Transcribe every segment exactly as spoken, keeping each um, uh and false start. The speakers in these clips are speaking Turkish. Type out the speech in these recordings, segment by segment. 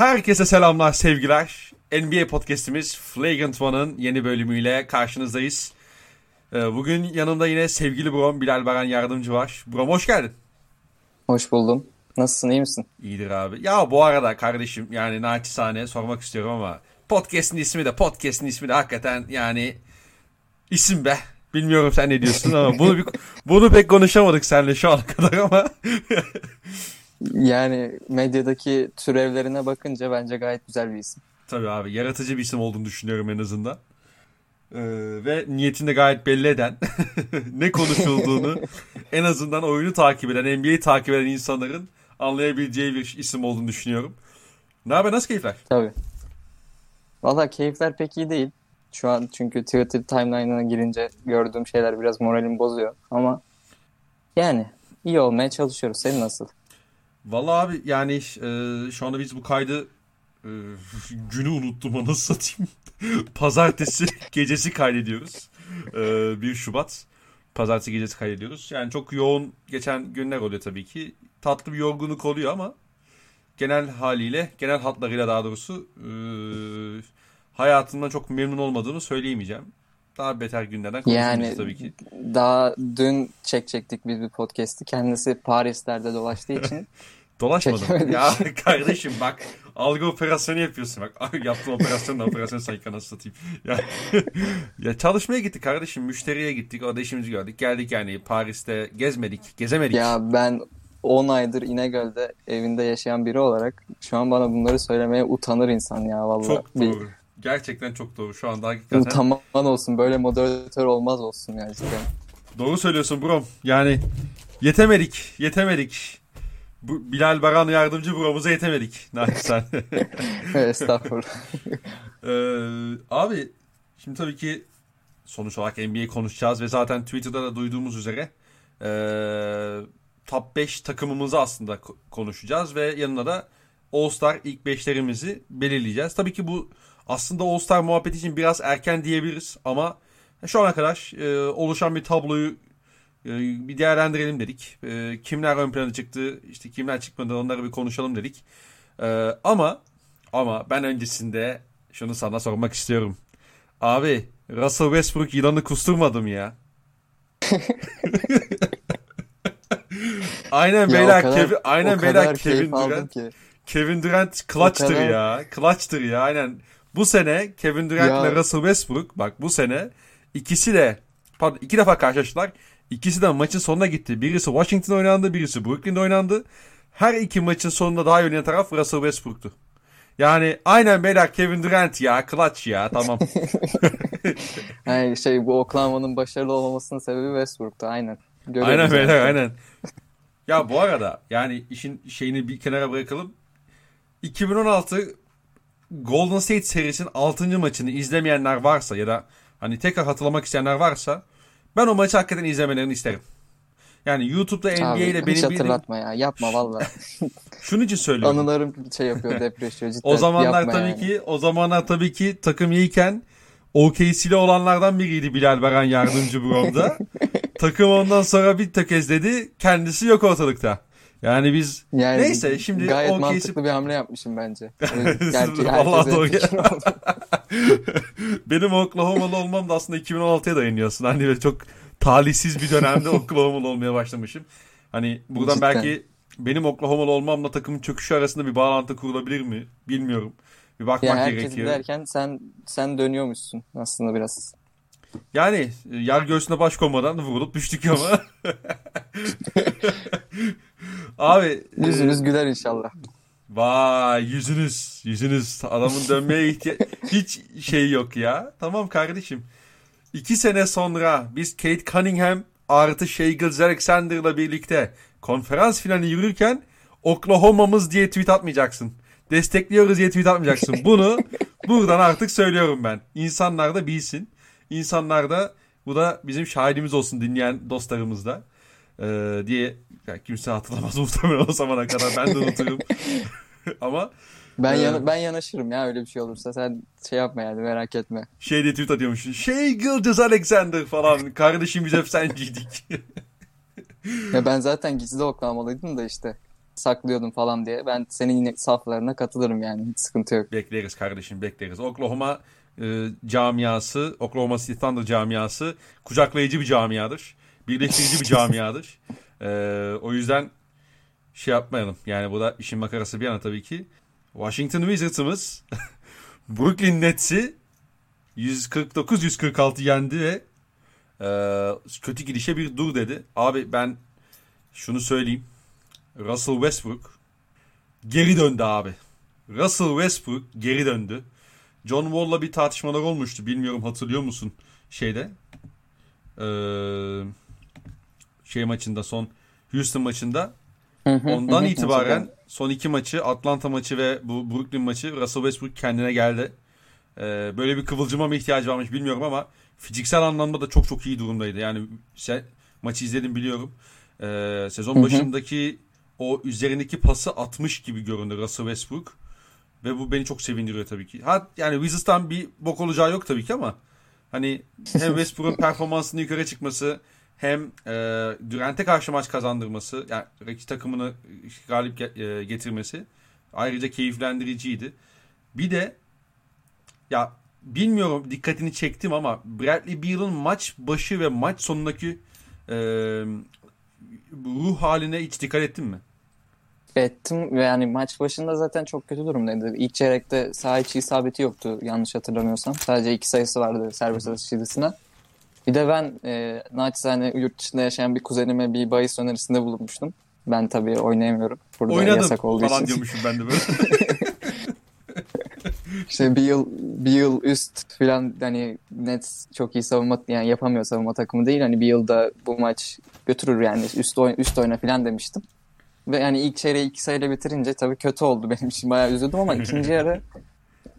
Herkese selamlar, sevgiler. N B A podcast'imiz Flagrant One'ın yeni bölümüyle karşınızdayız. Bugün yanımda yine sevgili Brom, Bilal Baran yardımcı var. Brom, hoş geldin. Hoş buldum. Nasılsın, iyi misin? İyidir abi. Ya bu arada kardeşim, yani naçizane sormak istiyorum ama podcast'in ismi de podcast'in ismi de hakikaten yani isim be. Bilmiyorum sen ne diyorsun ama bunu bir, bunu pek konuşamadık seninle şu ana kadar ama. Yani medyadaki türevlerine bakınca bence gayet güzel bir isim. Tabii abi, yaratıcı bir isim olduğunu düşünüyorum en azından. Ee, ve niyetini de gayet belli eden, ne konuşulduğunu en azından oyunu takip eden, N B A'yi takip eden insanların anlayabileceği bir isim olduğunu düşünüyorum. Ne haber, nasıl keyifler? Tabii. Valla keyifler pek iyi değil. Şu an çünkü Twitter timeline'ına girince gördüğüm şeyler biraz moralimi bozuyor. Ama yani iyi olmaya çalışıyoruz. Senin nasıl? Valla abi yani e, şu anda biz bu kaydı e, günü unuttum anasını satayım. Pazartesi gecesi kaydediyoruz. E, bir Şubat Pazartesi gecesi kaydediyoruz. Yani çok yoğun geçen günler oluyor tabii ki. Tatlı bir yorgunluk oluyor ama genel haliyle, genel hatlarıyla daha doğrusu e, hayatımdan çok memnun olmadığımı söyleyemeyeceğim. Daha beter günlerden konuşacağız yani, tabii ki. Daha dün çekecektik biz bir podcast'i. Kendisi Paris'lerde dolaştığı için dolaşmadım. Ya kardeşim bak, algı operasyonu yapıyorsun bak. Yaptığın operasyonla operasyonu sayıkla nasıl satayım. Ya, ya çalışmaya gittik kardeşim. Müşteriye gittik. Orada işimizi gördük. Geldik yani, Paris'te gezmedik. Gezemedik. Ya ben on aydır İnegöl'de evinde yaşayan biri olarak şu an bana bunları söylemeye utanır insan ya vallahi. Çok doğru. Bir... Gerçekten çok doğru. Şu anda hakikaten... Tamam olsun. Böyle moderatör olmaz olsun gerçekten. Doğru söylüyorsun Brom. Yani yetemedik. Yetemedik. Bu Bilal Baran yardımcı Brom'uza yetemedik. Naçizane. Estağfurullah. ee, abi şimdi tabii ki sonuç olarak N B A konuşacağız ve zaten Twitter'da da duyduğumuz üzere e, top beş takımımızı aslında konuşacağız ve yanına da All-Star ilk beşlerimizi belirleyeceğiz. Tabii ki bu aslında All-Star muhabbeti için biraz erken diyebiliriz ama şu ana kadar e, oluşan bir tabloyu e, bir değerlendirelim dedik. E, kimler ön plana çıktı, işte kimler çıkmadı, onları bir konuşalım dedik. E, ama ama ben öncesinde şunu sana sormak istiyorum. Abi Russell Westbrook yılanı kusturmadı mı ya? Aynen ya beyler, kadar, Kevin, aynen beyler Kevin Durant. Ki. Kevin Durant clutch'tır ya. Clutch'tır ya aynen. Bu sene Kevin Durant ile Russell Westbrook, bak bu sene ikisi de pardon iki defa karşılaştılar. İkisi de maçın sonuna gitti. Birisi Washington'da oynandı, birisi Brooklyn'de oynandı. Her iki maçın sonunda daha iyi oynayan taraf Russell Westbrook'tu. Yani aynen beyler Kevin Durant ya, clutch ya, tamam. Yani şey, bu Oklahoma'nın başarılı olmamasının sebebi Westbrook'tu aynen. Görüyoruz aynen beyler yani. Aynen. Ya bu arada yani işin şeyini bir kenara bırakalım. iki bin on altı Golden State serisinin altıncı maçını izlemeyenler varsa ya da hani tekrar hatırlamak isteyenler varsa ben o maçı hakikaten izlemelerini isterim. Yani YouTube'da N B A abi, ile benim hiç hatırlatma benim... ya yapma vallahi. Şunun için söylüyorum. Anılarım şey yapıyor, depreşiyor cidden. O zamanlar yapma tabii yani. ki o zamanlar tabii ki takım iyiyken O K C'li olanlardan biriydi Bilal Baran yardımcı Brom'da. Takım ondan sonra bir tökezledi, kendisi yok ortalıkta. Yani biz yani neyse şimdi gayet O K C... mantıklı bir hamle yapmışım bence. Gerçi vallahi doğru. Benim Oklahoma'lı olmam da aslında iki bin on altıya dayanıyorsun. Hani çok talihsiz bir dönemde Oklahoma'lı olmaya başlamışım. Hani buradan cidden. Belki benim Oklahoma'lı olmamla takımın çöküşü arasında bir bağlantı kurulabilir mi? Bilmiyorum. Bir bakmak yani gerekiyor. Derken sen sen dönüyormuşsun aslında biraz. Yani yar göğsüne baş koymadan vurulup düştük ama. Abi yüzünüz e, güler inşallah. Vay yüzünüz, yüzünüz adamın dönmeye ihtiyaç hiç şey yok ya. Tamam kardeşim. İki sene sonra biz Kate Cunningham artı Shai Gilgeous-Alexander'la birlikte konferans finali yürürken Oklahoma'mız diye tweet atmayacaksın. Destekliyoruz diye tweet atmayacaksın. Bunu buradan artık söylüyorum ben. İnsanlar da bilsin. İnsanlar da bu da bizim şahidimiz olsun, dinleyen dostlarımız da. Ee, diye yani kimse hatırlamaz muhtemelen o zamana kadar, ben de unuturum. Ama ben e, yana, ben yanaşırım ya öyle bir şey olursa, sen şey yapma yani, merak etme. Şey diye tweet atıyormuş. Shai Gilgeous-Alexander falan kardeşim, biz hep senciydik. Ya ben zaten gizli oklamalıydım da işte saklıyordum falan diye. Ben senin yine saflarına katılırım yani. Hiç sıkıntı yok. Bekleriz kardeşim, bekleriz. Oklahoma e, camiası, Oklahoma City Thunder camiası kucaklayıcı bir camiadır. Birleştirici bir camiadır. E, o yüzden şey yapmayalım. Yani bu da işin makarası bir yana tabii ki. Washington Wizards'ımız Brooklyn Nets'i yüz kırk dokuz yüz kırk altı yendi ve e, kötü gidişe bir dur dedi. Abi ben şunu söyleyeyim. Russell Westbrook geri döndü abi. Russell Westbrook geri döndü. John Wall'la bir tartışmalar olmuştu. Bilmiyorum hatırlıyor musun şeyde? Ee, şey maçında son Houston maçında. Ondan itibaren son iki maçı, Atlanta maçı ve bu Brooklyn maçı Russell Westbrook kendine geldi. Ee, böyle bir kıvılcıma mı ihtiyacı varmış bilmiyorum ama fiziksel anlamda da çok çok iyi durumdaydı. Yani sen maçı izledim biliyorum. Ee, sezon hı hı. başındaki o üzerindeki pası atmış gibi göründü Russell Westbrook. Ve bu beni çok sevindiriyor tabii ki. Ha, yani Wizards'tan bir bok olacağı yok tabii ki ama hani hem Westbrook'un performansının yukarı çıkması hem e, Durant'e karşı maç kazandırması, yani rakip takımını galip getirmesi ayrıca keyiflendiriciydi. Bir de ya bilmiyorum dikkatini çektim ama Bradley Beal'ın maç başı ve maç sonundaki eee ruh haline hiç dikkat ettin mi? Ettim. Yani maç başında zaten çok kötü durumdaydı. İlk çeyrekte saha içi isabeti yoktu yanlış hatırlamıyorsam. Sadece iki sayısı vardı serbest atış çizgisine. Bir de ben e, naçizane yurt dışında yaşayan bir kuzenime bir bahis önerisinde bulunmuştum. Ben tabii oynayamıyorum. Burada oynadım yasak olduğu falan için. Diyormuşum ben de böyle. İşte bir yıl bir yıl üst filan hani Nets çok iyi savunma yani yapamıyor savunma takımı değil. Hani bir yılda bu maç götürür yani üst oyna, üst oyna filan demiştim. Ve yani ilk çeyreği iki sayıyla bitirince tabii kötü oldu benim için. Bayağı üzüldüm ama ikinci yarı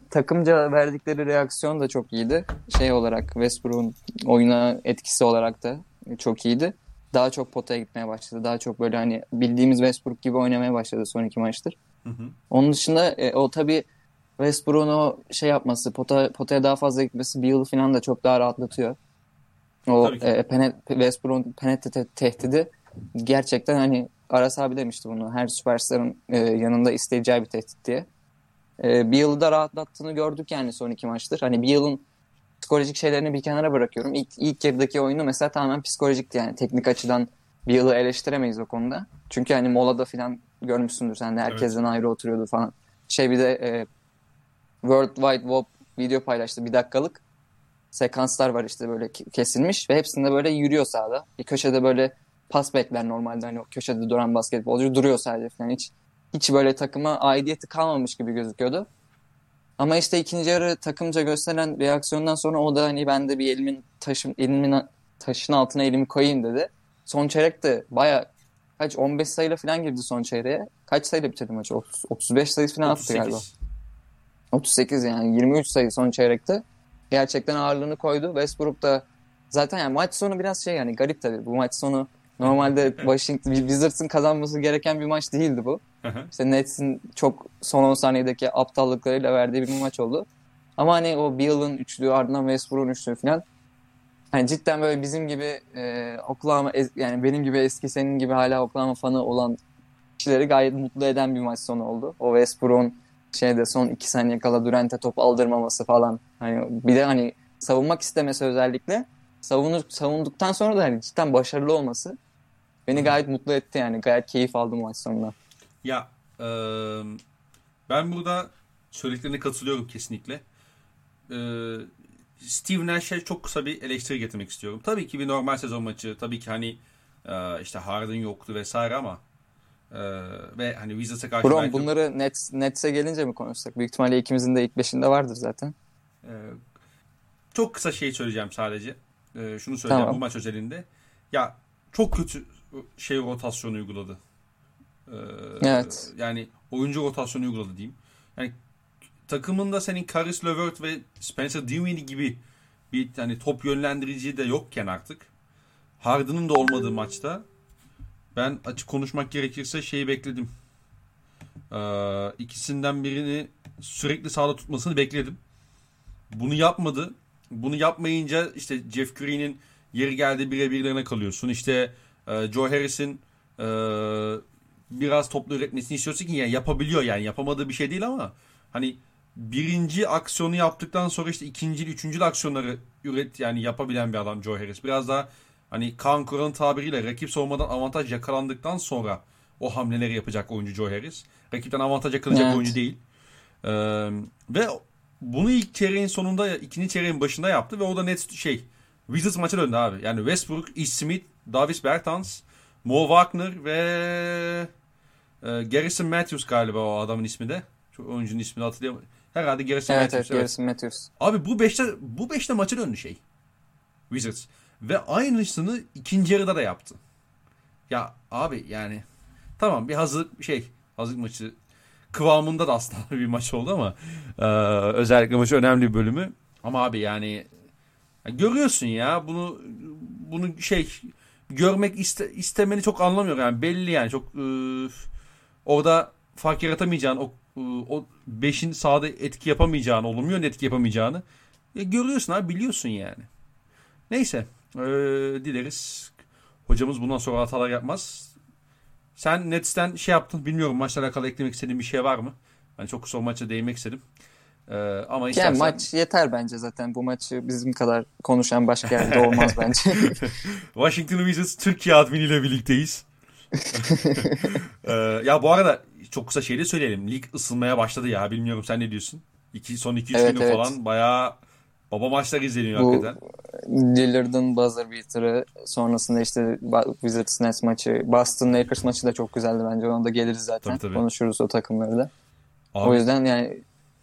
takımca verdikleri reaksiyon da çok iyiydi. Şey olarak Westbrook'un oyuna etkisi olarak da çok iyiydi. Daha çok potaya gitmeye başladı. Daha çok böyle hani bildiğimiz Westbrook gibi oynamaya başladı son iki maçtır. Hı hı. Onun dışında e, o tabii Westbrook'un o şey yapması, pota, potaya daha fazla gitmesi bir yıl falan da çok daha rahatlatıyor. O e, penet, Westbrook'un penetre te- tehdidi gerçekten hani Aras abi demişti bunu. Her süperstarın e, yanında isteyeceği bir tehdit diye. E, bir yılı da rahatlattığını gördük yani son iki maçtır. Hani bir yılın psikolojik şeylerini bir kenara bırakıyorum. İlk, ilk yarıdaki oyunu mesela tamamen psikolojikti yani. Teknik açıdan bir yılı eleştiremeyiz o konuda. Çünkü hani molada falan görmüşsündür sen de herkesten evet. ayrı oturuyordu falan. Şey bir de e, World Wide Web video paylaştı bir dakikalık. Sekanslar var işte böyle kesilmiş ve hepsinde böyle yürüyor sahada. Bir köşede böyle pas bekler normalde hani o köşede duran basketbolcu duruyor sadece falan. Hiç, hiç böyle takıma aidiyeti kalmamış gibi gözüküyordu. Ama işte ikinci yarı takımca gösterilen reaksiyondan sonra o da hani ben de bir elimin taşın, elimin taşın altına elimi koyayım dedi. Son çeyrek de bayağı kaç on beş sayıyla falan girdi son çeyreğe. Kaç sayıyla bitirdi maçı? otuz, otuz beş sayı falan attı galiba. otuz sekiz yani yirmi üç sayı son çeyrekte gerçekten ağırlığını koydu. Westbrook da zaten yani maç sonu biraz şey yani garip tabii. Bu maç sonu normalde Washington Wizards'ın kazanması gereken bir maç değildi bu. İşte Nets'in çok son on saniyedeki aptallıklarıyla verdiği bir maç oldu. Ama hani o Beal'ın üçlüğü ardından Westbrook'un üçlüğü falan. Hani cidden böyle bizim gibi e, Oklahoma yani benim gibi eski senin gibi hala Oklahoma fanı olan kişileri gayet mutlu eden bir maç sonu oldu. O Westbrook'un şeyde son iki saniye kala Durant'e top aldırmaması falan. Hani bir de hani savunmak istemesi özellikle. Savunur, savunduktan sonra da hani cidden başarılı olması beni gayet mutlu etti yani. Gayet keyif aldım maç sonunda. Ya e, ben burada söylediklerine katılıyorum kesinlikle. E, Steve Nash'e çok kısa bir eleştiri getirmek istiyorum. Tabii ki bir normal sezon maçı. Tabii ki hani e, işte Harden yoktu vesaire ama Ee, ve hani Wizards'a karşı Brom, belki... bunları Nets, Nets'e gelince mi konuşsak? Büyük ihtimalle ikimizin de ilk beşinde vardır zaten. Ee, çok kısa şey söyleyeceğim sadece. Ee, şunu söyleyeceğim tamam. Bu maç özelinde. Ya çok kötü şey rotasyonu uyguladı. Ee, evet. Yani oyuncu rotasyonu uyguladı diyeyim. Yani takımında senin Caris LeVert ve Spencer Dinwiddie gibi bir hani top yönlendirici de yokken artık Harden'ın da olmadığı maçta ben açık konuşmak gerekirse şeyi bekledim. Ee, ikisinden birini sürekli sahada tutmasını bekledim. Bunu yapmadı. Bunu yapmayınca işte Jeff Curry'nin yeri geldi birebirlerine kalıyorsun. İşte e, Joe Harris'in e, biraz toplu üretmesini istiyorsun ki yani yapabiliyor yani. Yapamadığı bir şey değil ama hani birinci aksiyonu yaptıktan sonra işte ikinci, üçüncü aksiyonları üret yani yapabilen bir adam Joe Harris. Biraz daha hani Kaan Kural'ın tabiriyle rakip savunmadan avantaj yakalandıktan sonra o hamleleri yapacak oyuncu Joe Harris. Rakipten avantaj yakalayacak evet. oyuncu değil. Ee, ve bunu ilk çeyreğin sonunda, ikinci çeyreğin başında yaptı ve o da net şey Wizards maça döndü abi. Yani Westbrook, Ish Smith, Davis Bertans, Mo Wagner ve e, Garrison Matthews galiba o adamın ismi de. Şu oyuncunun ismini hatırlayamadım. Herhalde Garrison evet, Matthews. Evet, Garrison evet. Matthews. Abi bu beşte bu beşte maça döndü şey. Wizards ve aynısını ikinci yarıda da yaptı. Ya abi yani tamam bir hazırlık şey, hazırlık maçı kıvamında da aslında bir maç oldu ama e, özellikle maçı önemli bir bölümü. Ama abi yani görüyorsun ya bunu bunu şey görmek iste, istemeni çok anlamıyor yani belli yani çok e, orada fark yaratamayacağın o e, o beşin sahada etki yapamayacağını olmuyor etki yapamayacağını ya görüyorsun abi biliyorsun yani. Neyse e, dileriz hocamız bundan sonra hatalar yapmaz. Sen Nets'ten şey yaptın bilmiyorum maçla alakalı eklemek istediğin bir şey var mı? Ben çok kısa o maça değinmek istedim. Ee, ama istersen... Yani maç yeter bence zaten. Bu maçı bizim kadar konuşan başka yerde olmaz bence. Washington Wizards Türkiye adminiyle birlikteyiz. ee, ya bu arada çok kısa şey de söyleyelim. Lig ısınmaya başladı ya. Bilmiyorum sen ne diyorsun? İki, son iki üç evet, günü evet. falan bayağı baba maçlar izleniyor bu, hakikaten. Lillard'ın buzzer beater'ı sonrasında işte Wizards Nets maçı, Boston Lakers maçı da çok güzeldi bence. Ona da geliriz zaten. Tabii, tabii. Konuşuruz o takımları da. Abi. O yüzden yani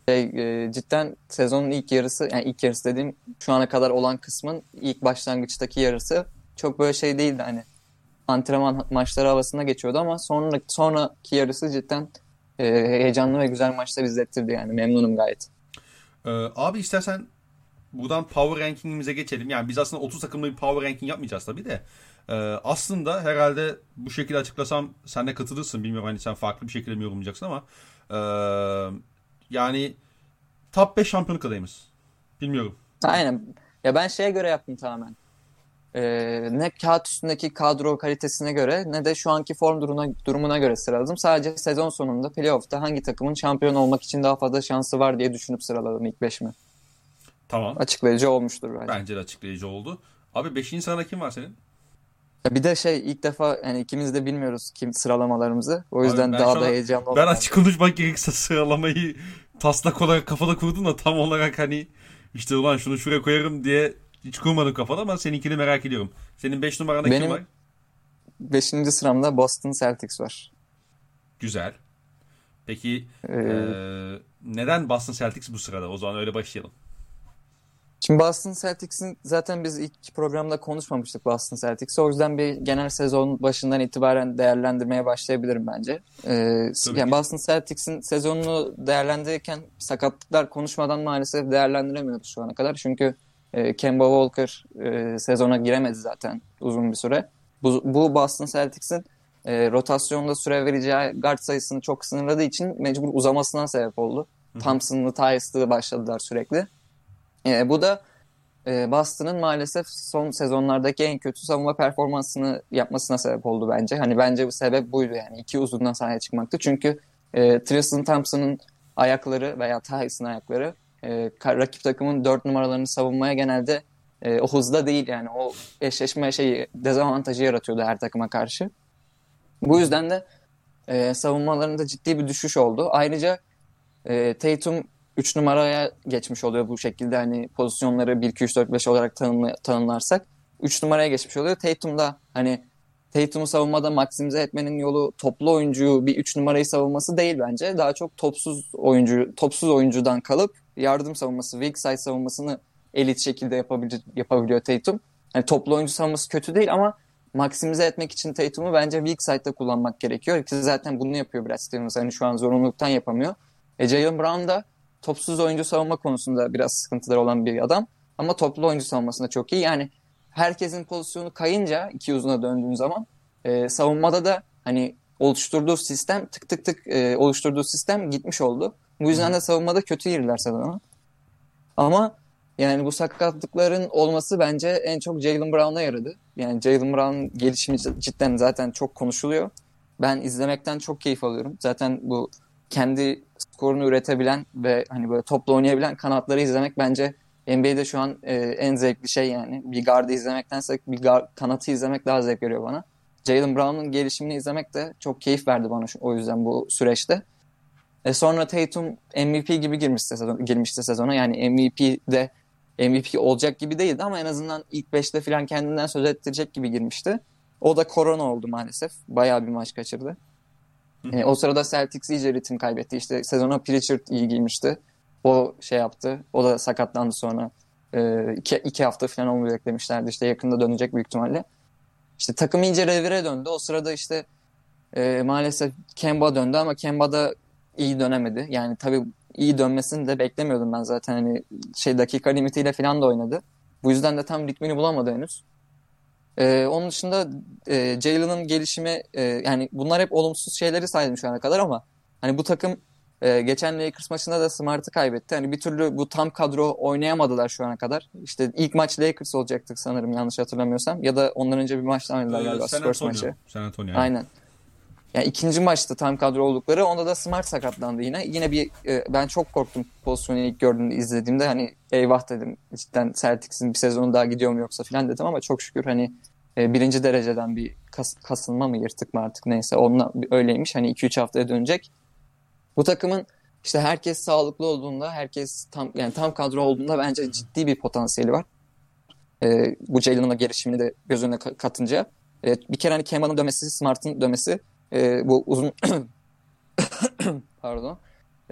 Şey, cidden sezonun ilk yarısı, yani ilk yarısı dediğim şu ana kadar olan kısmın ilk başlangıçtaki yarısı çok böyle şey değildi hani antrenman maçları havasına geçiyordu ama sonra, sonraki yarısı cidden e, heyecanlı ve güzel maçlar izlettirdi yani memnunum gayet. Ee, abi istersen buradan power rankingimize geçelim yani biz aslında otuz takımlı bir power ranking yapmayacağız tabii de ee, aslında herhalde bu şekilde açıklasam sen de katılırsın bilmiyorum hani sen farklı bir şekilde mi yorumlayacaksın ama eee yani top beş şampiyonluk adayımız. Bilmiyorum. Aynen. Ya ben şeye göre yaptım tamamen. Ee, ne kağıt üstündeki kadro kalitesine göre ne de şu anki form durumuna, durumuna göre sıraladım. Sadece sezon sonunda playoff'ta hangi takımın şampiyon olmak için daha fazla şansı var diye düşünüp sıraladım ilk beşimi. Tamam. Açıklayıcı olmuştur bence. Bence de açıklayıcı oldu. Abi beşinci sırada kim var senin? Bir de şey ilk defa yani ikimiz de bilmiyoruz kim sıralamalarımızı. O yüzden daha da heyecanlı oldum. Ben açık konuşmak gerekirse sıralamayı taslak olarak kafada kurdum da tam olarak hani işte ulan şunu şuraya koyarım diye hiç kurmadım kafada ama seninkini merak ediyorum. Senin beş numaranda benim kim var? Benim beşinci sıramda Boston Celtics var. Güzel. Peki ee... e, neden Boston Celtics bu sırada? O zaman öyle başlayalım. Şimdi Boston Celtics'in zaten biz ilk programda konuşmamıştık Boston Celtics'i. O yüzden bir genel sezon başından itibaren değerlendirmeye başlayabilirim bence. Ee, yani Boston Celtics'in sezonunu değerlendirirken sakatlıklar konuşmadan maalesef değerlendiremiyoruz şu ana kadar. Çünkü e, Kemba Walker e, sezona giremedi zaten uzun bir süre. Bu, bu Boston Celtics'in e, rotasyonda süre vereceği guard sayısını çok sınırladığı için mecbur uzamasına sebep oldu. Hı. Thompson'lı, Tyus'lı başladılar sürekli. E, bu da e, Boston'ın maalesef son sezonlardaki en kötü savunma performansını yapmasına sebep oldu bence. Hani bence bu sebep buydu yani iki uzundan sahaya çıkmaktı. Çünkü e, Tristan Thompson'ın ayakları veya Tyson ayakları e, rakip takımın dört numaralarını savunmaya genelde e, o hızda değil yani o eşleşme şeyi dezavantajı yaratıyordu her takıma karşı. Bu yüzden de e, savunmalarında ciddi bir düşüş oldu. Ayrıca e, Tatum üç numaraya geçmiş oluyor bu şekilde hani pozisyonları bir iki üç dört beş olarak tanımla, tanımlarsak üç numaraya geçmiş oluyor. Tatum'da hani Tatum'u savunmada maksimize etmenin yolu toplu oyuncuyu bir üç numarayı savunması değil bence. Daha çok topsuz oyuncu topsuz oyuncudan kalıp yardım savunması, weak side savunmasını elit şekilde yapabiliyor, yapabiliyor Tatum. Hani toplu oyuncu savunması kötü değil ama maksimize etmek için Tatum'u bence weak side'da kullanmak gerekiyor. Ki zaten bunu yapıyor biraz Stevens. Hani şu an zorunluluktan yapamıyor. E Jaylen Brown da topsuz oyuncu savunma konusunda biraz sıkıntıları olan bir adam. Ama toplu oyuncu savunmasında çok iyi. Yani herkesin pozisyonu kayınca iki uzuna döndüğün zaman e, savunmada da hani oluşturduğu sistem tık tık tık e, oluşturduğu sistem gitmiş oldu. Bu yüzden de savunmada kötü girdiler sanırım. Ama yani bu sakatlıkların olması bence en çok Jaylen Brown'a yaradı. Yani Jaylen Brown'ın gelişimi cidden zaten çok konuşuluyor. ben izlemekten çok keyif alıyorum. Zaten bu kendi skorunu üretebilen ve hani böyle topla oynayabilen kanatları izlemek bence N B A'de şu an e, en zevkli şey yani. Bir gardı izlemektense bir gar- kanatı izlemek daha zevk veriyor bana. Jaylen Brown'un gelişimini izlemek de çok keyif verdi bana şu, o yüzden bu süreçte. E sonra Tatum M V P gibi girmişti, sezon, girmişti sezona. Yani M V P'de M V P olacak gibi değildi ama en azından ilk beşte falan kendinden söz ettirecek gibi girmişti. O da korona oldu maalesef. Bayağı bir maç kaçırdı. E, o sırada Celtics iyice ritim kaybetti. İşte sezona Pritchard iyi girmişti. O şey yaptı. O da sakatlandı sonra. E, iki, iki hafta falan olmayacak demişlerdi. İşte yakında dönecek büyük ihtimalle. İşte takım iyice revire döndü. O sırada işte e, maalesef Kemba döndü ama Kemba da iyi dönemedi. Yani tabii iyi dönmesini de beklemiyordum ben zaten. Hani şey dakika limitiyle falan da oynadı. Bu yüzden de tam ritmini bulamadı henüz. Ee, onun dışında e, Jaylen'ın gelişimi e, yani bunlar hep olumsuz şeyleri saydım şu ana kadar ama hani bu takım e, geçen Lakers maçında da Smart'ı kaybetti. Hani bir türlü bu tam kadro oynayamadılar şu ana kadar. İşte ilk maç Lakers olacaktık sanırım yanlış hatırlamıyorsam ya da ondan önce bir maçta oynadılar ee, galiba Spurs maçı. San Antonio. Aynen. Yani ikinci maçta tam kadro oldukları, onda da Smart sakatlandı yine. Yine bir e, ben çok korktum pozisyonu ilk gördüğümde, izlediğimde hani eyvah dedim. Cidden Celtics'in bir sezonu daha gidiyor mu yoksa falan dedim ama çok şükür hani e, birinci dereceden bir kas, kasılma mı yırtık mı artık neyse onunla öyleymiş. Hani iki üç haftaya dönecek. Bu takımın işte herkes sağlıklı olduğunda, herkes tam yani tam kadro olduğunda bence ciddi bir potansiyeli var. E, bu Jaylen'ın gelişimini de göz önüne katınca. E, bir kere hani Kemba'nın dönmesi, Smart'ın dönmesi Ee, bu uzun pardon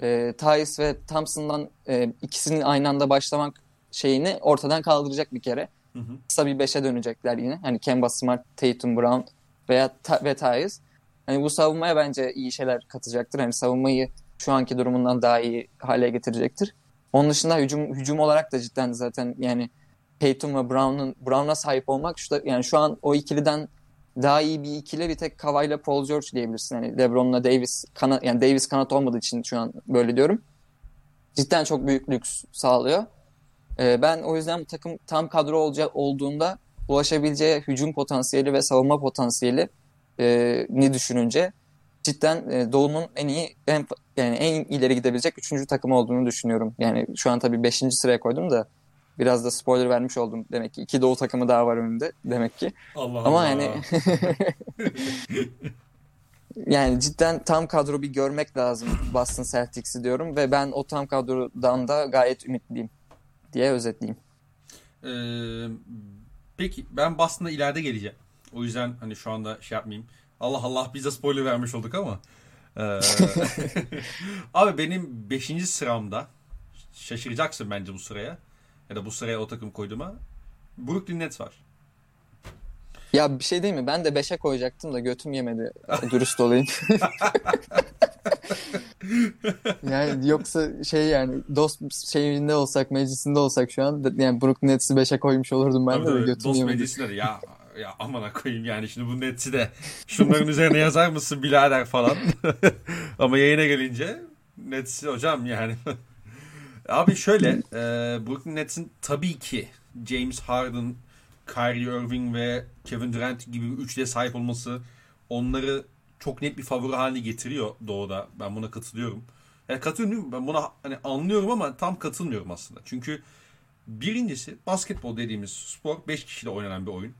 ee, Thais ve Thompson'dan e, ikisinin aynı anda başlamak şeyini ortadan kaldıracak bir kere. Hı hı. Kısa bir beşe dönecekler yine. Hani Kemba, Smart, Tatum, Brown veya ta- ve Thais. Hani bu savunmaya bence iyi şeyler katacaktır. Hani savunmayı şu anki durumundan daha iyi hale getirecektir. Onun dışında hücum hücum olarak da cidden zaten yani Tatum ve Brown'un Brown'a sahip olmak şu da, yani şu an o ikiliden daha iyi bir ikili bir tek Kawhi ile Paul George diyebilirsin. Yani LeBron'la Davis kanat, yani Davis kanat olmadığı için şu an böyle diyorum. Cidden çok büyük lüks sağlıyor. Ee, ben o yüzden bu takım tam kadro olacak olduğunda ulaşabileceği hücum potansiyeli ve savunma potansiyeli e, ni düşününce cidden e, Doğu'nun en iyi en, yani en ileri gidebilecek üçüncü takım olduğunu düşünüyorum. Yani şu an tabii beşinci sıraya koydum da biraz da spoiler vermiş oldum demek ki. İki Doğu takımı daha var önümde demek ki. Allah Ama Allah. yani yani cidden tam kadro bir görmek lazım Boston Celtics'i diyorum ve ben o tam kadrodan da gayet ümitliyim diye özetleyeyim. Ee, peki ben Boston'a ileride geleceğim. O yüzden hani şu anda şey yapmayayım. Allah Allah biz de spoiler vermiş olduk ama. Ee, abi benim beşinci sıramda şaşıracaksın bence bu sıraya. Ya da bu sıraya o takım koyduğuma Brooklyn Nets var. Ya bir şey değil mi? Ben de beşe koyacaktım da götüm yemedi. Dürüst olayım. Yani yoksa şey yani dost şeyinde olsak, meclisinde olsak şu an yani Brooklyn Nets'i beşe koymuş olurdum ben de, de götüm dost yemedi. Dost meclisinde ya ya amana koyayım yani şimdi bu Nets'i de şunların üzerine yazar mısın birader falan. Ama yayına gelince Nets'i hocam yani. Abi şöyle, e, Brooklyn Nets'in tabii ki James Harden, Kyrie Irving ve Kevin Durant gibi üçlüye sahip olması onları çok net bir favori haline getiriyor Doğu'da. Ben buna katılıyorum. Yani katılıyorum ben buna hani anlıyorum ama tam katılmıyorum aslında. Çünkü birincisi basketbol dediğimiz spor beş kişiyle oynanan bir oyun.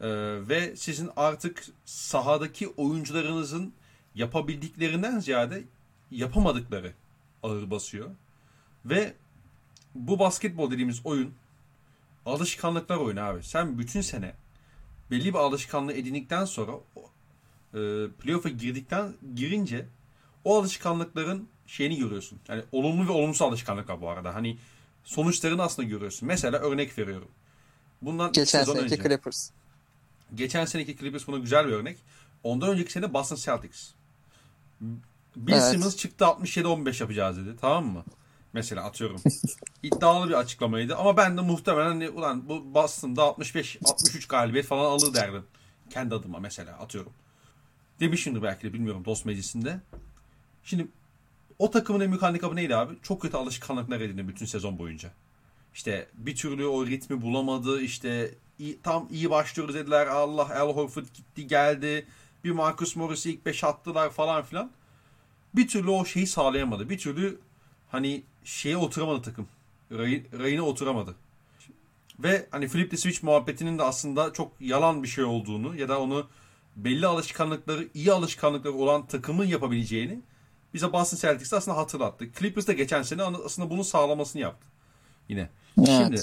E, ve sizin artık sahadaki oyuncularınızın yapabildiklerinden ziyade yapamadıkları ağır basıyor. Ve bu basketbol dediğimiz oyun alışkanlıklar oyunu abi. Sen bütün sene belli bir alışkanlığı edindikten sonra e, playoff'a girdikten girince o alışkanlıkların şeyini görüyorsun. Yani olumlu ve olumsuz alışkanlıklar bu arada. Hani sonuçlarını aslında görüyorsun. Mesela örnek veriyorum. Bundan geçen seneki önce, Clippers. Geçen seneki Clippers buna güzel bir örnek. Ondan önceki sene Boston Celtics. Bill evet. Simmons çıktı altmış yedi on beş yapacağız dedi. Tamam mı? Mesela atıyorum. İddialı bir açıklamaydı ama ben de muhtemelen hani, ulan bu Boston'da altmış beş altmış üç galibiyet falan alır derdim. Kendi adıma mesela atıyorum. Demişimdir belki de bilmiyorum dost meclisinde. Şimdi o takımın en büyük handikapı neydi abi? Çok kötü alışkanlıklar edindi bütün sezon boyunca. İşte bir türlü o ritmi bulamadı. İşte iyi, tam iyi başlıyoruz dediler. Allah El Horford gitti geldi. Bir Marcus Morris'i ilk beş attılar falan filan. Bir türlü o şeyi sağlayamadı. Bir türlü hani şeye oturamadı takım. Ray, rayına oturamadı. Ve hani flip the switch muhabbetinin de aslında çok yalan bir şey olduğunu ya da onu belli alışkanlıkları, iyi alışkanlıkları olan takımın yapabileceğini bize Boston Celtics aslında hatırlattı. Clippers de geçen sene aslında bunun sağlamasını yaptı. Yine. Evet. Şimdi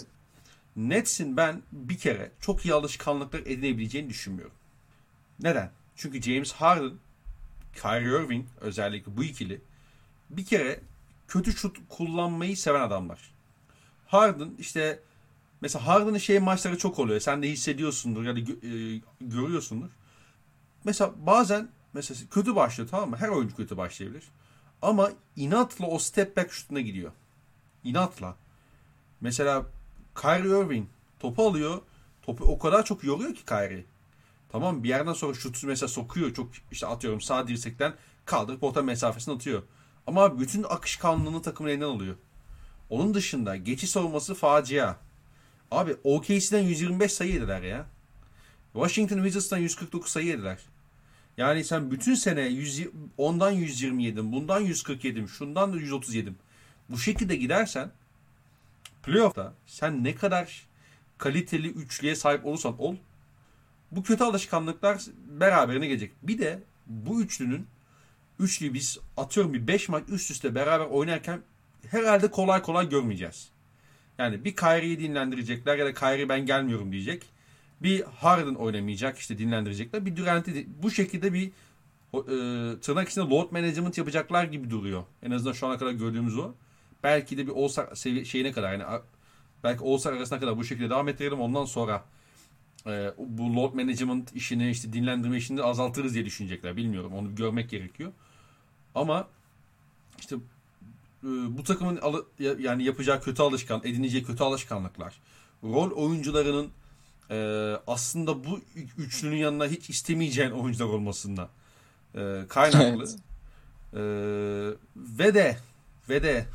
Nets'in ben bir kere çok iyi alışkanlıklar edinebileceğini düşünmüyorum. Neden? Çünkü James Harden, Kyrie Irving özellikle bu ikili bir kere kötü şut kullanmayı seven adamlar. Harden işte mesela Harden'ın şey maçları çok oluyor. Sen de hissediyorsundur ya da gö- e, görüyorsundur. Mesela bazen mesela kötü başlıyor, tamam mı? Her oyuncu kötü başlayabilir. Ama inatla o step back şutuna gidiyor. İnatla. Mesela Kyrie Irving topu alıyor. Topu o kadar çok yoruyor ki Kyrie. Tamam, bir yerden sonra şutu mesela sokuyor. Çok işte atıyorum sağ dirsekten kaldırıp orta mesafesine atıyor. Ama bütün akışkanlığını takımın elinden alıyor. Onun dışında geçiş savunması facia. Abi O K C'den yüz yirmi beş sayı yediler ya. Washington Wizards'dan yüz kırk dokuz sayı yediler. Yani sen bütün sene yüz, ondan yüz yirmi yedim, bundan yüz kırk yedim, şundan da yüz otuz yedim. Bu şekilde gidersen playoff'ta sen ne kadar kaliteli üçlüye sahip olursan ol, bu kötü alışkanlıklar beraberine gelecek. Bir de bu üçlünün üçlüyü biz atıyorum bir beş maç üst üste beraber oynarken herhalde kolay kolay görmeyeceğiz. Yani bir Kyrie'yi dinlendirecekler ya da Kyrie ben gelmiyorum diyecek. Bir Harden oynamayacak, işte dinlendirecekler. Bir Durant'i bu şekilde bir e, tırnak içinde load management yapacaklar gibi duruyor. En azından şu ana kadar gördüğümüz o. Belki de bir All-Star sevi- şeyine kadar yani belki All-Star arasına kadar bu şekilde devam ettirelim. Ondan sonra e, bu load management işini, işte dinlendirme işini azaltırız diye düşünecekler. Bilmiyorum. Onu görmek gerekiyor. Ama işte e, bu takımın al- yani yapacağı kötü alışkan, edineceği kötü alışkanlıklar, rol oyuncularının Ee, aslında bu üçlünün yanına hiç istemeyeceğin oyuncular olmasından e, kaynaklı. Evet. Ee, ve de ve de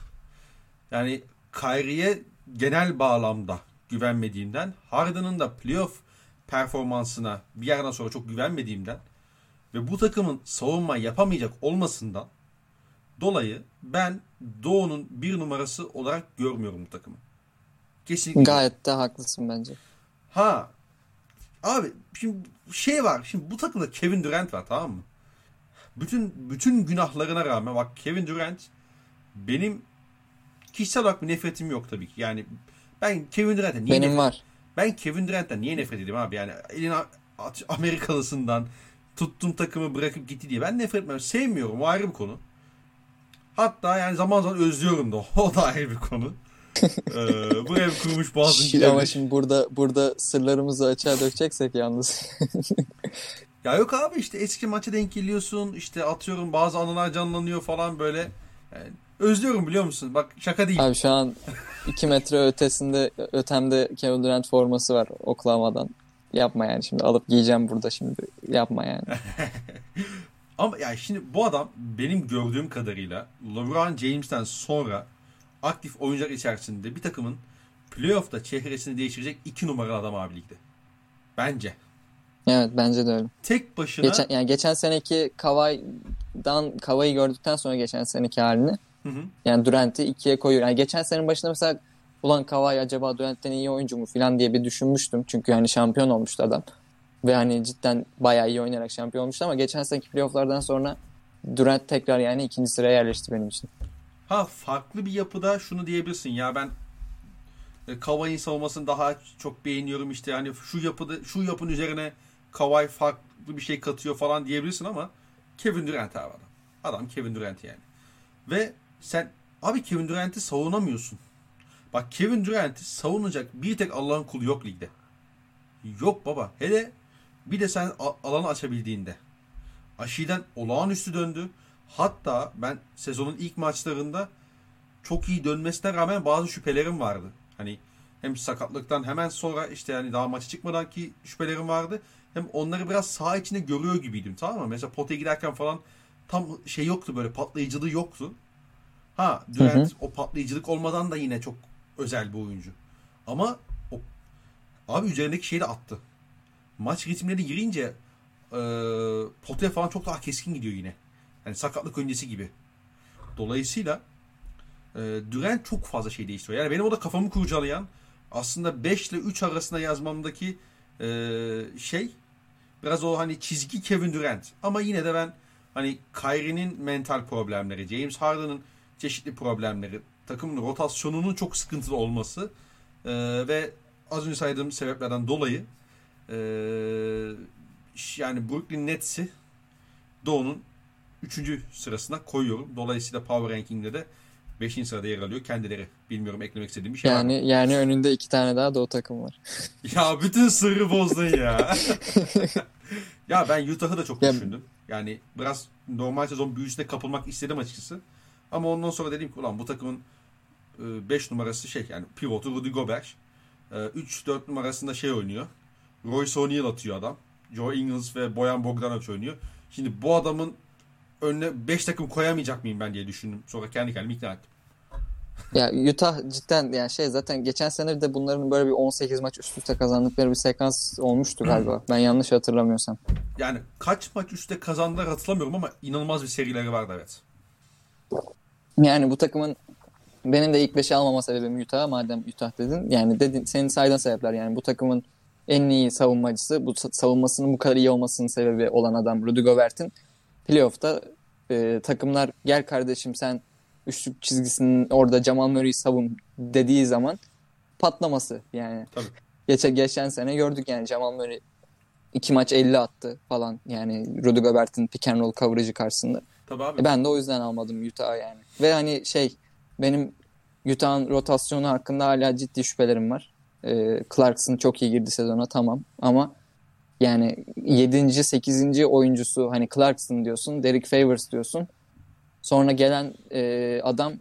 yani Kyrie'ye genel bağlamda güvenmediğimden, Harden'ın da playoff performansına bir yerden sonra çok güvenmediğimden ve bu takımın savunma yapamayacak olmasından dolayı ben Doğu'nun bir numarası olarak görmüyorum bu takımı. Kesinlikle. Gayet de haklısın bence. Ha abi şimdi şey var. Şimdi bu takımda Kevin Durant var, tamam mı? Bütün bütün günahlarına rağmen bak Kevin Durant benim kişisel olarak bir nefretim yok tabii ki. Yani ben Kevin Durant'ten niye Benim nefret, var. Ben Kevin Durant'ten niye nefret edeyim abi? Yani elin Amerikalısından tuttum takımı bırakıp gitti diye ben nefret etmem. Sevmiyorum. O ayrı bir konu. Hatta yani zaman zaman özlüyorum da. O da ayrı bir konu. ee, bu ev kurmuş boğazın gidermiş. Ama şimdi burada, burada sırlarımızı açığa dökeceksek yalnız. Ya yok abi işte eski maça denk geliyorsun. İşte atıyorum bazı anılar canlanıyor falan böyle. Yani özlüyorum biliyor musun? Bak şaka değil. Abi şu an iki metre ötesinde ötemde Kevin Durant forması var Oklahoma'dan. Yapma yani şimdi alıp giyeceğim burada şimdi. Yapma yani. Ama yani şimdi bu adam benim gördüğüm kadarıyla LeBron James'ten sonra aktif oyuncular içerisinde bir takımın playoff'ta çehresini değiştirecek iki numaralı adam abi ligde. Bence. Evet bence de öyle. Tek başına. Geçen, yani geçen seneki Kawhi'dan Kawhi'yi gördükten sonra geçen seneki halini. Hı hı. Yani Durant'i ikiye koyuyor. Yani geçen senenin başında mesela ulan Kawhi acaba Durant'ten iyi oyuncu mu falan diye bir düşünmüştüm. Çünkü hani şampiyon olmuştu adam. Ve hani cidden bayağı iyi oynayarak şampiyon olmuştu ama geçen seneki playoff'lardan sonra Durant tekrar yani ikinci sıraya yerleşti benim için. Ha farklı bir yapıda şunu diyebilirsin ya ben e, Kawhi'nin savunmasını daha çok beğeniyorum işte hani şu yapıda şu yapın üzerine Kawhi farklı bir şey katıyor falan diyebilirsin ama Kevin Durant abi adam. Adam Kevin Durant yani. Ve sen abi Kevin Durant'i savunamıyorsun. Bak Kevin Durant'i savunacak bir tek Allah'ın kulu yok ligde. Yok baba. Hele bir de sen alanı açabildiğinde. Aşiden olağanüstü döndü. Hatta ben sezonun ilk maçlarında çok iyi dönmesine rağmen bazı şüphelerim vardı. Hani hem sakatlıktan hemen sonra işte yani daha maça çıkmadan ki şüphelerim vardı. Hem onları biraz saha içinde görüyor gibiydim, tamam mı? Mesela potaya giderken falan tam şey yoktu böyle patlayıcılığı yoktu. Ha Durant hı hı. O patlayıcılık olmadan da yine çok özel bir oyuncu. Ama o, abi üzerindeki şeyi de attı. Maç ritmleri girince e, potaya falan çok daha keskin gidiyor yine. Yani sakatlık öncesi gibi. Dolayısıyla e, Durant çok fazla şey değiştiriyor. Yani benim o da kafamı kurcalayan, aslında beş ile üç arasında yazmamdaki e, şey biraz o hani çizgi Kevin Durant. Ama yine de ben hani Kyrie'nin mental problemleri, James Harden'ın çeşitli problemleri, takımın rotasyonunun çok sıkıntılı olması e, ve az önce saydığım sebeplerden dolayı e, yani Brooklyn Nets'i Doğu'nun üçüncü sırasına koyuyorum. Dolayısıyla Power Ranking'de de beşinci sırada yer alıyor. Kendileri bilmiyorum, eklemek istediğim bir şey yani, var. Yani önünde iki tane daha Doğu takım var. Ya bütün sırrı bozdun ya. Ya ben Utah'ı da çok ya, düşündüm. Yani biraz normal sezon büyüsüne kapılmak istedim açıkçası. Ama ondan sonra dedim ki ulan bu takımın beş numarası şey yani pivotu Rudy Gobert. üç dört numarasında şey oynuyor. Royce O'Neal atıyor adam. Joe Ingles ve Bojan Bogdanovic oynuyor. Şimdi bu adamın önüne beş takım koyamayacak mıyım ben diye düşündüm. Sonra kendi kendimi ikna ettim. Ya Utah cidden yani şey zaten geçen sene de bunların böyle bir on sekiz maç üst üste kazandıkları bir sekans olmuştu galiba. Ben yanlış hatırlamıyorsam. Yani kaç maç üstte kazandılar hatırlamıyorum ama inanılmaz bir serileri vardı evet. Yani bu takımın benim de ilk beşe almama sebebim Utah. Madem Utah dedin. Yani dedin, senin saydığın sebepler yani bu takımın en iyi savunmacısı, bu savunmasının bu kadar iyi olmasının sebebi olan adam Rudy Gobert'in playoff'ta e, takımlar gel kardeşim sen üçlük çizgisinin orada Jamal Murray'i savun dediği zaman patlaması yani. Tabii. Geçen, geçen sene gördük yani Jamal Murray iki maç elli attı falan yani Rudy Gobert'in pick and roll coverage'ı karşısında. Tabii abi. E, ben de o yüzden almadım Utah'ı yani. Ve hani şey benim Utah'ın rotasyonu hakkında hala ciddi şüphelerim var. E, Clarkson çok iyi girdi sezona tamam ama yani yedinci, sekizinci oyuncusu hani Clarkson diyorsun, Derek Favors diyorsun. Sonra gelen e, adam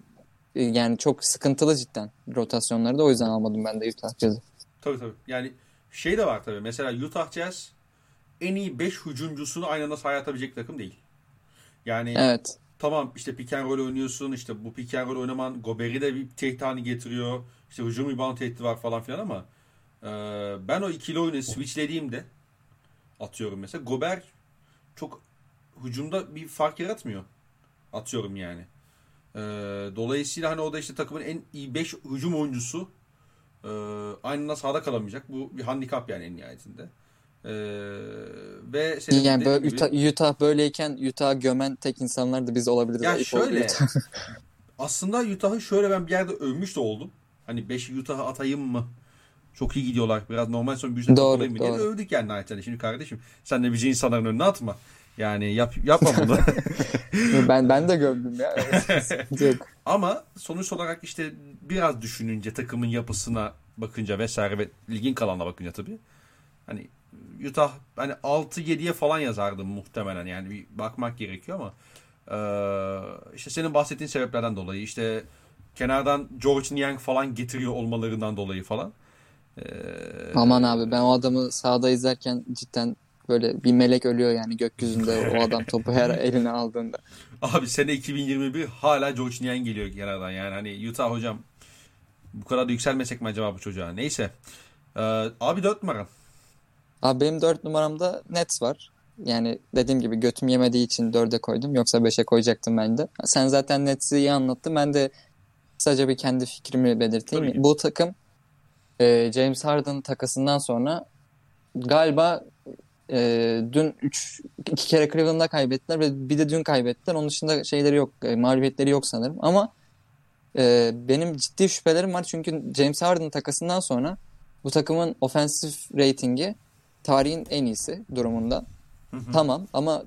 e, yani çok sıkıntılı cidden rotasyonları da o yüzden almadım ben de Utah Jazz'ı. Tabii tabii. Yani şey de var tabii. Mesela Utah Jazz en iyi beş hücumcusunu aynı anda sahaya atabilecek takım değil. Yani evet. Tamam işte pick and roll oynuyorsun. İşte bu pick and roll oynaman Gobert'i de bir tehdit haline getiriyor. İşte hücum rebound tehdidi var falan filan ama e, ben o ikili oyunu switchlediğimde atıyorum mesela Gobert çok hücumda bir fark yaratmıyor. Atıyorum yani. Ee, dolayısıyla hani o da işte takımın en iyi beş hücum oyuncusu e, aynı sahada kalamayacak. Bu bir handikap yani en nihayetinde. Ee, ve senin yani böyle gibi, Utah, Utah böyleyken Utah'ı gömen tek insanlar da biz olabiliriz. Ya şöyle. Aslında Utah'ı şöyle ben bir yerde övmüş de oldum. Hani beşi Utah'a atayım mı? Çok iyi gidiyorlar. Biraz normal son bir yüzde kapılayım mı diye övdük yani nihayetinde. Şimdi kardeşim sen de bizi insanların önüne atma. Yani yap, yapma bunu. ben ben de gördüm ya. Ama sonuç olarak işte biraz düşününce takımın yapısına bakınca vesaire ve ligin kalanına bakınca tabii. Hani Utah hani altı yediye falan yazardım muhtemelen yani bir bakmak gerekiyor ama e, işte senin bahsettiğin sebeplerden dolayı işte kenardan George Niang falan getiriyor olmalarından dolayı falan. E, Aman abi ben o adamı sahada izlerken cidden böyle bir melek ölüyor yani gökyüzünde o adam topu her eline aldığında. Abi sene iki bin yirmi bir hala George Niang geliyor kenardan yani hani Utah hocam bu kadar da yükselmesek mi acaba bu çocuğa? Neyse. Ee, abi dört numaram. Abi benim dört numaramda Nets var. Yani dediğim gibi götüm yemediği için dörde koydum yoksa beşe koyacaktım ben de. Sen zaten Nets'i iyi anlattın ben de sadece bir kendi fikrimi belirteyim. Bu takım e, James Harden takasından sonra galiba Ee, dün üç iki kere Cleveland'da kaybettiler ve bir de dün kaybettiler. Onun dışında şeyleri yok, e, mağlubiyetleri yok sanırım. Ama e, benim ciddi şüphelerim var çünkü James Harden takasından sonra bu takımın ofensif reytingi tarihin en iyisi durumunda. Hı hı. Tamam ama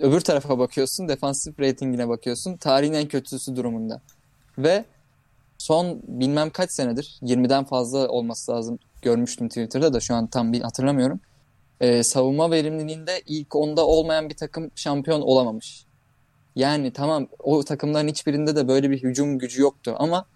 öbür tarafa bakıyorsun, defansif reytingine bakıyorsun, tarihin en kötüsü durumunda. Ve son bilmem kaç senedir, yirmiden fazla olması lazım görmüştüm Twitter'da da şu an tam hatırlamıyorum. Ee, savunma verimliliğinde ilk onda olmayan bir takım şampiyon olamamış. Yani tamam o takımların hiçbirinde de böyle bir hücum gücü yoktu ama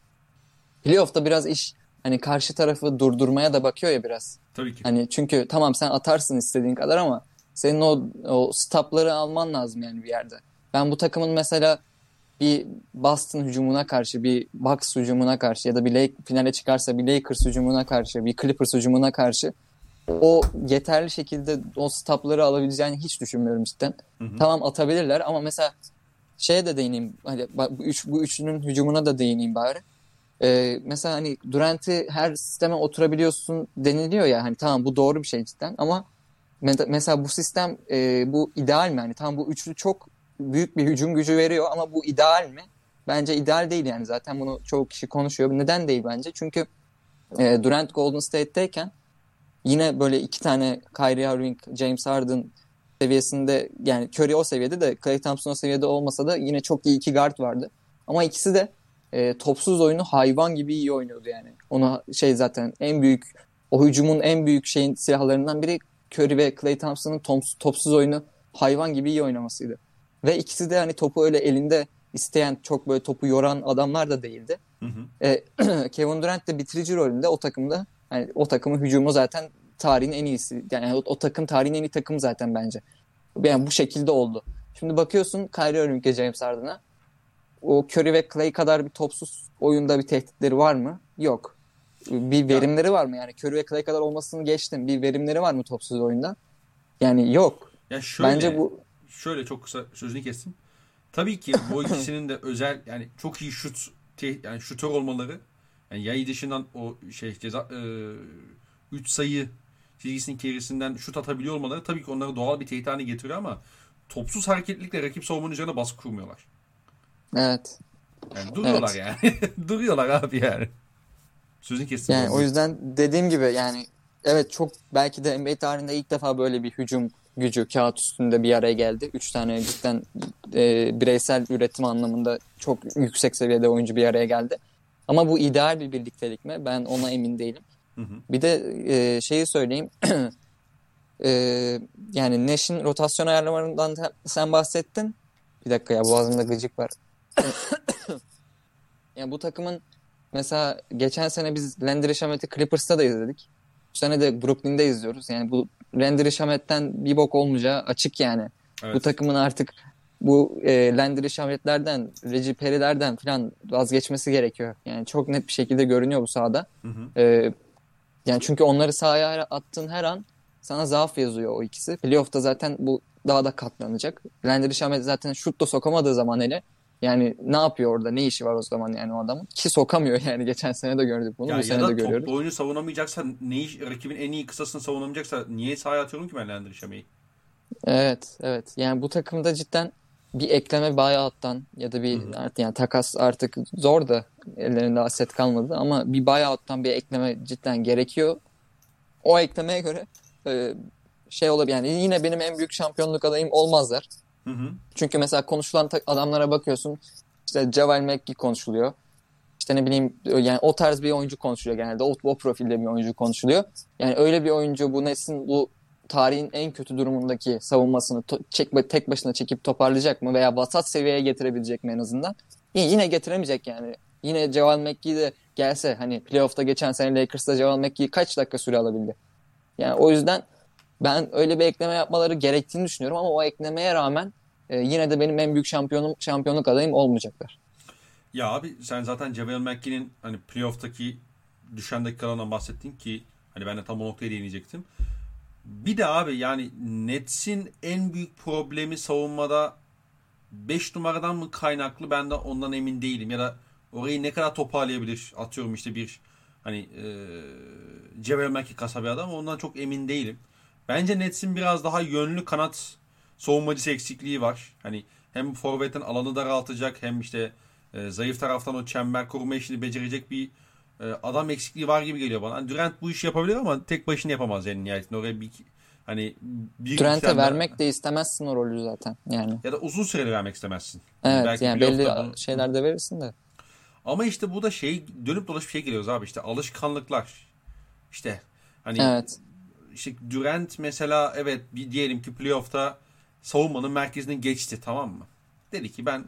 playoff'ta biraz iş hani karşı tarafı durdurmaya da bakıyor ya biraz. Tabii ki. Hani çünkü tamam sen atarsın istediğin kadar ama senin o, o stopları alman lazım yani bir yerde. Ben bu takımın mesela bir Boston hücumuna karşı, bir Bucks hücumuna karşı ya da bir Lake, finale çıkarsa bir Lakers hücumuna karşı, bir Clippers hücumuna karşı o yeterli şekilde o stopları alabileceğini hiç düşünmüyorum cidden. Hı hı. Tamam, atabilirler ama mesela şeye de değineyim. Hani bu, üç, bu üçünün hücumuna da değineyim bari. Ee, mesela hani Durant'i her sisteme oturabiliyorsun deniliyor ya, hani tamam bu doğru bir şey cidden ama mesela bu sistem e, bu ideal mi? Hani tam bu üçlü çok büyük bir hücum gücü veriyor ama bu ideal mi? Bence ideal değil yani, zaten bunu çoğu kişi konuşuyor. Neden değil bence? Çünkü e, Durant Golden State'teyken yine böyle iki tane Kyrie Irving, James Harden seviyesinde, yani Curry o seviyede de Klay Thompson o seviyede olmasa da yine çok iyi iki guard vardı. Ama ikisi de e, topsuz oyunu hayvan gibi iyi oynuyordu yani. Ona şey zaten en büyük, o hücumun en büyük şeyin silahlarından biri Curry ve Klay Thompson'ın topsuz, topsuz oyunu hayvan gibi iyi oynamasıydı. Ve ikisi de hani topu öyle elinde isteyen, çok böyle topu yoran adamlar da değildi. Hı hı. E, Kevin Durant de bitirici rolünde o takımda. Yani o takımın hücumu zaten tarihin en iyisi. Yani o, o takım tarihin en iyi takımı zaten bence. Yani bu şekilde oldu. Şimdi bakıyorsun Kyrie Irving'e, James Harden'a. O Curry ve Clay kadar bir topsuz oyunda bir tehditleri var mı? Yok. Bir verimleri var mı? Yani Curry ve Clay kadar olmasını geçtim. Bir verimleri var mı topsuz oyunda? Yani yok. Ya şöyle, bence bu... şöyle çok kısa sözünü kestim. Tabii ki bu ikisinin de özel, yani çok iyi şut, yani şutör olmaları. Yani yayı dışından o şey ceza üç e, sayı çizgisinin gerisinden şut atabiliyor olmaları tabii ki onlara doğal bir tehdit haline getiriyor ama topsuz hareketlilikle rakip savunmanın üzerine baskı kurmuyorlar. Evet. Yani duruyorlar evet. yani. duruyorlar abi yani. Sözünü kestim. Yani o yüzden dediğim gibi yani evet, çok belki de N B A tarihinde ilk defa böyle bir hücum gücü kağıt üstünde bir araya geldi. Üç tane cidden e, bireysel üretim anlamında çok yüksek seviyede oyuncu bir araya geldi. Ama bu ideal bir birliktelik mi? Ben ona emin değilim. Hı hı. Bir de e, şeyi söyleyeyim. e, yani Nash'in rotasyon ayarlamalarından sen bahsettin. Bir dakika ya, boğazımda gıcık var. yani bu takımın mesela geçen sene biz Landry Shamet'i Clippers'ta da izledik. Bu sene de Brooklyn'de izliyoruz. Yani bu Landry Shamet'ten bir bok olmayacağı açık yani. Evet. Bu takımın artık bu e, Landry Shamet'lerden, Reggie Perry'lerden falan vazgeçmesi gerekiyor. Yani çok net bir şekilde görünüyor bu sahada. Hı hı. E, yani çünkü onları sahaya attığın her an sana zaaf yazıyor o ikisi. Playoff'ta zaten bu daha da katlanacak. Landry Shamet zaten şut da sokamadığı zaman hele, yani ne yapıyor orada? Ne işi var o zaman yani o adamın? Ki sokamıyor yani, geçen sene de gördük bunu. Ya, bu ya sene da de görüyoruz. Toplu oyunu savunamayacaksa, ne iş, rakibin en iyi kısasını savunamayacaksa niye sahaya atıyorum ki ben Landry Shamet'i? Evet, evet. Yani bu takımda cidden bir ekleme buyout'tan ya da bir artık, yani takas artık zor da, ellerinde aset kalmadı ama bir buyout'tan bir ekleme cidden gerekiyor. O eklemeye göre e, şey olabilir yani, yine benim en büyük şampiyonluk adayım olmazlar. Hı hı. Çünkü mesela konuşulan ta- adamlara bakıyorsun, işte Javel McGee konuşuluyor. İşte ne bileyim yani o tarz bir oyuncu konuşuluyor genelde. O, o profilde bir oyuncu konuşuluyor. Yani öyle bir oyuncu bu Nets'in bu tarihin en kötü durumundaki savunmasını to- çek- tek başına çekip toparlayacak mı? Veya vasat seviyeye getirebilecek mi en azından? Y- yine getiremeyecek yani. Yine Javel McGee de gelse, hani playoff'ta geçen sene Lakers'ta Javel McGee kaç dakika süre alabildi? Yani o yüzden ben öyle bir ekleme yapmaları gerektiğini düşünüyorum ama o eklemeye rağmen e, yine de benim en büyük şampiyonum, şampiyonluk adayım olmayacaklar. Ya abi sen zaten Javel McGee'nin hani playoff'taki düşen dakikalarından bahsettin ki hani ben de tam o noktaya değinecektim. Bir de abi yani Nets'in en büyük problemi savunmada beş numaradan mı kaynaklı, ben de ondan emin değilim. Ya da orayı ne kadar toparlayabilir, atıyorum işte bir hani e, Javel McGee kasa bir adam, ondan çok emin değilim. Bence Nets'in biraz daha yönlü kanat savunmacısı eksikliği var. Hani hem forvetin alanı daraltacak hem işte e, zayıf taraftan o çember koruma işini becerecek bir e, adam eksikliği var gibi geliyor bana. Hani Durant bu işi yapabilir ama tek başına yapamaz yani nihayetinde. Oraya bir hani bir Durant'e vermek var. De istemezsin o rolü zaten yani. Ya da uzun süreli vermek istemezsin. Evet belki yani belli şeylerde verirsin de. Ama işte bu da şey, dönüp dolaşıp şey geliyoruz abi, işte alışkanlıklar. İşte hani evet. İşte Durant mesela evet bir diyelim ki playoff'ta savunmanın merkezine geçti, tamam mı? Dedi ki ben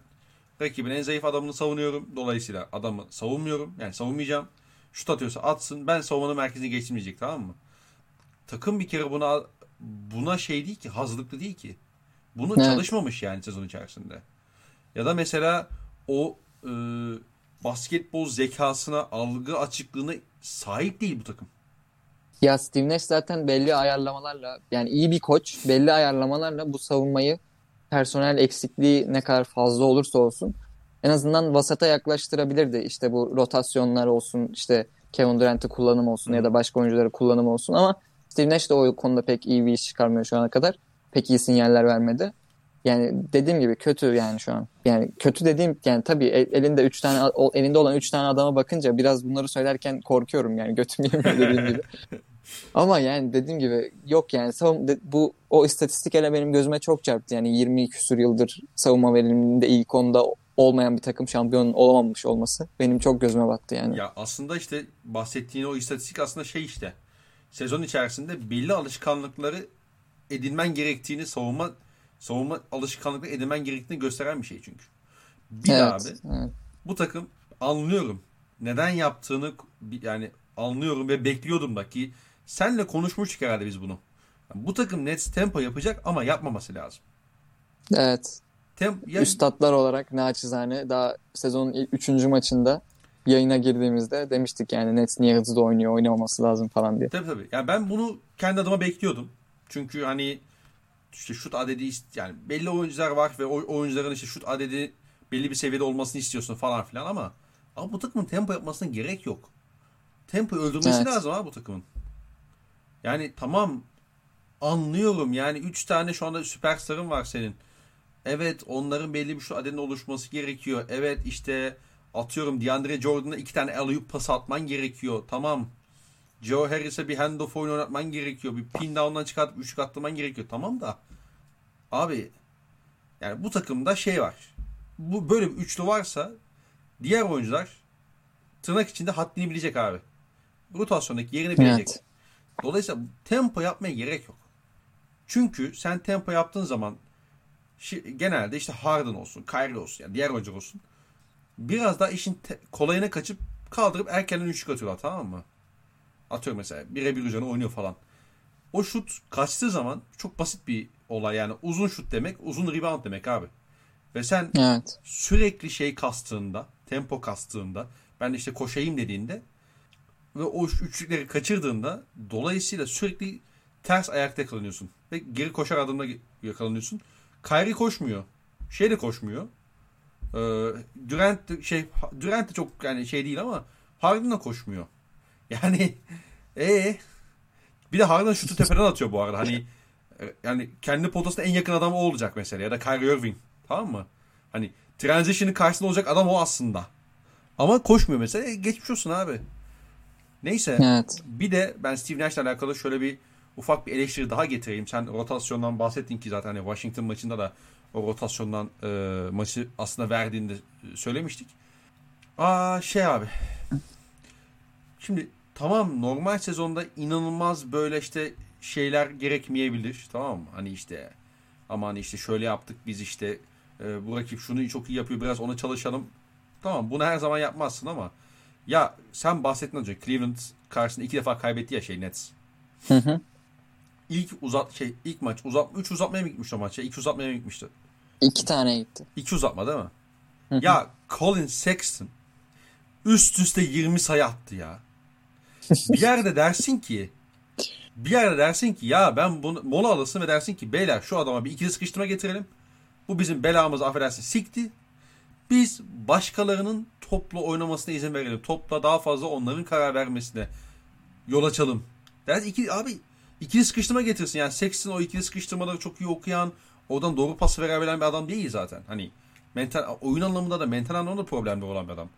rakibin en zayıf adamını savunuyorum. Dolayısıyla adamı savunmuyorum. Yani savunmayacağım. Şut atıyorsa atsın. Ben savunmanın merkezine geçtim diyecek, tamam mı? Takım bir kere buna buna şey değil ki, hazırlıklı değil ki. Bunu evet. Çalışmamış yani sezon içerisinde. Ya da mesela o e, basketbol zekasına, algı açıklığına sahip değil bu takım. Ya Steve Nash zaten belli ayarlamalarla, yani iyi bir koç belli ayarlamalarla bu savunmayı, personel eksikliği ne kadar fazla olursa olsun en azından vasata yaklaştırabilirdi. İşte bu rotasyonlar olsun, işte Kevin Durant'ı kullanım olsun ya da başka oyuncuları kullanım olsun, ama Steve Nash de o konuda pek iyi bir iş çıkarmıyor şu ana kadar. Pek iyi sinyaller vermedi. Yani dediğim gibi kötü yani şu an. Yani kötü dediğim, yani tabii elinde üç tane elinde olan üç tane adama bakınca biraz bunları söylerken korkuyorum yani, götüm yemiyor dediğim gibi. Ama yani dediğim gibi yok yani savunma, bu o istatistik hele benim gözüme çok çarptı. Yani yirmi küsur yıldır savunma veriminde ilk onda olmayan bir takım şampiyon olamamış olması benim çok gözüme battı yani. Ya aslında işte bahsettiğin o istatistik aslında şey işte. Sezon içerisinde belli alışkanlıkları edinmen gerektiğini, savunma savunma alışkanlıkları edinmen gerektiğini gösteren bir şey çünkü. Bir evet, abi evet. Bu takım, anlıyorum neden yaptığını, yani anlıyorum ve bekliyordum da ki senle konuşmuştuk herhalde biz bunu. Yani bu takım Nets tempo yapacak ama yapmaması lazım. Evet. Tem- yani... Üstatlar olarak naçizane daha sezonun üçüncü maçında yayına girdiğimizde demiştik yani Nets niye hızlı oynuyor, oynamaması lazım falan diye. Tabii tabii. Yani ben bunu kendi adıma bekliyordum. Çünkü hani işte şut adedi, yani belli oyuncular var ve o oyuncuların işte şut adedi belli bir seviyede olmasını istiyorsun falan filan, ama ama bu takımın tempo yapmasına gerek yok. Tempo öldürmesi evet. lazım ha bu takımın. Yani tamam, anlıyorum yani üç tane şu anda süperstarın var senin. Evet, onların belli bir şut adedinin oluşması gerekiyor. Evet işte atıyorum DeAndre Jordan'a iki tane alley-oop pas atman gerekiyor. Tamam. Joe Harris'e bir handoff oyunu oynatman gerekiyor. Bir pin down'dan çıkartıp üçlük atman gerekiyor. Tamam da abi yani bu takımda şey var. Bu böyle bir üçlü varsa diğer oyuncular tırnak içinde haddini bilecek abi. Rotasyondaki yerini bilecek. Evet. Dolayısıyla tempo yapmaya gerek yok. Çünkü sen tempo yaptığın zaman genelde işte Harden olsun, Kyrie olsun, yani diğer oyuncu olsun, biraz daha işin te- kolayına kaçıp kaldırıp erkenden üçlük atıyorlar, tamam mı? Atıyor mesela birebir üzerine oynuyor falan. O şut kaçtığı zaman çok basit bir olay yani, uzun şut demek, uzun rebound demek abi. Ve sen evet. sürekli şey kastığında, tempo kastığında, ben işte koşayım dediğinde ve o üçlükleri kaçırdığında dolayısıyla sürekli ters ayakta yakalanıyorsun. Ve geri koşar adımda yakalanıyorsun. Kyrie koşmuyor. Şey de koşmuyor. Ee, Durant şey Durant de çok yani şey değil ama Harden de koşmuyor. Yani ee bir de Harden şutu tepeden atıyor bu arada. Hani yani kendi potasına en yakın adam o olacak mesela, ya da Kyrie Irving. Tamam mı? Hani transition'ın karşısında olacak adam o aslında. Ama koşmuyor mesela. E, geçmiş olsun abi. Neyse. Evet. Bir de ben Steve Nash'la alakalı şöyle bir ufak bir eleştiri daha getireyim. Sen rotasyondan bahsettin ki zaten hani Washington maçında da o rotasyondan e, maçı aslında verdiğini söylemiştik. Aa şey abi. Şimdi tamam, normal sezonda inanılmaz böyle işte şeyler gerekmeyebilir. Tamam mı? Hani işte aman işte şöyle yaptık biz işte e, bu rakip şunu çok iyi yapıyor, biraz ona çalışalım. Tamam, bunu her zaman yapmazsın ama ya sen bahsettin önce Cleveland karşısında iki defa kaybetti ya şey Nets. Hı hı. İlk uzat şey ilk maç uzat üç uzatmaya mı gitmişti o maç ya? İki uzatmaya mı gitmişti? İki tane gitti. İki uzatma değil mi? Hı hı. Ya Colin Sexton üst üste yirmi sayı attı ya. Bir yerde dersin ki bir yerde dersin ki ya ben bunu mola alasın ve dersin ki beyler şu adama bir ikili sıkıştırma getirelim. Bu bizim belamızı affedersin sikti. Biz başkalarının topla oynamasına izin verelim. Topla daha fazla onların karar vermesine yol açalım. Dersin iki abi İkili sıkıştırma getirsin. Yani Sexton o ikili sıkıştırmaları çok iyi okuyan, oradan doğru pası verebilen bir adam değil zaten. Hani mental oyun anlamında da mental anlamda da problemli olan bir adam.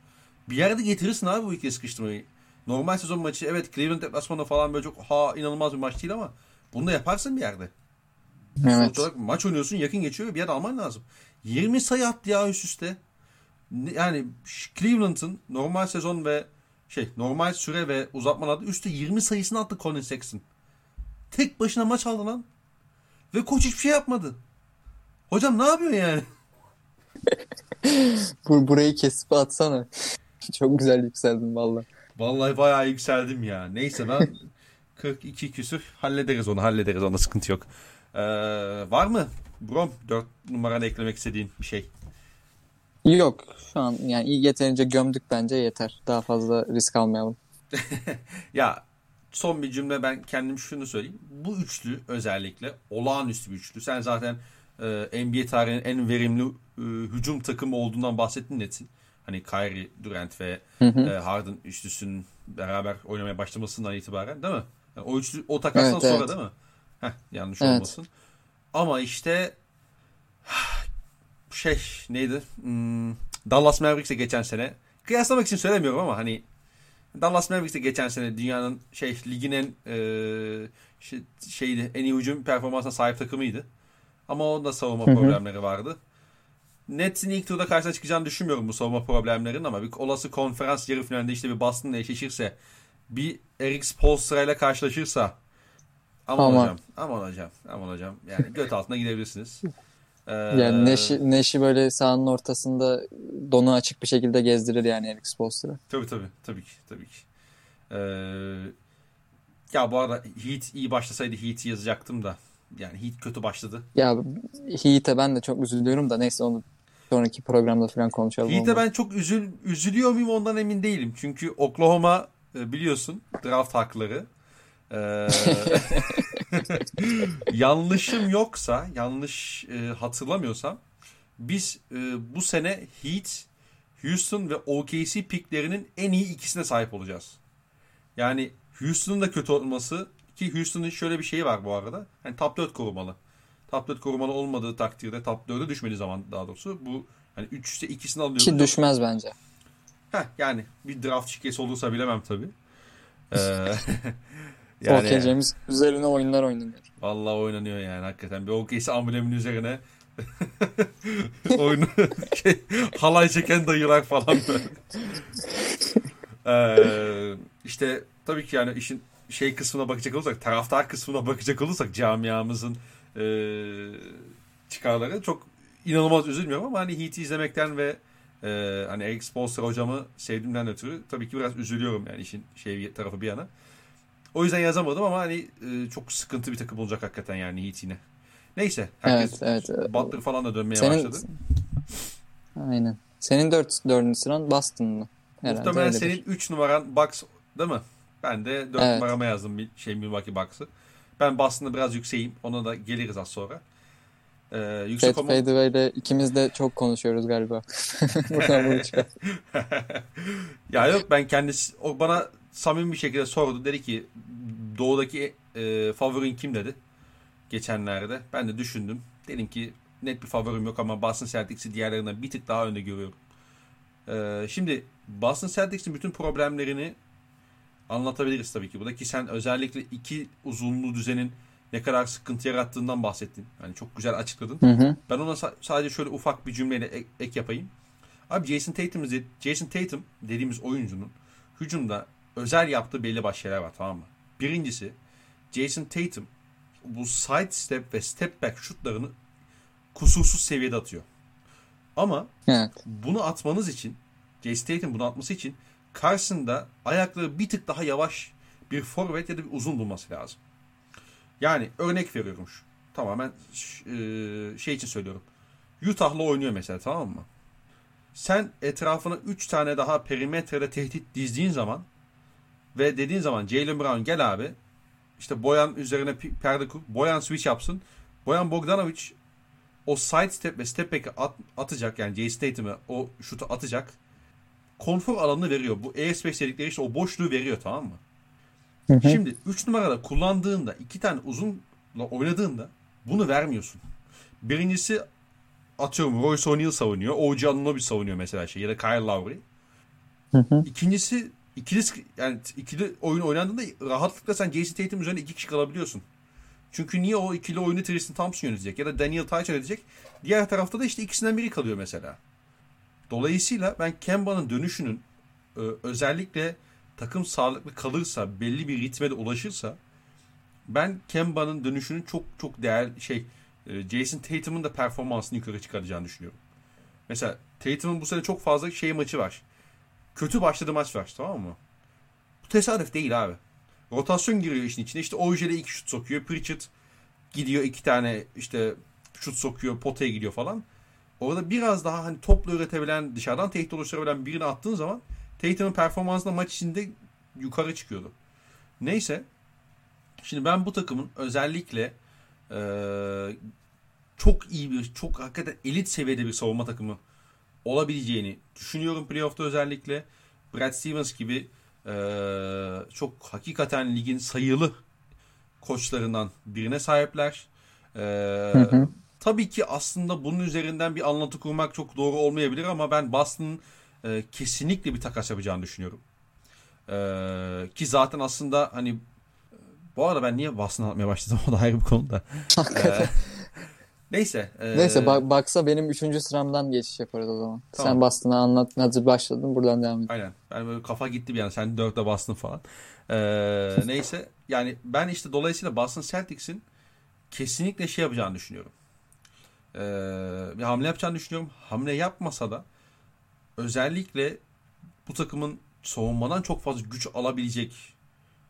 Bir yerde getirirsin abi bu ikili sıkıştırmayı. Normal sezon maçı evet Cleveland deplasmanı falan böyle çok ha inanılmaz bir maç değil ama bunu da yaparsın bir yerde. Evet. Sonuç olarak maç oynuyorsun, yakın geçiyor ve bir yerde alman lazım. yirmi sayı attı ya üst üste. Yani Cleveland'ın normal sezon ve şey normal süre ve uzatmalarda üstte yirmi sayısını attı Colin Sexton. Tek başına maç aldı lan. Ve koç hiçbir şey yapmadı. Hocam ne yapıyor yani? Burayı kesip atsana. Çok güzel yükseldim vallahi. Vallahi bayağı yükseldim ya. Neyse ben kırk iki küsür hallederiz onu hallederiz. Onda sıkıntı yok. Ee, var mı Brom dört numarada eklemek istediğin bir şey? Yok. Şu an yani yeterince gömdük, bence yeter. Daha fazla risk almayalım. Ya son bir cümle, ben kendim şunu söyleyeyim. Bu üçlü özellikle olağanüstü bir üçlü. Sen zaten e, N B A tarihinin en verimli e, hücum takımı olduğundan bahsettin Nets'in. Hani Kyrie, Durant ve hı hı. E, Harden üçlüsünün beraber oynamaya başlamasından itibaren, değil mi? Yani o üçlü, o takastan evet, sonra evet. Değil mi? Heh, yanlış evet. olmasın. Ama işte şey neydi? Hmm, Dallas Mavericks'e geçen sene, kıyaslamak için söylemiyorum ama hani Dallas Mavericks'e geçen sene dünyanın şey ligin en e, şey, şeydi, en iyi hücum performansına sahip takımıydı. Ama onun da savunma hı hı. problemleri vardı. Nets'in ilk turda karşısına çıkacağını düşünmüyorum bu savunma problemlerinin, ama bir olası konferans yarı finalinde işte bir Boston'la eşleşirse, bir Eric Spoelstra ile karşılaşırsa aman, aman hocam, aman hocam, aman hocam. Yani göt altına gidebilirsiniz. Ee, yani Neş'i, Neş'i böyle sahanın ortasında donu açık bir şekilde gezdirir yani Eric Spoelstra. Tabii tabii, tabii ki, tabii ki. Ee, ya bu arada Heat iyi başlasaydı Heat'i yazacaktım da. Yani Heat kötü başladı. Ya Heat'e ben de çok üzülüyorum da, neyse onu sonraki programda falan konuşalım. Heat'e ben çok üzül, üzülüyor muyum ondan emin değilim. Çünkü Oklahoma biliyorsun draft hakları. Ee, yanlışım yoksa, yanlış e, hatırlamıyorsam biz e, bu sene Heat, Houston ve O K C picklerinin en iyi ikisine sahip olacağız. Yani Houston'un da kötü olması, ki Houston'un şöyle bir şeyi var bu arada. Hani top dört korumalı. Top dört korumalı olmadığı takdirde, top dörde düşmediği zaman daha doğrusu, bu hani üçte ikisini alıyoruz. Ki düşmez bence. Heh, yani bir draft şikesi olursa bilemem tabii. Ee, yani, O K C'miz yani, üzerine oyunlar oynanıyor. Vallahi oynanıyor yani hakikaten. Bir O K C ambleminin üzerine oyunu şey, halay çeken dayılar falan böyle. ee, işte tabii ki yani işin şey kısmına bakacak olursak, taraftar kısmına bakacak olursak camiamızın e, çıkarları, çok inanılmaz üzülmüyorum ama hani Heat'i izlemekten ve e, hani Eric Spoelstra hocamı sevdiğimden ötürü tabii ki biraz üzülüyorum yani, işin şey tarafı bir yana. O yüzden yazamadım ama hani e, çok sıkıntı bir takım olacak hakikaten yani Heat yine. Neyse. Herkes evet, evet. Butler falan da dönmeye Senin, başladı. Aynen. Senin dört, dördüncü sıran Boston'lı. Muhtemelen senin üç numaran Bucks değil mi? Ben de dört evet. numarama yazdım bir şey, Milwaukee Bucks'ı. Ben Boston'da biraz yükseğim. Ona da geliriz az sonra. Ee, yüksek Pat Fadeaway'de ikimiz de çok konuşuyoruz galiba. Buradan bunu çıkar. Ya yok, ben kendisi o bana samimi bir şekilde sordu. Dedi ki doğudaki e, favorin kim dedi. Geçenlerde. Ben de düşündüm. Dedim ki net bir favorim yok ama Boston Celtics'i diğerlerinden bir tık daha önde görüyorum. E, şimdi Boston Celtics'in bütün problemlerini anlatabiliriz tabii ki burada, ki sen özellikle iki uzunlu düzenin ne kadar sıkıntı yarattığından bahsettin. Yani çok güzel açıkladın. Hı hı. Ben ona sa- sadece şöyle ufak bir cümleyle ek, ek yapayım. Abi Jayson Tatum, Jayson Tatum dediğimiz oyuncunun hücumda özel yaptığı belli başlı şeyler var, tamam mı? Birincisi, Jayson Tatum bu side step ve step back şutlarını kusursuz seviyede atıyor. Ama evet. bunu atmanız için, Jayson Tatum bunu atması için karşısında ayakları bir tık daha yavaş bir forvet ya da bir uzun bulması lazım. Yani örnek veriyorum şu. Tamamen şey için söylüyorum. Utah'la oynuyor mesela, tamam mı? Sen etrafına üç tane daha perimetrede tehdit dizdiğin zaman ve dediğin zaman Jaylen Brown gel abi, işte Boyan üzerine perde kur, Boyan switch yapsın. Boyan Bogdanovic o side step ve step back'e at, atacak yani Jayson Tatum'a o şutu atacak. Konfor alanını veriyor. Bu airspace dedikleri işte o boşluğu veriyor, tamam mı? Hı hı. Şimdi üç numarada kullandığında, iki tane uzunla oynadığında bunu vermiyorsun. Birincisi atıyorum Royce O'Neal savunuyor. O G Anunoby savunuyor mesela şey, ya da Kyle Lowry. Hı hı. İkincisi ikili, yani ikili oyun oynandığında rahatlıkla sen Jayson Tatum üzerine iki kişi kalabiliyorsun. Çünkü niye, o ikili oyunu Tristan Thompson yönetecek ya da Daniel Tice yönetecek. Diğer tarafta da işte ikisinden biri kalıyor mesela. Dolayısıyla ben Kemba'nın dönüşünün özellikle takım sağlıklı kalırsa, belli bir ritme de ulaşırsa, ben Kemba'nın dönüşünün çok çok değerli şey, Jayson Tatum'un da performansını yukarı çıkaracağını düşünüyorum. Mesela Tatum'un bu sene çok fazla şey maçı var. Kötü başladığı maç var, tamam mı? Bu tesadüf değil abi. Rotasyon giriyor işin içine. İşte Ojel'e iki şut sokuyor. Pritchett gidiyor iki tane işte şut sokuyor. Potaya gidiyor falan. Orada biraz daha hani topla üretebilen, dışarıdan tehdit oluşturabilen birini attığın zaman Tatum'un performansında maç içinde yukarı çıkıyordu. Neyse. Şimdi ben bu takımın özellikle e, çok iyi bir, çok hakikaten elit seviyede bir savunma takımı olabileceğini düşünüyorum playoff'ta özellikle. Brad Stevens gibi e, çok hakikaten ligin sayılı koçlarından birine sahipler. E, hı hı. Tabii ki aslında bunun üzerinden bir anlatı kurmak çok doğru olmayabilir ama ben Boston'ın e, kesinlikle bir takas yapacağını düşünüyorum. E, ki zaten aslında hani bu arada ben niye Boston'ı anlatmaya başladım o da ayrı bir konuda. Hakikaten. E, neyse. E, neyse bak, baksa benim üçüncü sıramdan geçiş yaparız o zaman. Tamam. Sen Boston'ı anlat, hazır başladın buradan devam edin. Aynen. Yani böyle kafa gitti bir yani sen dörtte Boston falan. E, neyse yani ben işte dolayısıyla Boston Celtics'in kesinlikle şey yapacağını düşünüyorum. Ee, bir hamle yapacağını düşünüyorum. Hamle yapmasa da özellikle bu takımın savunmadan çok fazla güç alabilecek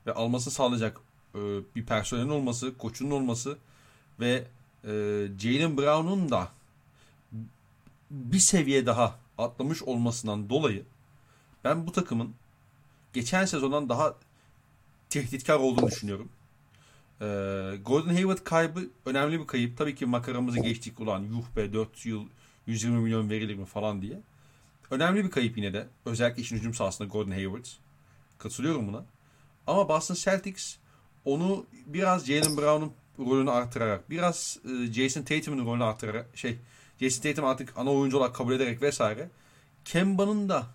ve almasını sağlayacak e, bir personelin olması, koçunun olması ve e, Jaylen Brown'un da bir seviye daha atlamış olmasından dolayı ben bu takımın geçen sezondan daha tehditkar olduğunu düşünüyorum. Gordon Hayward kaybı önemli bir kayıp. Tabii ki makaramızı geçtik ulan yuh be dört yıl yüz yirmi milyon verilir mi falan diye. Önemli bir kayıp yine de. Özellikle işin hücum sahasında Gordon Hayward. Katılıyorum buna. Ama Boston Celtics onu biraz Jaylen Brown'un rolünü artırarak, biraz Jayson Tatum'un rolünü artırarak, şey Jayson Tatum artık ana oyuncu olarak kabul ederek vesaire. Kemba'nın da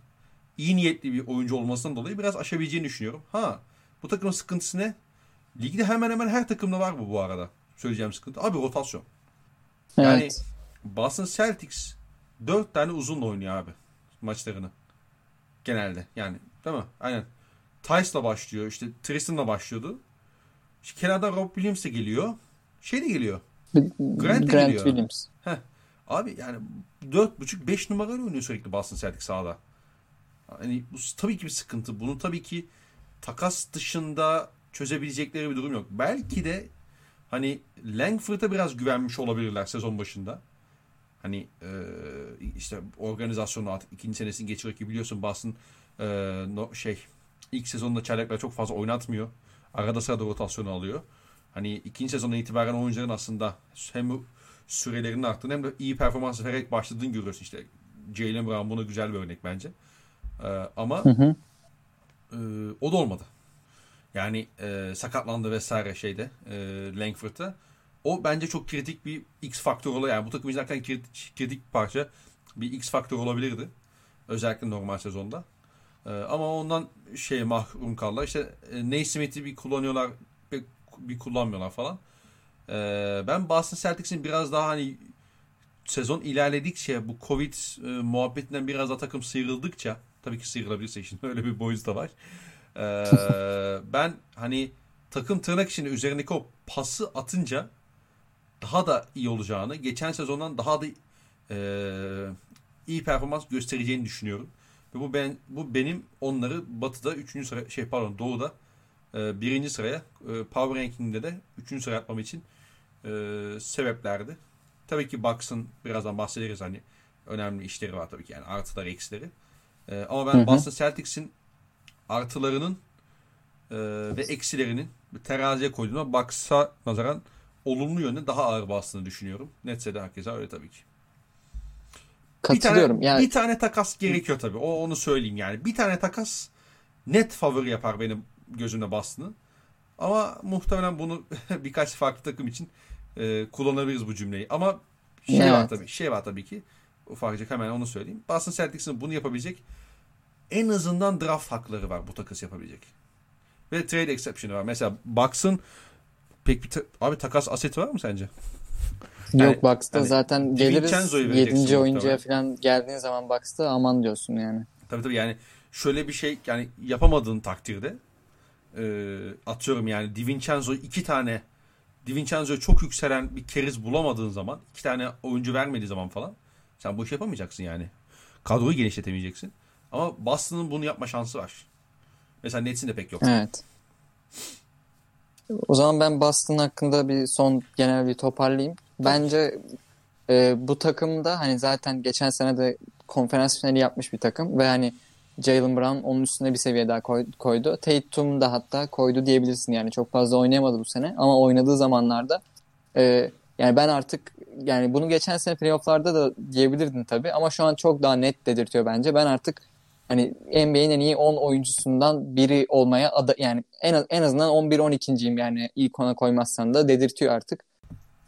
iyi niyetli bir oyuncu olmasından dolayı biraz aşabileceğini düşünüyorum. Ha, bu takımın sıkıntısı ne? Ligde hemen hemen her takımda var bu bu arada. Söyleyeceğim sıkıntı. Abi rotasyon. Evet. Yani Boston Celtics dört tane uzunla oynuyor abi maçlarını. Genelde yani değil mi? Aynen. Tice'la başlıyor. İşte Tristan'la başlıyordu. İşte kenardan Rob Williams de geliyor. Şey de geliyor. Grant de Grant geliyor. Williams. Heh. Abi yani dört buçuk beş numarayla oynuyor sürekli Boston Celtics sahada. Yani bu tabii ki bir sıkıntı. Bunu tabii ki takas dışında çözebilecekleri bir durum yok. Belki de hani Langford'a biraz güvenmiş olabilirler sezon başında. Hani e, işte organizasyonu artık ikinci senesini geçirerek ki biliyorsun Boston e, no, şey ilk sezonda çaylakları çok fazla oynatmıyor. Arada sırada rotasyonu alıyor. Hani ikinci sezondan itibaren oyuncuların aslında hem sürelerinin arttığını hem de iyi performans vererek başladığını görüyorsun. İşte Jaylen Brown buna güzel bir örnek bence. E, ama hı hı. E, o da olmadı. Yani e, sakatlandı vesaire şeyde e, Langford'da. O bence çok kritik bir X faktör olabilir. Yani bu takım izlerken kritik, kritik bir parça bir X faktör olabilirdi. Özellikle normal sezonda. E, ama ondan şey mahrum kaldılar. İşte e, Naismith'i bir kullanıyorlar bir, bir kullanmıyorlar falan. E, ben Boston Celtics'in biraz daha hani sezon ilerledikçe bu Covid e, muhabbetinden biraz daha takım sıyrıldıkça tabii ki sıyrılabilirse şimdi öyle bir boyuz da var. Ee, ben hani takım tırnak içinde üzerindeki o pası atınca daha da iyi olacağını, geçen sezondan daha da e, iyi performans göstereceğini düşünüyorum. Ve bu ben bu benim onları Batı'da üçüncü sıra şey pardon Doğu'da e, birinci sıraya e, Power Ranking'de de üçüncü sıraya atmam için e, sebeplerdi. Tabii ki Bucks'ın birazdan bahsederiz hani önemli işleri var tabii ki yani artıları eksileri. E, ama ben hı hı. Boston Celtics'in artılarının e, ve eksilerinin teraziye koyduğuna baksa nazaran olumlu yönde daha ağır bastığını düşünüyorum. Netse de herkese öyle tabii ki. Katılıyorum. Bir tane, yani... bir tane takas gerekiyor tabii. O, onu söyleyeyim yani. Bir tane takas net favori yapar benim gözümde Boston'ı. Ama muhtemelen bunu birkaç farklı takım için e, kullanabiliriz bu cümleyi. Ama şey evet. var tabii. Şey var tabii ki. Ufaklıca hemen onu söyleyeyim. Boston Celtics'in bunu yapabilecek en azından draft hakları var bu takas yapabilecek. Ve trade exception'ı var. Mesela Bucks'ın pek bir ta- abi takas aseti var mı sence? Yani, yok Bucks'ta yani, zaten geliriz yedinci oyuncuya falan geldiğin zaman Bucks'ta aman diyorsun yani. Tabii tabii yani şöyle bir şey yani yapamadığın takdirde e, atıyorum yani DiVincenzo'yu iki tane DiVincenzo'yu çok yükselen bir keriz bulamadığın zaman iki tane oyuncu vermediği zaman falan sen bu işi yapamayacaksın yani. Kadroyu genişletemeyeceksin. Ama Boston'ın bunu yapma şansı var. Mesela Nets'in de pek yok. Evet. O zaman ben Boston hakkında bir son genel bir toparlayayım. Bence e, bu takımda hani zaten geçen sene de konferans finali yapmış bir takım ve hani Jaylen Brown onun üstüne bir seviye daha koydu. Tatum da hatta koydu diyebilirsin yani. Çok fazla oynayamadı bu sene ama oynadığı zamanlarda e, yani ben artık yani bunu geçen sene playoff'larda da diyebilirdin tabii ama şu an çok daha net dedirtiyor bence. Ben artık hani N B A'nin en iyi on oyuncusundan biri olmaya ada- yani en az, en azından on bir on ikinciyim yani ilk ona koymazsan da dedirtiyor artık.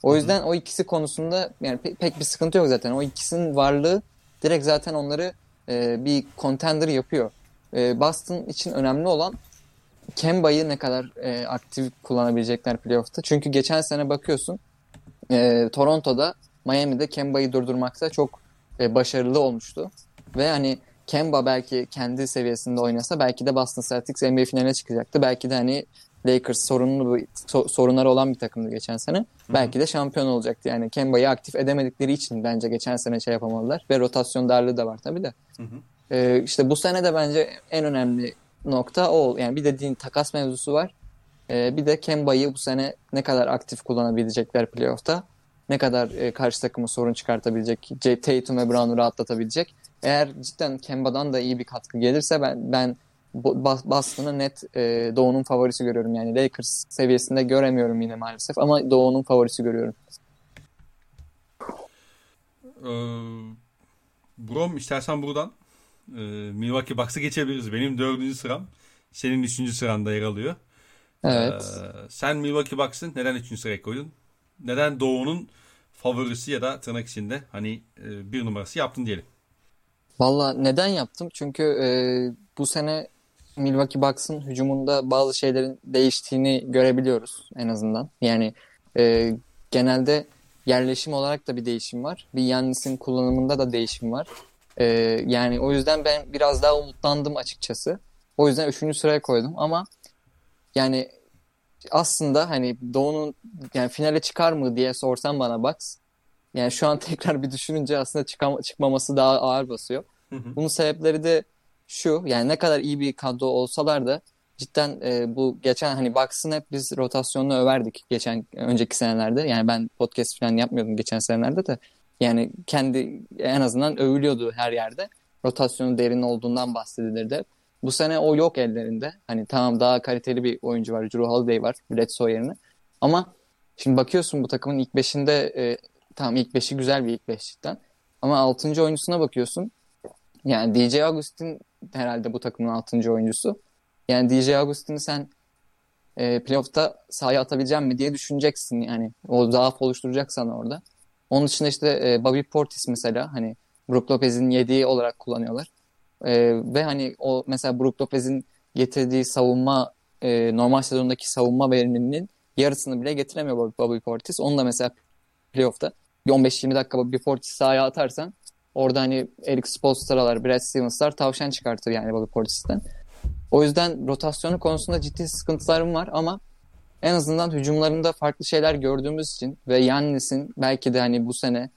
O yüzden o ikisi konusunda yani pe- pek bir sıkıntı yok zaten. O ikisinin varlığı direkt zaten onları e, bir contender yapıyor. E, Boston için önemli olan Kemba'yı ne kadar e, aktif kullanabilecekler playoff'ta. Çünkü geçen sene bakıyorsun e, Toronto'da, Miami'de Kemba'yı durdurmakta çok e, başarılı olmuştu. Ve hani Kemba belki kendi seviyesinde oynasa belki de Boston Celtics N B A finaline çıkacaktı. Belki de hani Lakers sorunlu bir, so, sorunları olan bir takımdı geçen sene. Hı-hı. Belki de şampiyon olacaktı. Yani Kemba'yı aktif edemedikleri için bence geçen sene şey yapamadılar. Ve rotasyon darlığı da var tabii de. Ee, işte bu sene de bence en önemli nokta o. Yani bir de din, takas mevzusu var. Ee, bir de Kemba'yı bu sene ne kadar aktif kullanabilecekler playoff'ta. Ne kadar e, karşı takımı sorun çıkartabilecek. C- Tatum ve Brown'u rahatlatabilecek. Eğer cidden Kemba'dan da iyi bir katkı gelirse ben ben Boston'ı net e, Doğu'nun favorisi görüyorum. Yani Lakers seviyesinde göremiyorum yine maalesef ama Doğu'nun favorisi görüyorum. Ee, Brom istersen buradan e, Milwaukee Bucks'a geçebiliriz. Benim dördüncü sıram senin üçüncü sıranda yer alıyor. Evet. Ee, sen Milwaukee Bucks'ın neden üçüncü sıraya koydun? Neden Doğu'nun favorisi ya da tırnak içinde hani e, bir numarası yaptın diyelim. Valla neden yaptım? Çünkü e, bu sene Milwaukee Bucks'ın hücumunda bazı şeylerin değiştiğini görebiliyoruz en azından. Yani e, genelde yerleşim olarak da bir değişim var. Bir Giannis'in kullanımında da değişim var. E, yani o yüzden ben biraz daha umutlandım açıkçası. O yüzden üçüncü sıraya koydum ama yani aslında hani Doğu'nun yani finale çıkar mı diye sorsan bana Bucks. Yani şu an tekrar bir düşününce aslında çıkam- çıkmaması daha ağır basıyor. Hı hı. Bunun sebepleri de şu. Yani ne kadar iyi bir kadro olsalar da cidden e, bu geçen hani Bucks'ın hep biz rotasyonunu överdik geçen önceki senelerde. Yani ben podcast falan yapmıyordum geçen senelerde de. Yani kendi en azından övülüyordu her yerde. Rotasyonu derin olduğundan bahsedilirdi. Bu sene o yok ellerinde. Hani tamam daha kaliteli bir oyuncu var. Jrue Holiday var. Bledsoe yerine. Ama şimdi bakıyorsun bu takımın ilk beşinde e, tamam ilk beşi güzel bir ilk beş cidden. Ama altıncı oyuncusuna bakıyorsun. Yani D J Augustin herhalde bu takımın altıncı oyuncusu. Yani D J Augustin'i sen e, playoff'ta sahaya atabilecek mi diye düşüneceksin. Yani o zaaf oluşturacaksan orada. Onun dışında işte e, Bobby Portis mesela hani Brook Lopez'in yediği olarak kullanıyorlar. E, ve hani o mesela Brook Lopez'in getirdiği savunma e, normal sezondaki savunma verimliliğinin yarısını bile getiremiyor Bobby, Bobby Portis. Onu da mesela playoff'ta on beş yirmi dakika bir Portis sahaya atarsan orada hani Eric Spoelstra'lar, Brad Stevens'lar tavşan çıkartır yani Bobby Portis'ten. O yüzden rotasyonu konusunda ciddi sıkıntılarım var ama en azından hücumlarında farklı şeyler gördüğümüz için ve Giannis'in belki de hani bu sene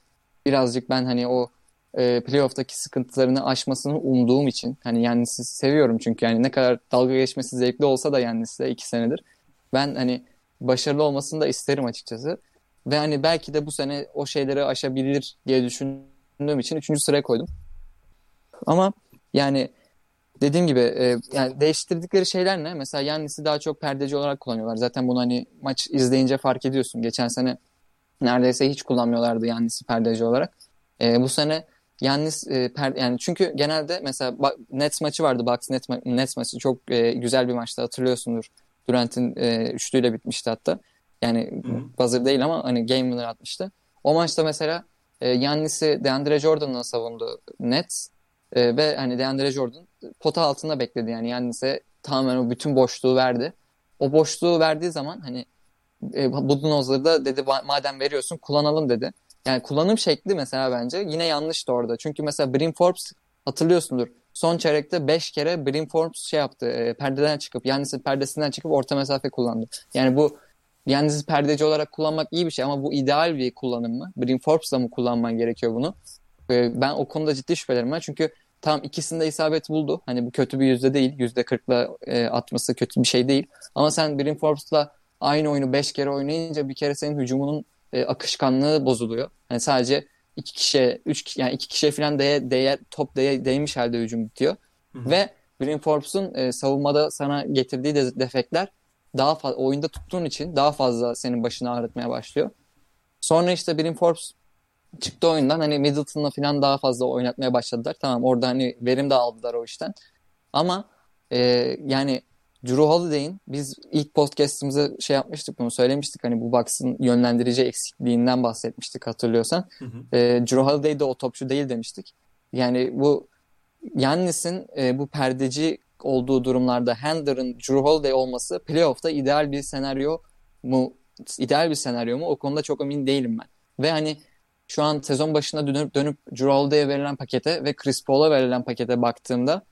birazcık ben hani o e, playoff'taki sıkıntılarını aşmasını umduğum için hani Giannis'i seviyorum çünkü yani ne kadar dalga geçmesi zevkli olsa da Giannis'le iki senedir ben hani başarılı olmasını da isterim açıkçası. Ve hani belki de bu sene o şeyleri aşabilir diye düşündüğüm için üçüncü sıraya koydum. Ama yani dediğim gibi e, yani değiştirdikleri şeyler ne? Mesela Giannis'i daha çok perdeci olarak kullanıyorlar. Zaten bunu hani maç izleyince fark ediyorsun. Geçen sene neredeyse hiç kullanmıyorlardı Giannis'i perdeci olarak. E, bu sene Giannis e, per, yani çünkü genelde mesela Nets maçı vardı. Bucks Nets, ma- Nets maçı çok e, güzel bir maçtı hatırlıyorsundur. Durant'in e, üçlüyle bitmişti hatta. Yani buzzer değil ama hani game winner atmıştı. O maçta mesela e, Giannis'i DeAndre Jordan'la savundu Nets. E, ve hani DeAndre Jordan pota altında bekledi. Yani Giannis'e tamamen o bütün boşluğu verdi. O boşluğu verdiği zaman hani e, Budenholzer da dedi madem veriyorsun kullanalım dedi. Yani kullanım şekli mesela bence yine yanlıştı orada. Çünkü mesela Bryn Forbes hatırlıyorsundur. Son çeyrekte beş kere Bryn Forbes şey yaptı. E, perdeden çıkıp Giannis'in perdesinden çıkıp orta mesafe kullandı. Yani bu Giannis'i perdeci olarak kullanmak iyi bir şey ama bu ideal bir kullanım mı? Bryn Forbes'la mı kullanman gerekiyor bunu? Ben o konuda ciddi şüphelerim var. Çünkü tam ikisinde isabet buldu. Hani bu kötü bir yüzde değil. Yüzde kırkla atması kötü bir şey değil. Ama sen Bryn Forbes'la aynı oyunu beş kere oynayınca bir kere senin hücumunun akışkanlığı bozuluyor. Yani sadece iki kişiye, üç yani iki kişiye falan değer, değer top değe, değmiş halde hücum bitiyor. Hı-hı. Ve Green Forbes'un e, savunmada sana getirdiği de defekler daha fazla oyunda tuttuğun için daha fazla senin başını ağrıtmaya başlıyor. Sonra işte Green Forbes çıktı oyundan, hani Middleton'la falan daha fazla oynatmaya başladılar. Tamam, orada hani verim de aldılar o işten. Ama e, yani Jrue Holiday'in, biz ilk podcast'ımıza şey yapmıştık, bunu söylemiştik. Hani bu Bucks'ın yönlendirici eksikliğinden bahsetmiştik, hatırlıyorsan. Hı hı. E, Jrue Holiday de o topçu değil demiştik. Yani bu Yannis'in e, bu perdeci olduğu durumlarda Hender'ın Jrue Holiday olması playoff'ta ideal bir senaryo mu? İdeal bir senaryo mu? O konuda çok emin değilim ben. Ve hani şu an sezon başına dönüp dönüp Jrue Holiday'e verilen pakete ve Chris Paul'a verilen pakete baktığımda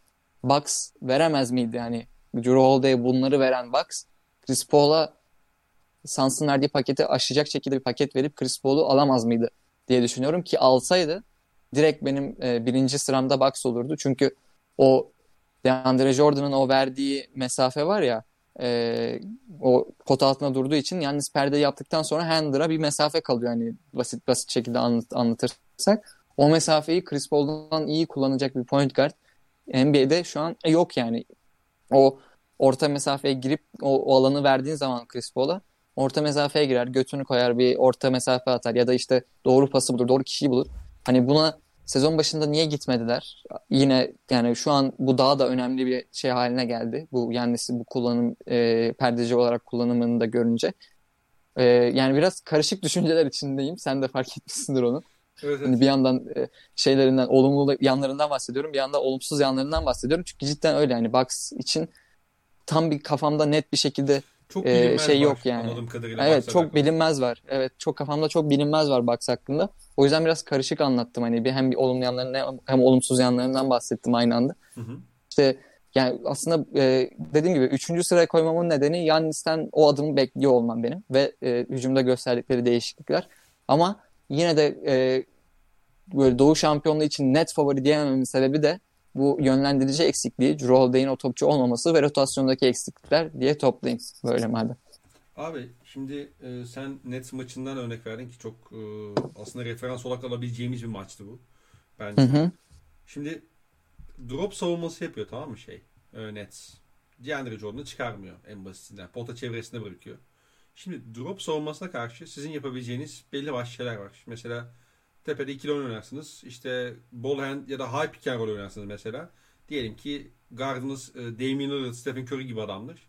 Bucks veremez miydi? Yani Jrue Holiday'e bunları veren Bucks, Chris Paul'a Suns'ın verdiği paketi aşacak şekilde bir paket verip Chris Paul'u alamaz mıydı diye düşünüyorum ki alsaydı direkt benim e, birinci sıramda Bucks olurdu. Çünkü o DeAndre Jordan'ın o verdiği mesafe var ya, e, o pot altına durduğu için yalnız perde yaptıktan sonra Hender'a bir mesafe kalıyor. Yani basit basit şekilde anlat, anlatırsak. O mesafeyi Chris Paul'dan iyi kullanacak bir point guard N B A'de şu an yok yani. O orta mesafeye girip o, o alanı verdiğin zaman Chris Paul'a, orta mesafeye girer, götünü koyar, bir orta mesafe atar ya da işte doğru pası bulur, doğru kişiyi bulur. Hani buna sezon başında niye gitmediler? Yine yani şu an bu daha da önemli bir şey haline geldi. Bu yani bu kullanım e, perdeci olarak kullanımını da görünce. E, yani biraz karışık düşünceler içindeyim. Sen de fark etmişsindir onu. Evet, evet. Hani bir yandan e, şeylerinden, olumlu yanlarından bahsediyorum. Bir yandan olumsuz yanlarından bahsediyorum. Çünkü cidden öyle yani Bucks için tam bir kafamda net bir şekilde çok e, şey var, yok yani. Evet, çok hakkında bilinmez var. Evet, çok kafamda çok bilinmez var Bucks hakkında. O yüzden biraz karışık anlattım. Hani bir hem bir olumlu yanlarından hem olumsuz yanlarından bahsettim aynı anda. Hı hı. İşte yani aslında e, dediğim gibi üçüncü sıraya koymamın nedeni Yannis'ten o adımı bekliyor olmam benim ve e, hücumda gösterdikleri değişiklikler. Ama yine de e, böyle Doğu şampiyonluğu için net favori diyemememin sebebi de bu yönlendirici eksikliği, Jrue Holiday'in o topçu olmaması ve rotasyondaki eksiklikler diye toplayayım böyle madem. Abi şimdi e, sen Nets maçından örnek verdin ki çok e, aslında referans olarak alabileceğimiz bir maçtı bu bence. Hı hı. Şimdi drop savunması yapıyor, tamam mı şey e, Nets. DeAndre Jordan'ı çıkarmıyor en basitinden. Pota çevresine bırakıyor. Şimdi drop savunmasına karşı sizin yapabileceğiniz belli başlı şeyler var. Şimdi mesela tepede ikili oynarsınız. İşte ball hand ya da high pick and roll oynarsınız mesela. Diyelim ki guardınız e, Damian Lillard, Stephen Curry gibi adamdır.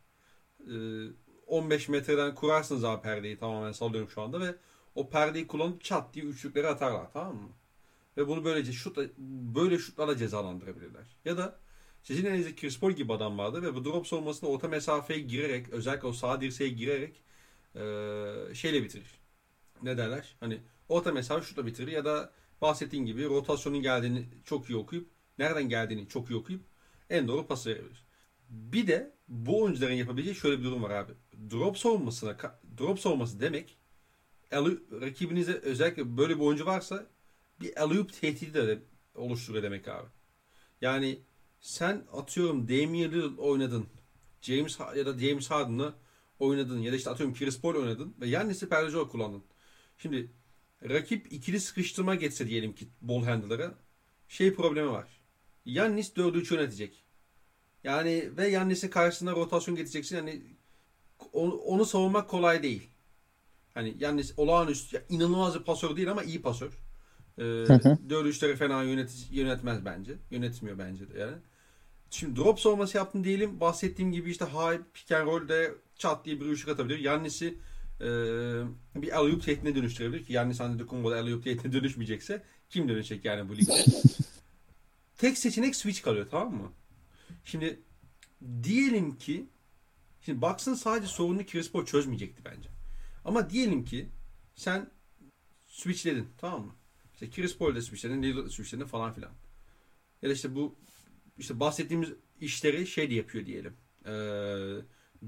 Eee on beş metreden kurarsınız abi perdeyi, tamamen sallıyorum şu anda, ve o perdeyi kullanıp çat diye üçlükleri atarlar, tamam mı? Ve bunu böylece şut, böyle şutlarla cezalandırabilirler. Ya da sizin elinizde Chris Paul gibi adam vardı ve bu drop savunmasında orta mesafeye girerek, özellikle o sağ dirseğe girerek ee, şeyle bitirir. Ne derler? Hani orta mesafe şutla bitirir ya da bahsettiğin gibi rotasyonun geldiğini çok iyi okuyup, nereden geldiğini çok iyi okuyup en doğru pası verebilir. Bir de bu oyuncuların yapabileceği şöyle bir durum var abi. Drop savunmasına, drop savunması demek, rakibinize özellikle böyle bir oyuncu varsa bir alley-oop tehdidi de oluşturuyor demek abi. Yani sen atıyorum Damian Lillard oynadın, James ya da James Harden'ı oynadın ya da işte atıyorum Chris Paul oynadın ve Yannis'i perdeci kullandın. Şimdi rakip ikili sıkıştırma geçse diyelim ki ball handler'a, şey problemi var. Yannis dördü üçü yönetecek. Yani ve Yannis'in karşısına rotasyon getireceksin. Yani onu, onu savunmak kolay değil. Hani Yannis olağanüstü, ya inanılmaz bir pasör değil ama iyi pasör. Ee, dört üçleri fena yönet, yönetmez bence. Yönetmiyor bence de yani. Şimdi drop savunması yaptın diyelim. Bahsettiğim gibi işte high pick and roll'de çat diye bir üçlük atabilir. Yannis'i e, bir alley-oop tehdidine dönüştürebilir ki Giannis Antetokounmpo'da alley-oop tehdidine dönüşmeyecekse kim dönecek yani bu ligde? Tek seçenek switch kalıyor, tamam mı? Şimdi diyelim ki şimdi Bucks'ın sadece sorununu Chris Paul çözmeyecekti bence. Ama diyelim ki sen switchledin, tamam mı? İşte Chris Paul de switchledin, Lillard de switchledin falan filan. Ya da işte bu işte bahsettiğimiz işleri şey de yapıyor diyelim. Ee,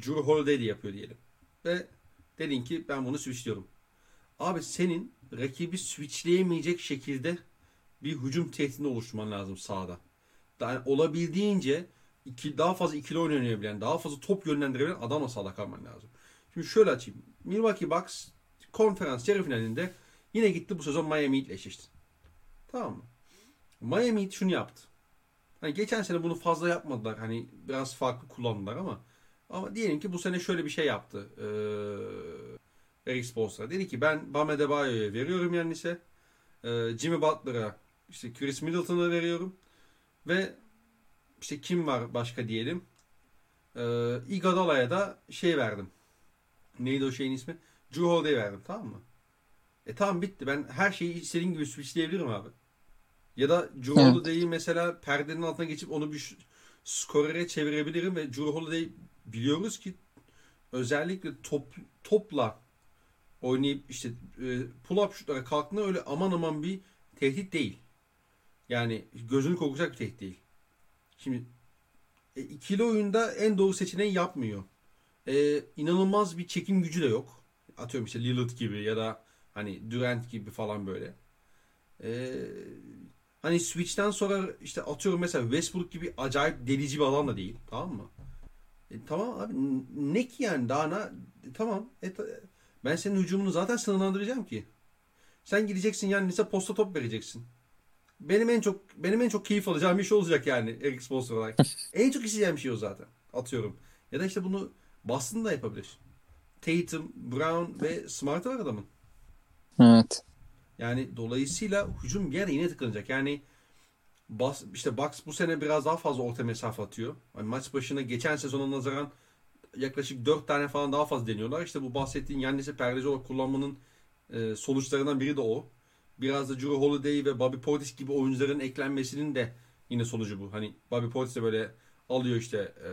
Jrue Holiday de yapıyor diyelim. Ve dedin ki ben bunu switchliyorum. Abi senin rakibi switchleyemeyecek şekilde bir hücum tehdidi oluşturman lazım sahada. Yani olabildiğince iki, daha fazla ikili oynayabilen, daha fazla top yönlendirebilen adamla sahada kalman lazım. Şimdi şöyle açayım. Milwaukee Bucks konferans yarı finalinde yine gitti bu sezon Miami Heat ile eşleşti. Tamam mı? Miami Heat şunu yaptı. Hani geçen sene bunu fazla yapmadılar. Hani biraz farklı kullandılar ama ama diyelim ki bu sene şöyle bir şey yaptı. Ee, Eric Spoelstra dedi ki ben Bam Adebayo'ya veriyorum Yannis'e. Ee, Jimmy Butler'a, işte Chris Middleton'a veriyorum. Ve işte kim var başka diyelim. Ee, Iguodala'ya da şey verdim. Neydi o şeyin ismi? Jrue Holiday'e verdim, tamam mı? E tamam, bitti. Ben her şeyi istediğin gibi switchleyebilirim abi. Ya da Jrue Holiday'i mesela perdenin altına geçip onu bir skorere çevirebilirim ve Jrue Holiday biliyoruz ki özellikle top, topla oynayıp işte pull-up şutlara kalktığında öyle aman aman bir tehdit değil. Yani gözünü korkutacak bir tehdit değil. Şimdi e, ikili oyunda en doğru seçeneği yapmıyor. E, inanılmaz bir çekim gücü de yok. Atıyorum işte Lillard gibi ya da hani Durant gibi falan böyle. E, hani switch'ten sonra işte atıyorum mesela Westbrook gibi acayip delici bir adam da değil. Tamam mı? E, tamam abi, ne ki yani daha ne? E, tamam. E, ben senin hücumunu zaten sınırlandıracağım ki. Sen gideceksin yani mesela posta top vereceksin. Benim en çok benim en çok keyif alacağım bir şey olacak yani Eric Spoelstra olarak. En çok isteyeceğim şey o zaten. Atıyorum. Ya da işte bunu Boston'da yapabilir. Tatum, Brown ve Smart var adamın. Evet. Yani dolayısıyla hücum bir yere yine tıklanacak. Yani Bas, işte Bucks bu sene biraz daha fazla orta mesafe atıyor. Yani maç başına geçen sezona nazaran yaklaşık dört tane falan daha fazla deniyorlar. İşte bu bahsettiğin Yannis'i perdeci olarak kullanmanın e, sonuçlarından biri de o. Biraz da Jrue Holiday ve Bobby Portis gibi oyuncuların eklenmesinin de yine sonucu bu. Hani Bobby Portis de böyle alıyor işte e,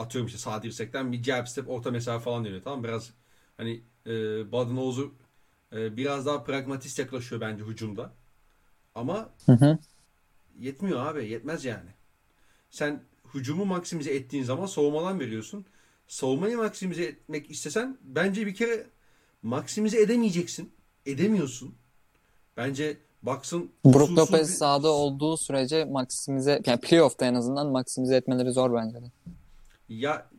atıyorum işte sağ dirsekten bir jab step orta mesafe falan deniyor. Tamam, biraz hani e, Budenholzer e, biraz daha pragmatist yaklaşıyor bence hücumda. Ama hı hı. yetmiyor abi. Yetmez yani. Sen hücumu maksimize ettiğin zaman savunmadan veriyorsun. Savunmayı maksimize etmek istesen bence bir kere maksimize edemeyeceksin. Edemiyorsun. Bence Bucks'ın Brook Lopez bir... sahada olduğu sürece maksimize, yani playoff'ta en azından maksimize etmeleri zor bence de. Ya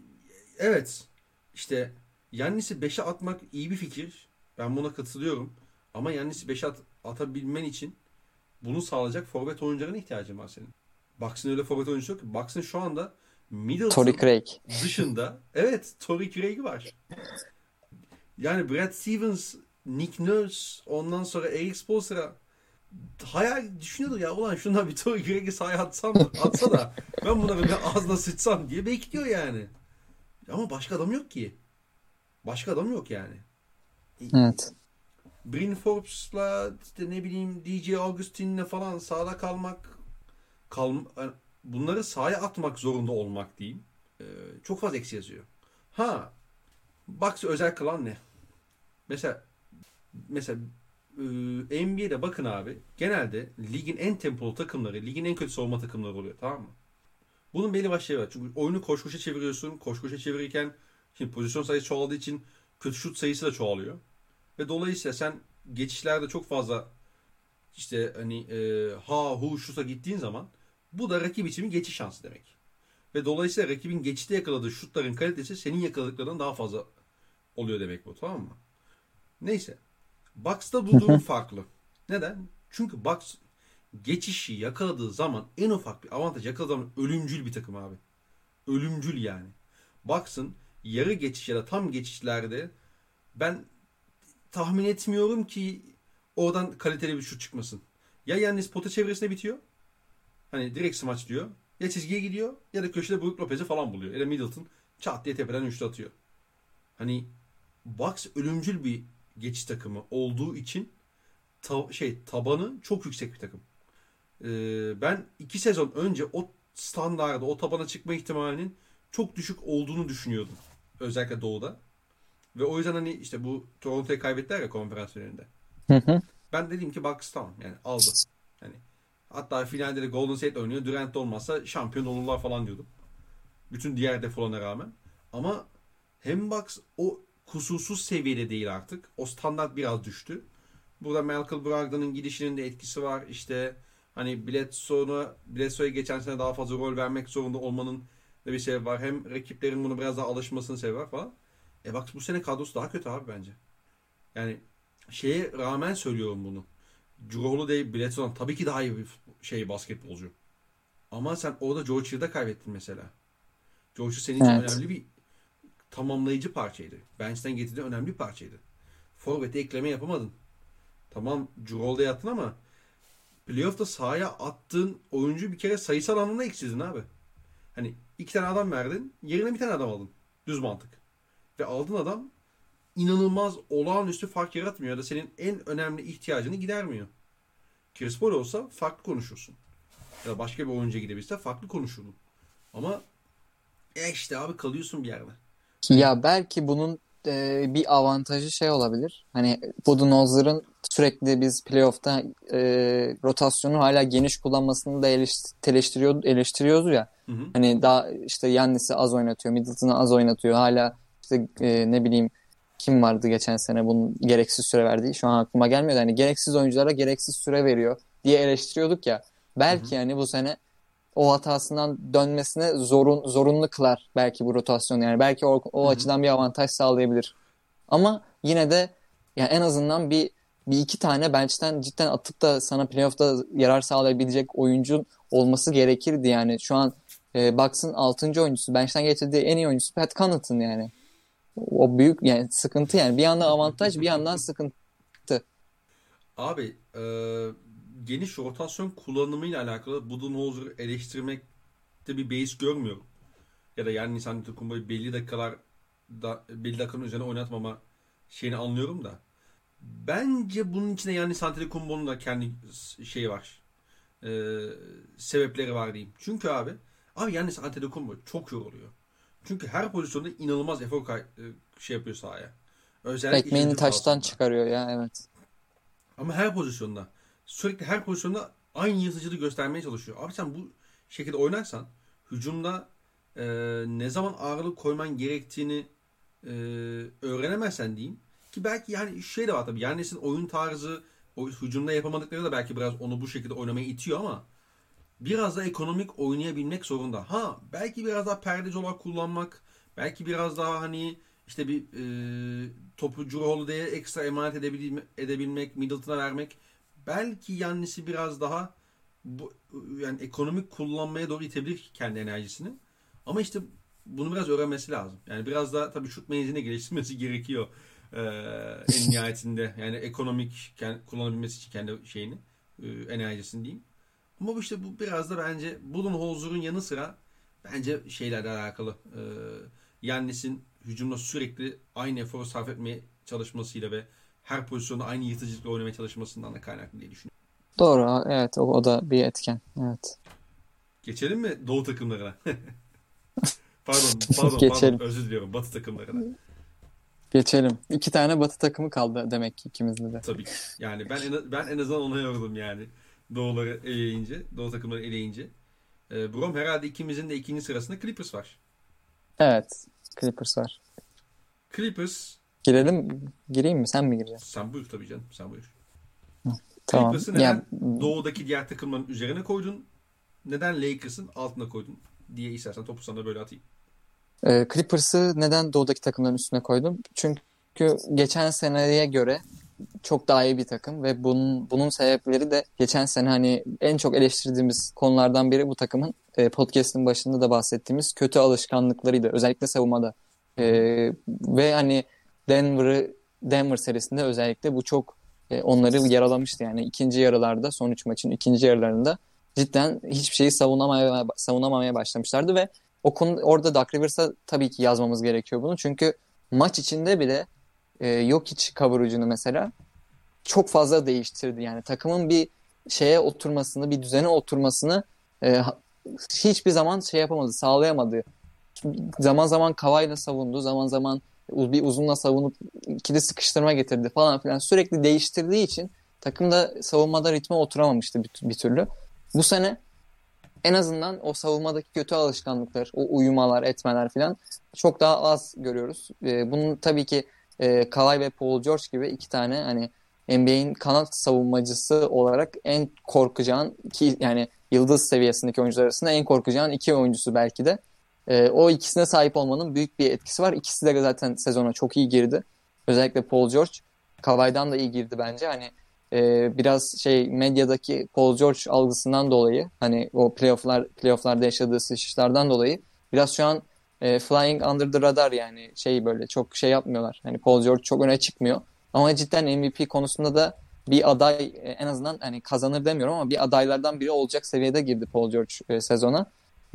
evet. İşte Yannis'i beşe atmak iyi bir fikir. Ben buna katılıyorum. Ama Yannis'i beşe at, atabilmen için bunu sağlayacak forvet oyuncularına ihtiyacın var senin. Bucks'ın öyle forvet oyuncusu yok. Bucks'ın şu anda Middleton dışında evet, Torrey Craig var. Yani Brad Stevens, Nick Nurse, ondan sonra Eric Spoelstra hayal düşünüyordu ya, ulan şundan bir Torrey Craig'i sahaya atsam atsa da ben buna böyle ağzına sıçsam diye bekliyor yani. Ama başka adam yok ki. Başka adam yok yani. Evet. Bryn Forbes'la işte ne bileyim D J Augustine'le falan sahada kalmak kal yani bunları sahaya atmak zorunda olmak diyeyim. Ee, çok fazla eksi yazıyor. Ha. Bucks'ı özel kılan ne? Mesela Mesela e, N B A'de bakın abi, genelde ligin en tempolu takımları, ligin en kötü savunma takımları oluyor, tamam mı? Bunun belli başlı şeyleri var. Çünkü oyunu koş koşa çeviriyorsun. Koş koşa çevirirken şimdi pozisyon sayısı çoğaldığı için kötü şut sayısı da çoğalıyor. Ve dolayısıyla sen geçişlerde çok fazla işte hani e, ha hu şuta gittiğin zaman bu da rakip için bir geçiş şansı demek. Ve dolayısıyla rakibin geçişte yakaladığı şutların kalitesi senin yakaladıklarından daha fazla oluyor demek bu, tamam mı? Neyse. Bucks'ta bu durum farklı. Neden? Çünkü Bucks geçişi yakaladığı zaman, en ufak bir avantaj yakaladığı zaman ölümcül bir takım abi. Ölümcül yani. Bucks'ın yarı geçiş ya da tam geçişlerde ben tahmin etmiyorum ki oradan kaliteli bir şut çıkmasın. Ya Yannis pota çevresine bitiyor. Hani direkt smaç diyor. Ya çizgiye gidiyor ya da köşede Brook Lopez'i falan buluyor. Ya da Middleton çat diye tepeden üçlü atıyor. Hani Bucks ölümcül bir geçiş takımı olduğu için ta- şey tabanı çok yüksek bir takım. Ee, ben iki sezon önce o standarda, o tabana çıkma ihtimalinin çok düşük olduğunu düşünüyordum. Özellikle Doğu'da. Ve o yüzden hani işte bu Toronto'yu kaybettiler ya konferans finalinde. Ben dedim ki Bucks tamam yani aldı. Yani hatta finalde de Golden State oynuyor. Durant olmazsa şampiyon olurlar falan diyordum. Bütün diğer defolarına rağmen. Ama hem Bucks o kusursuz seviyede değil artık. O standart biraz düştü. Burada Michael Brogdon'un gidişinin de etkisi var. İşte hani Bledsoe'ya Bledsoe'ya geçen sene daha fazla rol vermek zorunda olmanın da bir sebebi var. Hem rakiplerin bunu biraz daha alışmasının sebebi var falan. E bak bu sene kadrosu daha kötü abi bence. Yani şeye rağmen söylüyorum bunu. Jrue Holiday Bledsoe'dan tabii ki daha iyi bir şey basketbolcu. Ama sen orada George'u da kaybettin mesela. George'u senin için evet. önemli bir tamamlayıcı parçaydı. Bench'ten getirdiği önemli bir parçaydı. Forvet'e ekleme yapamadın. Tamam Cirol'da yattın ama playoff'ta sahaya attığın oyuncu bir kere sayısal anlamda eksildin abi. Hani iki tane adam verdin, yerine bir tane adam aldın. Düz mantık. Ve aldığın adam inanılmaz olağanüstü fark yaratmıyor ya da senin en önemli ihtiyacını gidermiyor. Chris Paul olsa farklı konuşursun. Ya da başka bir oyuncuya gidebilse farklı konuşurdun. Ama e işte abi kalıyorsun bir yerde. Ya belki bunun e, bir avantajı şey olabilir. Hani Budenholzer'ın sürekli biz playoff'ta e, rotasyonu hala geniş kullanmasını da eleştiriyor, eleştiriyoruz ya. Hı hı. Hani daha işte Giannis'i az oynatıyor, Middleton'ı az oynatıyor. Hala işte e, ne bileyim kim vardı geçen sene bunun gereksiz süre verdiği. Şu an aklıma gelmiyor. Hani gereksiz oyunculara gereksiz süre veriyor diye eleştiriyorduk ya. Belki yani bu sene o hatasından dönmesine zorun, zorunlu kılar belki bu rotasyon. Yani belki o, o açıdan bir avantaj sağlayabilir. Ama yine de yani en azından bir, bir iki tane bench'ten cidden atıp da sana playoff'ta yarar sağlayabilecek oyuncun olması gerekirdi. Yani şu an e, Bucks'ın altıncı oyuncusu, bench'ten getirdiği en iyi oyuncusu Pat Connaughton yani. O büyük yani sıkıntı yani. Bir yandan avantaj bir yandan sıkıntı. Abi e, geniş rotasyon kullanımıyla alakalı Budenholzer'ı eleştirmekte bir beis görmüyorum. Ya da yani Nisan Antetokounmpo'yu belli dakikalar da, belli dakikanın üzerine oynatmama şeyini anlıyorum da. Bence bunun içinde yani Nisan Antetokounmpo'nun da kendi şeyi var. E, sebepleri var diyeyim. Çünkü abi abi yani Nisan Antetokounmpo çok yoruluyor. Çünkü her pozisyonda inanılmaz efor kay- şey yapıyor sahaya. Özellikle ekmeğini taştan altında çıkarıyor ya evet. Ama her pozisyonda sürekli her pozisyonda aynı yırtıcılığı göstermeye çalışıyor. Abi sen bu şekilde oynarsan hücumda e, ne zaman ağırlık koyman gerektiğini e, öğrenemezsen diyeyim ki belki yani şey de var tabii. Yannis'in oyun tarzı o hücumda yapamadıkları da belki biraz onu bu şekilde oynamaya itiyor ama biraz da ekonomik oynayabilmek zorunda. Ha belki biraz daha perdeci olarak kullanmak. Belki biraz daha hani işte bir e, topu Cirolde'ye ekstra emanet edebil- edebilmek. Middleton'a vermek. Belki Yannis'i biraz daha bu, yani ekonomik kullanmaya doğru itebilir kendi enerjisini. Ama işte bunu biraz öğrenmesi lazım. Yani biraz daha tabii şut menzilini geliştirmesi gerekiyor. Ee, en nihayetinde. Yani ekonomik kend- kullanabilmesi için kendi şeyini. E, enerjisini diyeyim. Ama bu işte bu biraz da bence Budenholzer'ın yanı sıra bence şeylerle alakalı. Ee, Yannis'in hücumda sürekli aynı eforu sarf etmeye çalışmasıyla ve her pozisyonda aynı yırtıcılıkla oynamaya çalışmasından da kaynaklı diye düşünüyorum. Doğru. Evet. O, o da bir etken. Evet. Geçelim mi Doğu takımlarına? pardon. Pardon. Geçelim. Pardon, özür diliyorum. Batı takımlarına. Geçelim. İki tane Batı takımı kaldı demek ki ikimizde de. Tabii ki. Yani ben en, ben en azından ona yordum yani. Doğuları eleyince, Doğu takımları eleyince. E, Brom herhalde ikimizin de ikinci sırasında Clippers var. Evet. Clippers var. Clippers. Girelim. Gireyim mi? Sen mi gireceksin? Sen buyur tabii canım. Sen buyur. Hı, tamam. Clippers'ı neden ya... Doğu'daki diğer takımların üzerine koydun? Neden Lakers'ın altına koydun? Diye istersen topu sana böyle atayım. E, Clippers'ı neden Doğu'daki takımların üstüne koydum? Çünkü geçen seneye göre çok daha iyi bir takım ve bunun bunun sebepleri de geçen sene hani en çok eleştirdiğimiz konulardan biri bu takımın e, podcast'ın başında da bahsettiğimiz kötü alışkanlıklarıydı. Özellikle savunmada. E, ve hani Denver'ı Denver serisinde özellikle bu çok e, onları yaralamıştı. Yani ikinci yarılarda son üç maçın ikinci yarılarında cidden hiçbir şeyi savunamaya, savunamamaya başlamışlardı ve o konu orada Doc Rivers'a tabii ki yazmamız gerekiyor bunu. Çünkü maç içinde bile yok iç kavurucunu mesela çok fazla değiştirdi. Yani takımın bir şeye oturmasını, bir düzene oturmasını e, hiçbir zaman şey yapamadı, sağlayamadı. Zaman zaman Kawhi'la savundu, zaman zaman bir uzunla savunup ikili sıkıştırma getirdi falan filan. Sürekli değiştirdiği için takım da savunmada ritme oturamamıştı bir türlü. Bu sene en azından o savunmadaki kötü alışkanlıklar, o uyumalar, etmeler filan çok daha az görüyoruz. E, bunun tabii ki E, Kawhi ve Paul George gibi iki tane hani N B A'in kanat savunmacısı olarak en korkacağın ki yani yıldız seviyesindeki oyuncular arasında en korkacağın iki oyuncusu belki de. E, o ikisine sahip olmanın büyük bir etkisi var. İkisi de zaten sezona çok iyi girdi. Özellikle Paul George Kawhi'dan da iyi girdi bence. Hani e, biraz şey medyadaki Paul George algısından dolayı, hani o playofflar playofflarda yaşadığı sıçışlardan dolayı biraz şu an e, flying under the radar, yani şey böyle çok şey yapmıyorlar. Hani Paul George çok öne çıkmıyor. Ama cidden M V P konusunda da bir aday, en azından hani kazanır demiyorum ama bir adaylardan biri olacak seviyede girdi Paul George e, sezona.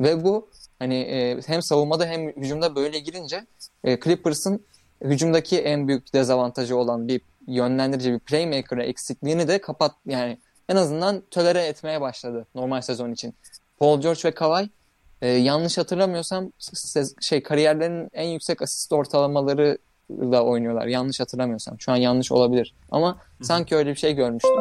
Ve bu hani e, hem savunmada hem hücumda böyle girince e, Clippers'ın hücumdaki en büyük dezavantajı olan bir yönlendirici, bir playmaker'a eksikliğini de kapat, yani en azından tölere etmeye başladı normal sezon için. Paul George ve Kawhi e, yanlış hatırlamıyorsam şey kariyerlerinin en yüksek asist ortalamaları da oynuyorlar. Yanlış hatırlamıyorsam. Şu an yanlış olabilir. Ama sanki öyle bir şey görmüştüm.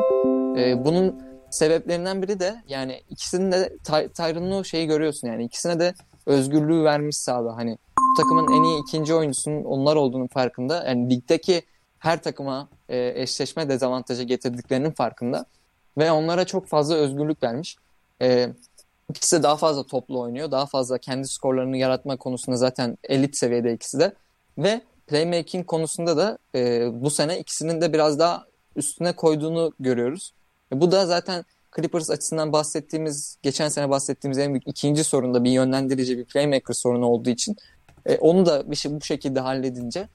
Ee, bunun sebeplerinden biri de yani ikisinin de Ty- Tyron'u şeyi görüyorsun, yani ikisine de özgürlüğü vermiş sahada. Hani bu takımın en iyi ikinci oyuncusunun onlar olduğunun farkında. Yani ligdeki her takıma e, eşleşme dezavantajı getirdiklerinin farkında. Ve onlara çok fazla özgürlük vermiş. E, ikisi de daha fazla toplu oynuyor. Daha fazla kendi skorlarını yaratma konusunda zaten elit seviyede ikisi de. Ve playmaking konusunda da e, bu sene ikisinin de biraz daha üstüne koyduğunu görüyoruz. E, bu da zaten Clippers açısından bahsettiğimiz, geçen sene bahsettiğimiz en büyük ikinci sorunda bir yönlendirici, bir playmaker sorunu olduğu için e, onu da bir şey, bu şekilde halledince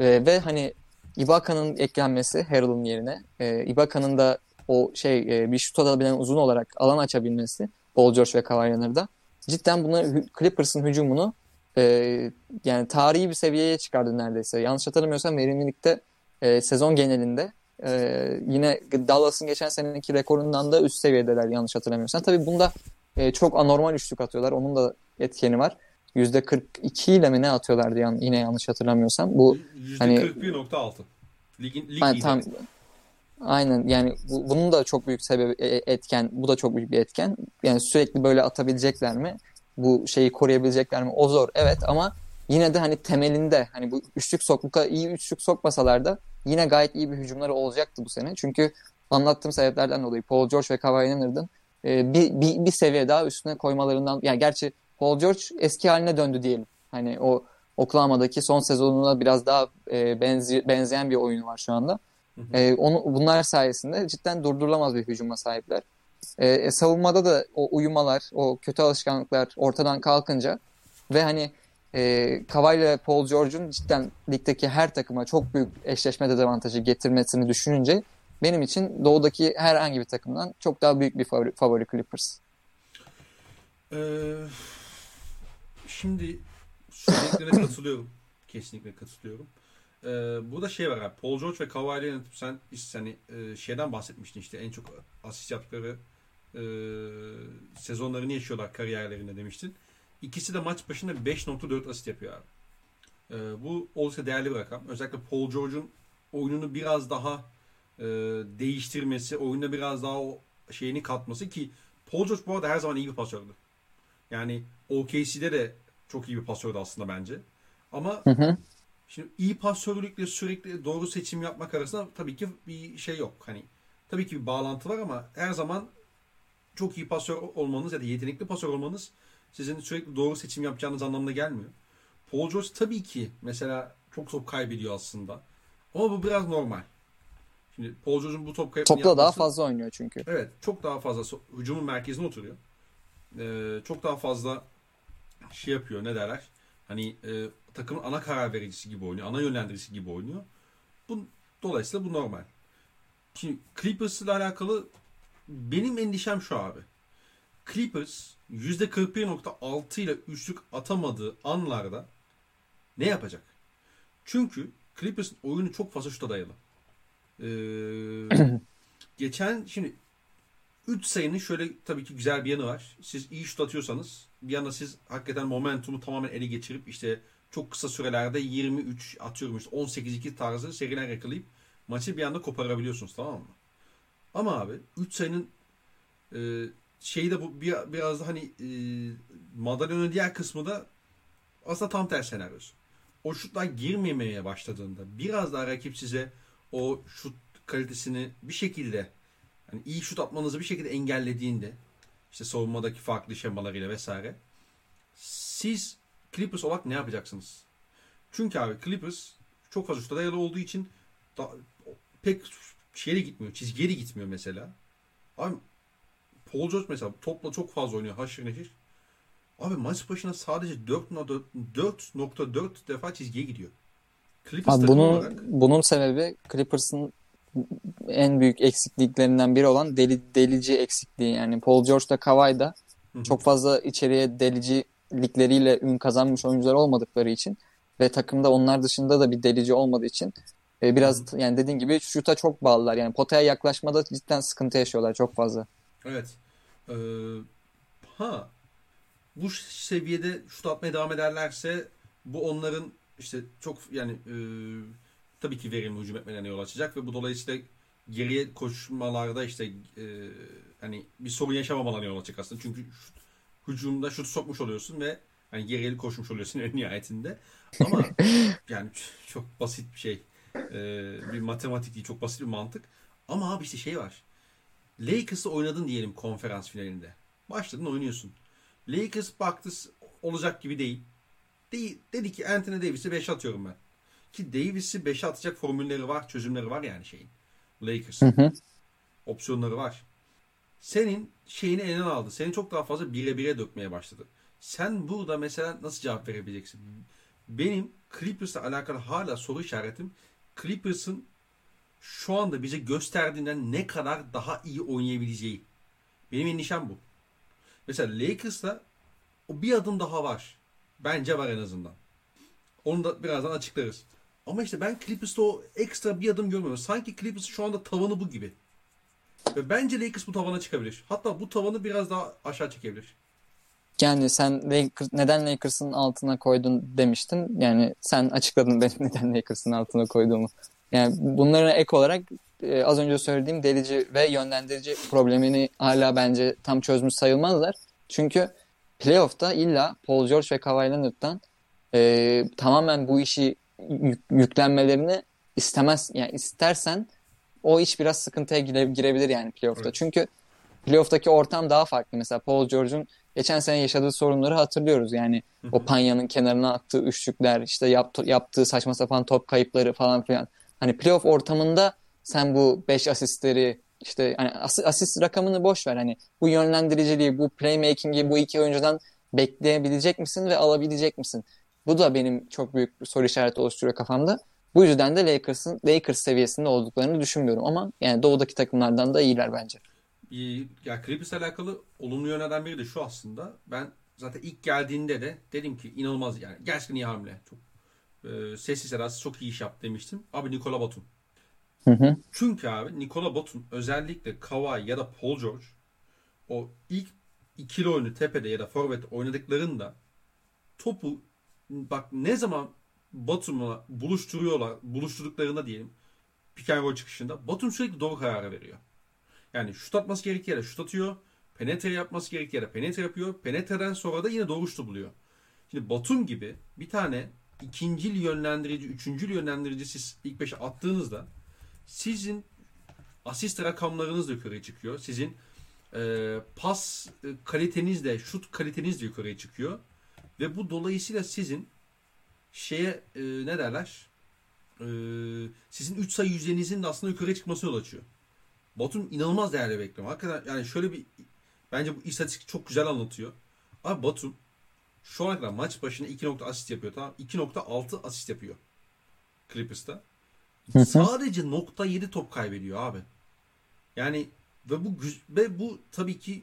e, ve hani Ibaka'nın eklenmesi Harrell'ın yerine, e, Ibaka'nın da o şey e, bir şut atabilen uzun olarak alan açabilmesi Paul George ve Kawhi Leonard'da cidden bunu Clippers'ın hücumunu Ee, yani tarihi bir seviyeye çıkardı neredeyse. Yanlış hatırlamıyorsam verimlilikte e, sezon genelinde e, yine Dallas'ın geçen seneki rekorundan da üst seviyedeler yanlış hatırlamıyorsam. Tabii bunda e, çok anormal üçlük atıyorlar. Onun da etkeni var. yüzde kırk iki ile mi ne atıyorlardı yan, yine yanlış hatırlamıyorsam. Bu yüzde kırk bir nokta altı. Hani, Ligin, lig yani, tam, aynen yani bu, bunun da çok büyük sebebi etken. Bu da çok büyük bir etken. Yani sürekli böyle atabilecekler mi? Bu şeyi koruyabilecekler mi? O zor. Evet ama yine de hani temelinde hani bu üçlük sokmuka iyi üçlük sokmasalar da yine gayet iyi bir hücumları olacaktı bu sene. Çünkü anlattığım sebeplerden dolayı Paul George ve Kawhi Leonard'ın e, bir, bir, bir seviye daha üstüne koymalarından, yani gerçi Paul George eski haline döndü diyelim. Hani o Oklahoma'daki son sezonuna biraz daha e, benzi, benzeyen bir oyunu var şu anda. E, onu, bunlar sayesinde cidden durdurulamaz bir hücuma sahipler. Ee, savunmada da o uyumalar, o kötü alışkanlıklar ortadan kalkınca ve hani e, Kawhi ile Paul George'un cidden ligdeki her takıma çok büyük eşleşme dezavantajı getirmesini düşününce benim için doğudaki herhangi bir takımdan çok daha büyük bir favori, favori Clippers. Ee, şimdi kesinlikle katılıyorum. Kesinlikle katılıyorum. Ee, burada şey var abi, Paul George ve Kawhi Leonard, sen işte hani e, şeyden bahsetmiştin, işte en çok asist yaptıkları e, sezonlarını yaşıyorlar kariyerlerinde demiştin. İkisi de maç başında beş nokta dört asist yapıyor abi. E, bu oldukça değerli bir rakam. Özellikle Paul George'un oyununu biraz daha e, değiştirmesi, oyuna biraz daha o şeyini katması ki Paul George bu arada her zaman iyi bir pasördü. Yani O K C'de de çok iyi bir pasördü aslında bence. Ama hı hı. Şimdi iyi pasörlükle sürekli doğru seçim yapmak arasında tabii ki bir şey yok. Hani tabii ki bir bağlantı var ama her zaman çok iyi pasör olmanız ya da yetenekli pasör olmanız sizin sürekli doğru seçim yapacağınız anlamına gelmiyor. Paul George tabii ki mesela çok top kaybediyor aslında. Ama bu biraz normal. Şimdi Paul George'un bu top kaybını topla yapması, daha fazla oynuyor çünkü. Evet, çok daha fazla hücumun merkezine oturuyor. Ee, çok daha fazla şey yapıyor, ne derler? Hani e, takımın ana karar vericisi gibi oynuyor. Ana yönlendiricisi gibi oynuyor. Bu, dolayısıyla bu normal. Şimdi Clippers'la alakalı benim endişem şu abi. Clippers yüzde kırk bir nokta altı ile üçlük atamadığı anlarda ne yapacak? Çünkü Clippers'ın oyunu çok fazla şuta dayalı. Ee, geçen şimdi üç sayının şöyle tabii ki güzel bir yanı var. Siz iyi şut atıyorsanız bir yana siz hakikaten momentumu tamamen ele geçirip işte çok kısa sürelerde yirmi üç atıyorum işte on sekiz iki tarzı seriler yakalayıp maçı bir anda koparabiliyorsunuz, tamam mı? Ama abi üç sayının e, şeyi de bu bir, biraz da hani e, madalyonun diğer kısmı da aslında tam tersi senaryosu. O şutlar girmemeye başladığında biraz daha rakip size o şut kalitesini bir şekilde, yani iyi şut atmanızı bir şekilde engellediğinde işte savunmadaki farklı şemalarıyla vesaire siz Clippers olarak ne yapacaksınız? Çünkü abi Clippers çok fazla şuta dayalı olduğu için da, pek şeye gitmiyor. Çizgiye gitmiyor mesela. Abi Paul George mesela topla çok fazla oynuyor. Haşır neşir. Abi maç başına sadece dört nokta dört defa çizgiye gidiyor. Clippers bunun, olarak... bunun sebebi Clippers'ın en büyük eksikliklerinden biri olan deli, delici eksikliği. Yani Paul George da Kawhi da çok fazla içeriye delicilikleri ün kazanmış oyuncular olmadıkları için ve takımda onlar dışında da bir delici olmadığı için e, biraz Hı-hı. yani dediğin gibi şuta çok bağlılar. Yani potaya yaklaşmada cidden sıkıntı yaşıyorlar çok fazla. Evet. Ee, ha bu seviyede şut atmaya devam ederlerse bu onların işte çok yani e, tabii ki verimli hücum etmelerine yol açacak ve bu dolayısıyla geriye koşmalarda işte e, hani bir sorun yaşamamalarına yol açacak aslında. Çünkü şut, hücumda şut sokmuş oluyorsun ve hani geriye koşmuş oluyorsun en nihayetinde. Ama yani çok basit bir şey. E, bir matematik değil, çok basit bir mantık. Ama abi işte şey var. Lakers'ı oynadın diyelim konferans finalinde. Başladın oynuyorsun. Lakers baktı olacak gibi değil. değil. Dedi ki Anthony Davis'i beşe atıyorum ben. Ki Davis'i beşe atacak formülleri var, çözümleri var yani şeyin. Lakers'ın. Hı hı. Opsiyonları var. Senin şeyini elinden aldı. Seni çok daha fazla bire bire dökmeye başladı. Sen burada mesela nasıl cevap verebileceksin? Benim Clippers'la alakalı hala soru işaretim. Clippers'ın şu anda bize gösterdiğinden ne kadar daha iyi oynayabileceği. Benim endişem bu. Mesela Lakers'la o bir adım daha var. Bence var en azından. Onu da birazdan açıklarız. Ama işte ben Clippers'ta o ekstra bir adım görmüyorum. Sanki Clippers şu anda tavanı bu gibi. Ve bence Lakers bu tavana çıkabilir. Hatta bu tavanı biraz daha aşağı çekebilir. Yani sen Lakers, neden Lakers'ın altına koydun demiştin. Yani sen açıkladın benim neden Lakers'ın altına koyduğumu. Yani bunlara ek olarak e, az önce söylediğim delici ve yönlendirici problemini hala bence tam çözmüş sayılmazlar. Çünkü playoff'ta illa Paul George ve Kawhi Leonard'dan e, tamamen bu işi yük, yüklenmelerini istemez. Yani istersen o iş biraz sıkıntıya gire, girebilir yani playoff'ta. Evet. Çünkü playoff'taki ortam daha farklı. Mesela Paul George'un geçen sene yaşadığı sorunları hatırlıyoruz. Yani Hı-hı. o panyanın kenarına attığı üçlükler, işte yaptı, yaptığı saçma sapan top kayıpları falan filan. Hani playoff ortamında sen bu beş asistleri işte hani as- asist rakamını boş ver. Hani bu yönlendiriciliği, bu playmaking'i bu iki oyuncudan bekleyebilecek misin ve alabilecek misin? Bu da benim çok büyük bir soru işareti oluşturuyor kafamda. Bu yüzden de Lakers'ın Lakers seviyesinde olduklarını düşünmüyorum ama yani doğudaki takımlardan da iyiler bence. Ya Clippers'le alakalı olumlu yönlerden biri de şu aslında. Ben zaten ilk geldiğinde de dedim ki inanılmaz yani gerçekten iyi hamle. Çok E, sessiz sedasız çok iyi iş yaptı demiştim. Abi Nicolò Batum. Hı hı. Çünkü abi Nicolò Batum özellikle Kawhi ya da Paul George o ilk ikili oyunu tepede ya da forvet oynadıklarında topu bak ne zaman Batum'la buluşturuyorlar buluşturduklarında diyelim pick and roll çıkışında Batum sürekli doğru kararı veriyor. Yani şut atması gerektiği yere şut atıyor. Penetre yapması gerektiği yere penetre yapıyor. Penetreden sonra da yine doğru şutu buluyor. Şimdi Batum gibi bir tane İkincil yönlendirici, üçüncül yönlendirici siz ilk beşe attığınızda sizin asist rakamlarınız da yukarıya çıkıyor. Sizin e, pas kaliteniz de, şut kaliteniz de yukarıya çıkıyor. Ve bu dolayısıyla sizin şeye e, ne derler? E, sizin üç sayı yüzdenizin de aslında yukarıya çıkmasına yol açıyor. Batum inanılmaz değerli bekliyorum. Hakikaten yani şöyle bir bence bu istatistik çok güzel anlatıyor. Abi Batum şu ana kadar maç başına iki nokta asist yapıyor. Tamam. iki nokta altı asist yapıyor. Clippers'ta. Hı hı. Sadece nokta yedi top kaybediyor abi. Yani ve bu ve bu tabii ki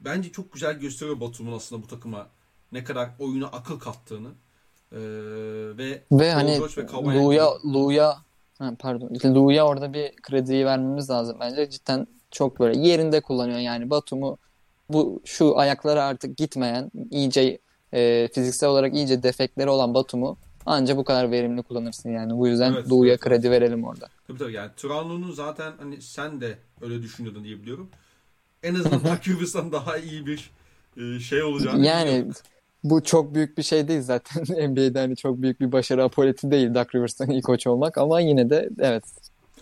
bence çok güzel gösteriyor Batum'un aslında bu takıma ne kadar oyuna akıl kattığını. Ee, ve ve hani Lu'ya Lu'ya pardon. Lu'ya orada bir krediyi vermemiz lazım bence. Cidden çok böyle yerinde kullanıyor yani Batum'u bu şu ayaklara artık gitmeyen iyice e, fiziksel olarak iyice defekleri olan Batum'u ancak bu kadar verimli kullanırsın yani. Bu yüzden evet, Doğu'ya evet. kredi verelim orada. Tabii tabii yani Tranlu'nun zaten hani sen de öyle düşünüyordun diye biliyorum. En azından Kıbrıs'tan daha iyi bir e, şey olacağını yani bu çok büyük bir şey değil zaten. N B A'de hani çok büyük bir başarı apoleti değil Doc Rivers'tan iyi koç olmak ama yine de evet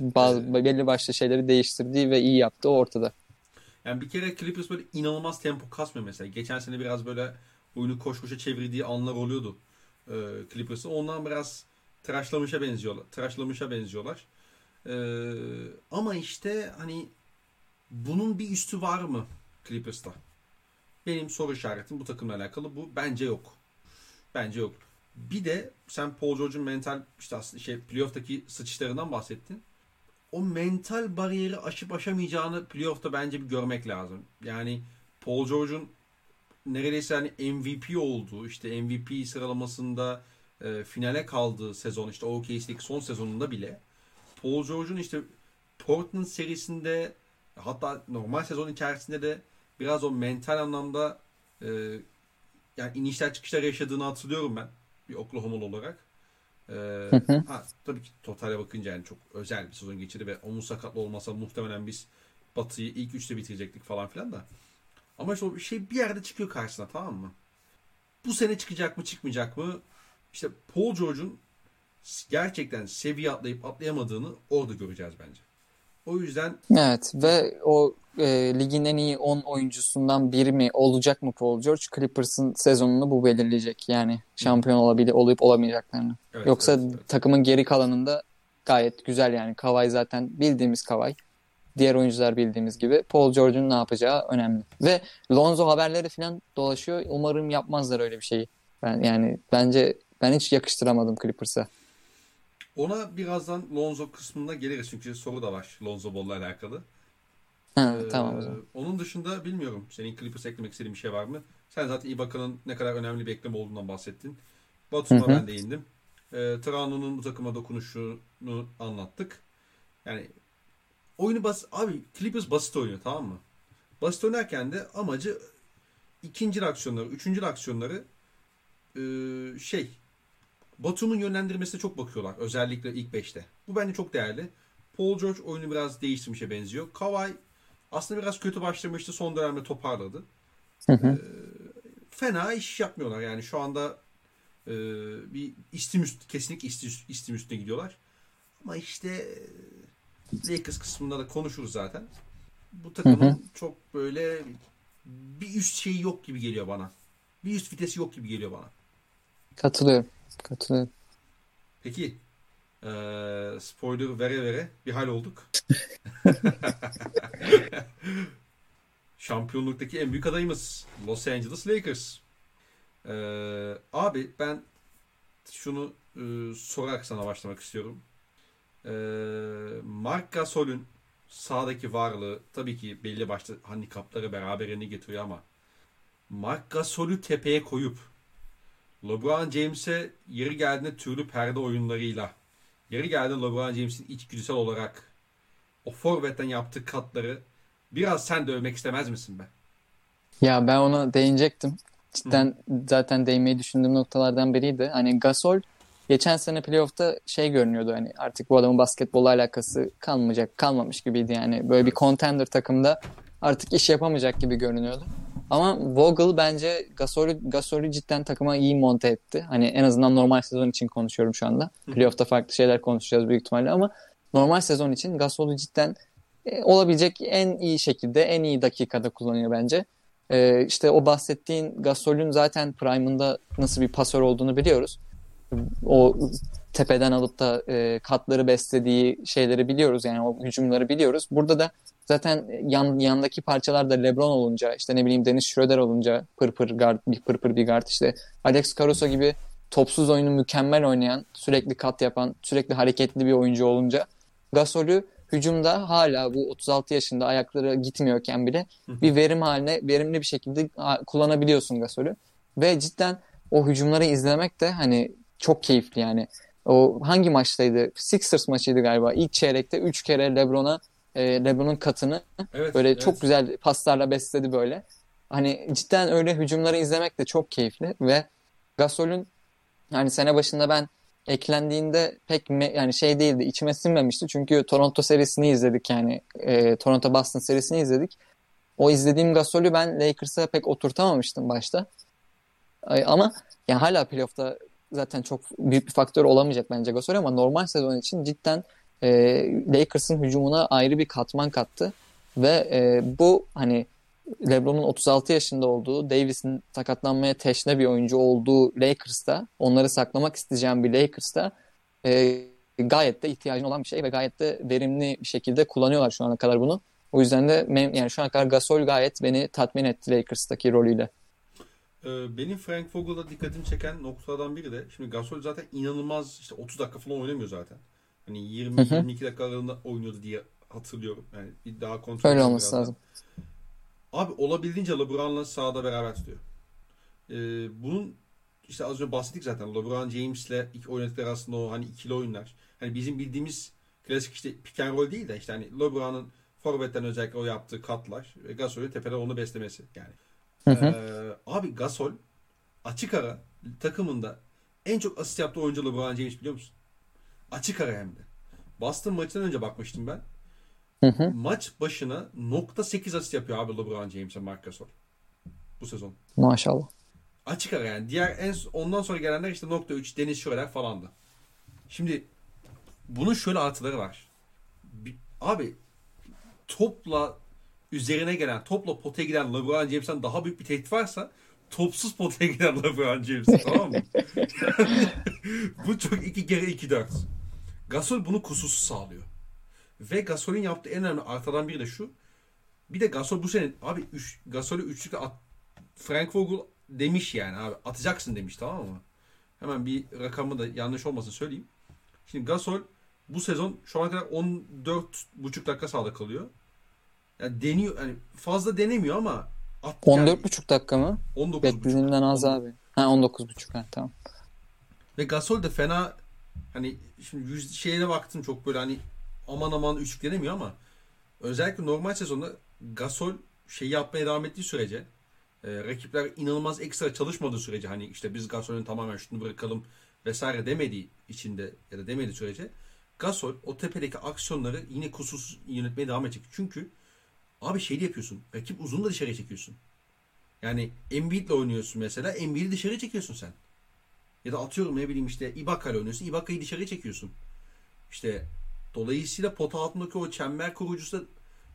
bazı belli başlı şeyleri değiştirdiği ve iyi yaptığı ortada. Yani bir kere Clippers böyle inanılmaz tempo kasmıyor mesela. Geçen sene biraz böyle oyunu koş koşa çevirdiği anlar oluyordu e, Clippers'ın. Ondan biraz tıraşlamışa benziyorlar. Tıraşlamışa benziyorlar. Ee, ama işte hani bunun bir üstü var mı Clippers'ta? Benim soru işaretim bu takımla alakalı bu. Bence yok. Bence yok. Bir de sen Paul George'un mental işte aslında şey playoff'taki sıçışlarından bahsettin. O mental bariyeri aşıp aşamayacağını playoff'ta bence bir görmek lazım. Yani Paul George'un neredeyse hani M V P olduğu, işte M V P sıralamasında e, finale kaldığı sezon, işte O K C'deki son sezonunda bile Paul George'un işte Portland serisinde, hatta normal sezon içerisinde de biraz o mental anlamda e, yani inişler çıkışlar yaşadığını hatırlıyorum ben bir Oklahoma'lı olarak. Ee, ha, tabii ki totale bakınca yani çok özel bir sezon geçirdi ve omuz sakatlı olmasa muhtemelen biz Batı'yı ilk üçte bitirecektik falan filan da. Ama işte o şey bir yerde çıkıyor karşısına, tamam mı? Bu sene çıkacak mı çıkmayacak mı? İşte Paul George'un gerçekten seviye atlayıp atlayamadığını orada göreceğiz bence. O yüzden... Evet ve o e, ligin en iyi on oyuncusundan biri mi olacak mı Paul George? Clippers'ın sezonunu bu belirleyecek. Yani şampiyon olabilir, olup olamayacaklarını. Evet, Yoksa evet, evet. takımın geri kalanında gayet güzel yani. Kawhi zaten bildiğimiz Kawhi. Diğer oyuncular bildiğimiz gibi. Paul George'un ne yapacağı önemli. Ve Lonzo haberleri falan dolaşıyor. Umarım yapmazlar öyle bir şeyi. Ben, yani bence ben hiç yakıştıramadım Clippers'a. Ona birazdan Lonzo kısmında geliriz çünkü soru da var Lonzo Ball'la alakalı. Ha, ee, tamam. Onun dışında bilmiyorum. Senin Clippers'a eklemek istediğin bir şey var mı? Sen zaten Ibaka'nın ne kadar önemli bir eklem olduğundan bahsettin. Batum'a ben değindim. Ee, Trano'nun bu takıma dokunuşunu anlattık. Yani oyunu basit. Abi Clippers basit oynuyor, tamam mı? Basit oynarken de amacı ikinci aksiyonları, üçüncü aksiyonları e, şey... Batum'un yönlendirmesine çok bakıyorlar. Özellikle ilk beşte. Bu bence çok değerli. Paul George oyunu biraz değiştirmişe benziyor. Kawhi aslında biraz kötü başlamıştı. Son dönemde toparladı. Hı hı. E, fena iş yapmıyorlar. Yani şu anda e, bir istim üst, kesinlikle istim, istim üstüne gidiyorlar. Ama işte Lakers kısmında da konuşuruz zaten. Bu takımın hı hı. çok böyle bir üst şeyi yok gibi geliyor bana. Bir üst vitesi yok gibi geliyor bana. Katılıyorum. Katılıyorum. Peki. E, spoiler vere vere bir hal olduk. Şampiyonluktaki en büyük adayımız Los Angeles Lakers. E, abi ben şunu e, sorarak sana başlamak istiyorum. E, Marc Gasol'ün sahadaki varlığı tabii ki belli başlı handikapları beraberine getiriyor ama Marc Gasol'ü tepeye koyup LeBron James'e yeri geldiğinde türlü perde oyunlarıyla, yeri geldiğinde LeBron James'in içgüdüsel olarak o forvetten yaptığı katları biraz sen de övmek istemez misin be? Ya ben ona değinecektim. Cidden Hı. zaten değinmeyi düşündüğüm noktalardan biriydi. Hani Gasol geçen sene playoff'ta şey görünüyordu, hani artık bu adamın basketbolla alakası kalmayacak, kalmamış gibiydi yani. Böyle bir contender takımda artık iş yapamayacak gibi görünüyordu. Ama Vogel bence Gasol'ü, Gasol'ü cidden takıma iyi monte etti. Hani en azından normal sezon için konuşuyorum şu anda. Playoff'ta farklı şeyler konuşacağız büyük ihtimalle ama normal sezon için Gasol'ü cidden e, olabilecek en iyi şekilde, en iyi dakikada kullanıyor bence. E, işte o bahsettiğin Gasol'ün zaten prime'ında nasıl bir pasör olduğunu biliyoruz. O tepeden alıp da e, katları beslediği şeyleri biliyoruz. Yani o hücumları biliyoruz. Burada da zaten yan, yandaki parçalar da LeBron olunca, işte ne bileyim Dennis Schröder olunca pırpır guard, bir pırpır bir guard, işte Alex Caruso gibi topsuz oyunu mükemmel oynayan, sürekli kat yapan, sürekli hareketli bir oyuncu olunca Gasol'ü hücumda hala bu otuz altı yaşında ayakları gitmiyorken bile bir verim haline, verimli bir şekilde kullanabiliyorsun Gasol'ü. Ve cidden o hücumları izlemek de hani çok keyifli yani. O hangi maçtaydı? Sixers maçıydı galiba. İlk çeyrekte üç kere LeBron'a LeBron'un katını evet, böyle evet. çok güzel paslarla besledi böyle. Hani cidden öyle hücumları izlemek de çok keyifli ve Gasol'ün yani sene başında ben eklendiğinde pek me- yani şey değildi, içime sinmemişti. Çünkü Toronto serisini izledik yani e, Toronto Boston serisini izledik. O izlediğim Gasol'ü ben Lakers'a pek oturtamamıştım başta. Ay, ama yani hala playoff'ta zaten çok büyük bir faktör olamayacak bence Gasol ama normal sezon için cidden Lakers'ın hücumuna ayrı bir katman kattı ve e, bu hani LeBron'un otuz altı yaşında olduğu, Davis'in sakatlanmaya teşne bir oyuncu olduğu Lakers'ta, onları saklamak isteyeceğim bir Lakers'ta e, gayet de ihtiyacın olan bir şey ve gayet de verimli bir şekilde kullanıyorlar şu ana kadar bunu. O yüzden de mem- yani şu ana kadar Gasol gayet beni tatmin etti Lakers'taki rolüyle. Benim Frank Vogel'da dikkatimi çeken noktadan biri de şimdi Gasol zaten inanılmaz işte otuz dakika falan oynamıyor zaten. Hani yirmi yirmi iki dakika aralığında oynuyordu diye hatırlıyorum. Yani bir daha kontrol öyle olması lazım. Abi olabildiğince LeBron'la sahada beraber tutuyor. Ee, bunun işte az önce bahsettik zaten. LeBron James'le iki oynadıkları aslında o hani ikili oyunlar. Hani bizim bildiğimiz klasik işte pick and roll değil de işte hani LeBron'un forvetten özellikle o yaptığı katlar ve Gasol'ün tepeden onu beslemesi yani. Ee, abi Gasol açık ara takımında en çok asist yaptığı oyuncu LeBron James biliyor musun? Açık ara hem de. Boston maçından önce bakmıştım ben. Hı hı. Maç başına nokta sekiz asist yapıyor abi LeBron James'e Marc Gasol. Bu sezon. Maşallah. Açık ara yani. Diğer en ondan sonra gelenler işte nokta üç Deniz Şöler falandı. Şimdi bunun şöyle artıları var. Abi topla üzerine gelen, topla potaya giden LeBron James'ten daha büyük bir tehdit varsa topsuz potaya giden LeBron James, tamam mı? Bu çok iki kere iki dört. Gasol bunu kusursuz sağlıyor. Ve Gasol'ün yaptığı en önemli artadan biri de şu. Bir de Gasol bu sene abi üç, Gasol'ü üçlükle at, Frank Vogel demiş yani abi atacaksın demiş, tamam mı? Hemen bir rakamı da yanlış olmasın söyleyeyim. Şimdi Gasol bu sezon şu ana kadar on dört buçuk dakika sahada kalıyor. Yani deniyor yani fazla denemiyor ama at, on dört buçuk yani, dakika mı? on dokuz buçuk. Az abi. Ha on dokuz buçuk ha tamam. Ve Gasol de fena hani şimdi yüz şeyine baktım çok böyle hani aman aman üçlük denemiyor ama özellikle normal sezonda Gasol şeyi yapmaya devam ettiği sürece e, rakipler inanılmaz ekstra çalışmadığı sürece hani işte biz Gasol'ün tamamen şutunu bırakalım vesaire demediği içinde ya da demediği sürece Gasol o tepedeki aksiyonları yine kusursuz yönetmeye devam edecek. Çünkü abi şeyi yapıyorsun. Rakip uzun da dışarıya çekiyorsun. Yani Embiid'le oynuyorsun mesela. Embiid'i dışarıya çekiyorsun sen. Ya da atıyorum ne bileyim işte Ibaka'yla oynuyorsun. Ibaka'yı dışarıya çekiyorsun. İşte dolayısıyla pota altındaki o çember kurucusu da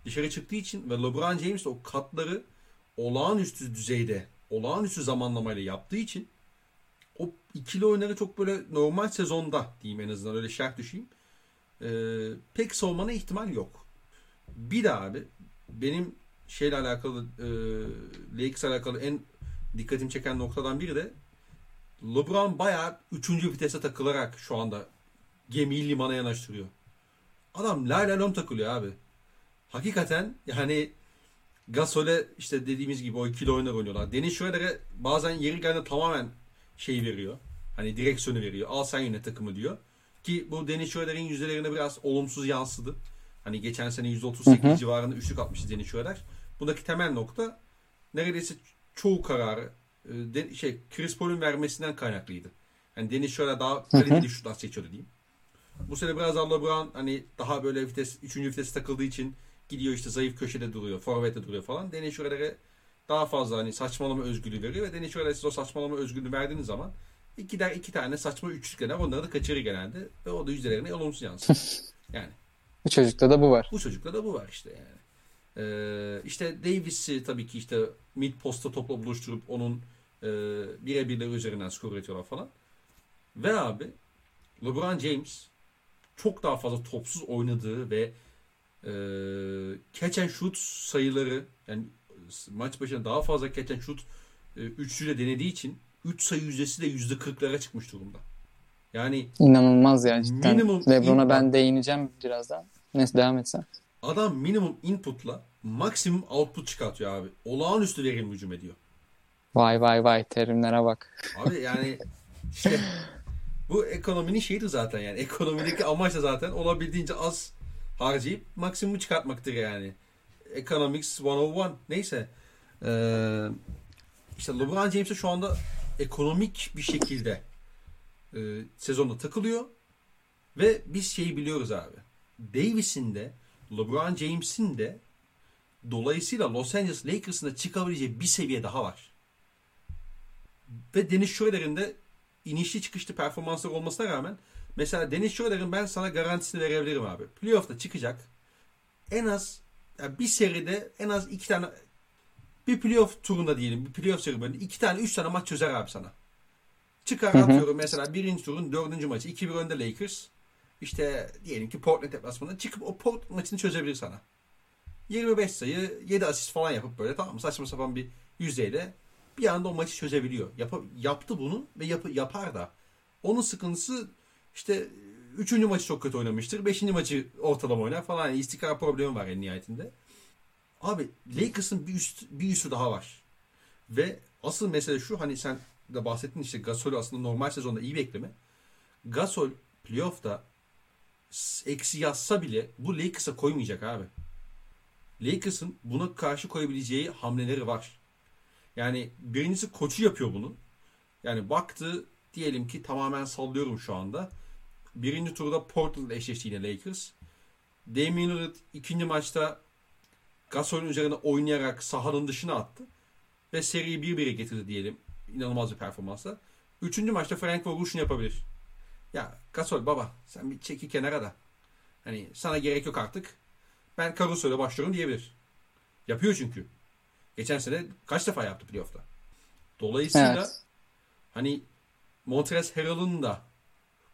dışarı çıktığı için ve LeBron James de o katları olağanüstü düzeyde, olağanüstü zamanlamayla yaptığı için o ikili oyunları çok böyle normal sezonda diyeyim en azından öyle şart düşeyim. Ee, pek savunmana ihtimal yok. Bir de abi benim şeyle alakalı e, Lakers'la alakalı en dikkatimi çeken noktadan biri de LeBron bayağı üçüncü vitese takılarak şu anda gemiyi limana yanaştırıyor. Adam lay lay lom takılıyor abi. Hakikaten yani Gasol'e işte dediğimiz gibi o ikili oyunlar oynuyorlar. Deniz Şöler'e bazen yeri geldiğinde tamamen şey veriyor. Hani direksiyonu veriyor. Al sen yönet takımı diyor. Ki bu Deniz Şöler'in yüzdelerine biraz olumsuz yansıdı. Hani geçen sene yüzde otuz sekiz hı hı. civarında üçlük atmıştı Deniz Şöler. Bundaki temel nokta neredeyse çoğu kararı şey Chris Paul'un vermesinden kaynaklıydı. Yani Deniz Şöler daha kaliteli şutlar seçiyordu diyeyim. Bu sene biraz daha LeBron hani daha böyle vites, üçüncü vitesi takıldığı için gidiyor işte zayıf köşede duruyor, forvette duruyor falan. Deniz Şöler'e daha fazla hani saçmalama özgürlüğü veriyor ve Deniz Şöler'e siz o saçmalama özgürlüğü verdiğiniz zaman iki der iki tane saçma üçlükler onları da kaçırır genelde ve o da yüzdelerine olumsuz yansıyor. Yani bu çocukta da bu var. Bu çocukta da bu var işte yani. Ee, işte Davis'i tabii ki işte mid posta topla buluşturup onun e, birebirleri üzerinden skor üretiyorlar falan. Ve abi LeBron James çok daha fazla topsuz oynadığı ve e, catch and shoot sayıları yani maç başına daha fazla catch and shoot e, üçlüyle denediği için üç sayı yüzdesi de yüzde kırklara çıkmış durumda. Yani inanılmaz yani cidden. LeBron'a ben değineceğim birazdan. Neyse devam etsen. Adam minimum input'la maksimum output çıkartıyor abi. Olağanüstü verimli hücum ediyor. Vay vay vay terimlere bak. Abi yani işte bu ekonominin şeyidir zaten yani. Ekonomideki amaç da zaten olabildiğince az harcayıp maksimumu çıkartmaktır yani. Economics yüz bir neyse. Ee, işte LeBron James'e şu anda ekonomik bir şekilde e, sezonda takılıyor. Ve biz şeyi biliyoruz abi. Davis'in de LeBron James'in de dolayısıyla Los Angeles Lakers'ın da çıkabileceği bir seviye daha var. Ve Dennis Schroeder'in de inişli çıkışlı performanslar olmasına rağmen mesela Dennis Schroeder'in ben sana garantisini verebilirim abi. Playoff'ta çıkacak. En az yani bir seride en az iki tane bir playoff turunda diyelim. Bir playoff serüveninde iki tane üç tane maç çözer abi sana. Çıkar atıyorum mesela birinci turun dördüncü maçı iki bir önde Lakers. İşte diyelim ki Portland deplasmanına çıkıp o Portland maçını çözebilir sana. yirmi beş sayı, yedi asist falan yapıp böyle, tamam mı, saçma sapan bir yüzdeyle bir anda o maçı çözebiliyor. Yap, yaptı bunu ve yap, yapar da. Onun sıkıntısı işte üçüncü maçı çok kötü oynamıştır. beşinci maçı ortalama oynar falan. Yani istikrar problemi var en nihayetinde. Abi Lakers'ın bir üst, bir üstü daha var. Ve asıl mesele şu, hani sen de bahsettin işte Gasol'u aslında normal sezonda iyi bekleme. Gasol playoff'ta eksi yazsa bile bu Lakers'a koymayacak abi. Lakers'ın buna karşı koyabileceği hamleleri var. Yani birincisi koçu yapıyor bunu. Yani baktı, diyelim ki tamamen sallıyorum şu anda. Birinci turda Portland'la eşleşti yine Lakers. Damian Lillard ikinci maçta Gasol'un üzerine oynayarak sahanın dışına attı. Ve seriyi bir bire getirdi diyelim. İnanılmaz bir performansla. Üçüncü maçta Frank Vogel şunu yapabilir. Ya Gasol baba sen bir çeki kenara da. Hani sana gerek yok artık. Ben Caruso'yla başlıyorum diyebilir. Yapıyor çünkü. Geçen sene kaç defa yaptı playoff'ta. Dolayısıyla evet. Hani Montrezl Harrell'ın da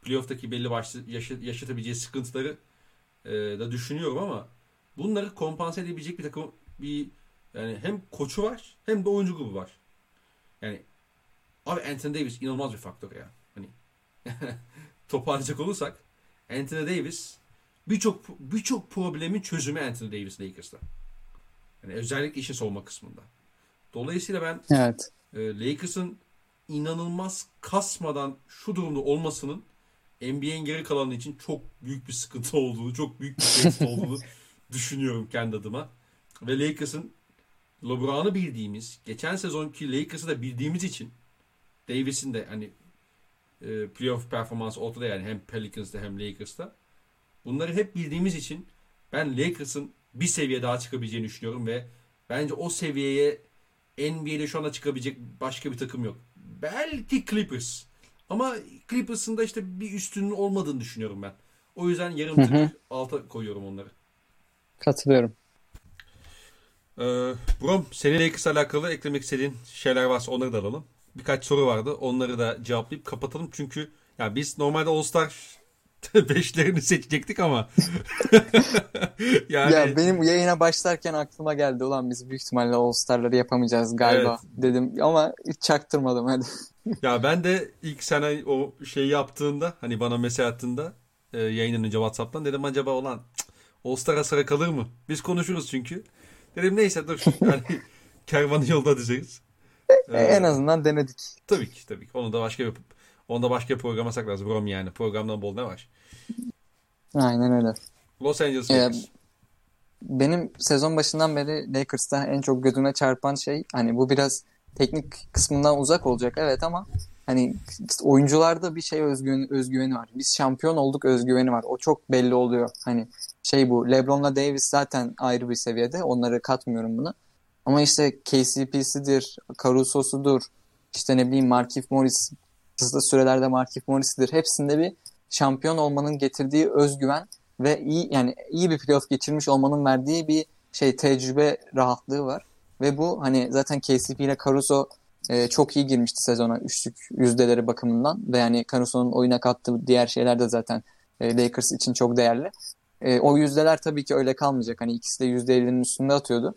playoff'taki belli başlı yaşı, yaşatabileceği sıkıntıları e, da düşünüyorum ama bunları kompanse edebilecek bir takım bir, yani hem koçu var hem de oyuncu grubu var. Yani abi Anthony Davis inanılmaz bir faktör ya. Hani toparlayacak olursak Anthony Davis birçok birçok problemin çözümü Anthony Davis Lakers'ta. Yani özellikle işin savunma kısmında. Dolayısıyla ben evet. e, Lakers'ın inanılmaz kasmadan şu durumda olmasının N B A'nin geri kalanı için çok büyük bir sıkıntı olduğunu, çok büyük bir sıkıntı olduğunu düşünüyorum kendi adıma. Ve Lakers'ın LeBron'u bildiğimiz, geçen sezonki Lakers'ı da bildiğimiz için Davis'in de hani e, playoff performansı ortada, yani hem Pelicans'ta hem Lakers'ta. Bunları hep bildiğimiz için ben Lakers'ın bir seviye daha çıkabileceğini düşünüyorum ve bence o seviyeye N B A'de şu anda çıkabilecek başka bir takım yok. Belki Clippers. Ama Clippers'ın da işte bir üstünün olmadığını düşünüyorum ben. O yüzden yarım tık alta koyuyorum onları. Katılıyorum. Ee, Brom, senin Lakers'la alakalı eklemek istediğin şeyler varsa onları da alalım. Birkaç soru vardı. Onları da cevaplayıp kapatalım. Çünkü ya biz normalde All-Star beşlerini seçecektik ama yani... Ya benim yayına başlarken aklıma geldi, ulan biz büyük ihtimalle All-Star'ları yapamayacağız galiba, evet. Dedim ama hiç çaktırmadım hadi. Ya ben de ilk sen o şeyi yaptığında, hani bana mesaj attığında e, yayından önce WhatsApp'tan dedim acaba ulan All-Star'a sıra kalır mı? Biz konuşuruz çünkü. Dedim neyse dur yani kervanı yolda düzeriz. Ee, en azından denedik. Tabii ki tabii ki. Onu da başka yapıp Onda başka bir programa saklarız Brom yani. Programdan bol ne var? Aynen öyle. Los Angeles Lakers. Ee, benim sezon başından beri Lakers'ta en çok gözüme çarpan şey, hani bu biraz teknik kısmından uzak olacak evet ama hani oyuncularda bir şey özgüveni, özgüveni var. Biz şampiyon olduk özgüveni var. O çok belli oluyor. Hani şey bu LeBron'la Davis zaten ayrı bir seviyede. Onları katmıyorum buna. Ama işte K C P'sidir, Caruso'sudur, işte ne bileyim Markieff Morris kısa sürelerde Markieff Morris'dir. Hepsinde bir şampiyon olmanın getirdiği özgüven ve iyi, yani iyi bir playoff geçirmiş olmanın verdiği bir şey, tecrübe rahatlığı var. Ve bu hani zaten K C P ile Caruso e, çok iyi girmişti sezona üçlük yüzdeleri bakımından ve yani Caruso'nun oyuna kattığı diğer şeyler de zaten e, Lakers için çok değerli. E, o yüzdeler tabii ki öyle kalmayacak. Hani ikisi de yüzde ellinin üstünde atıyordu.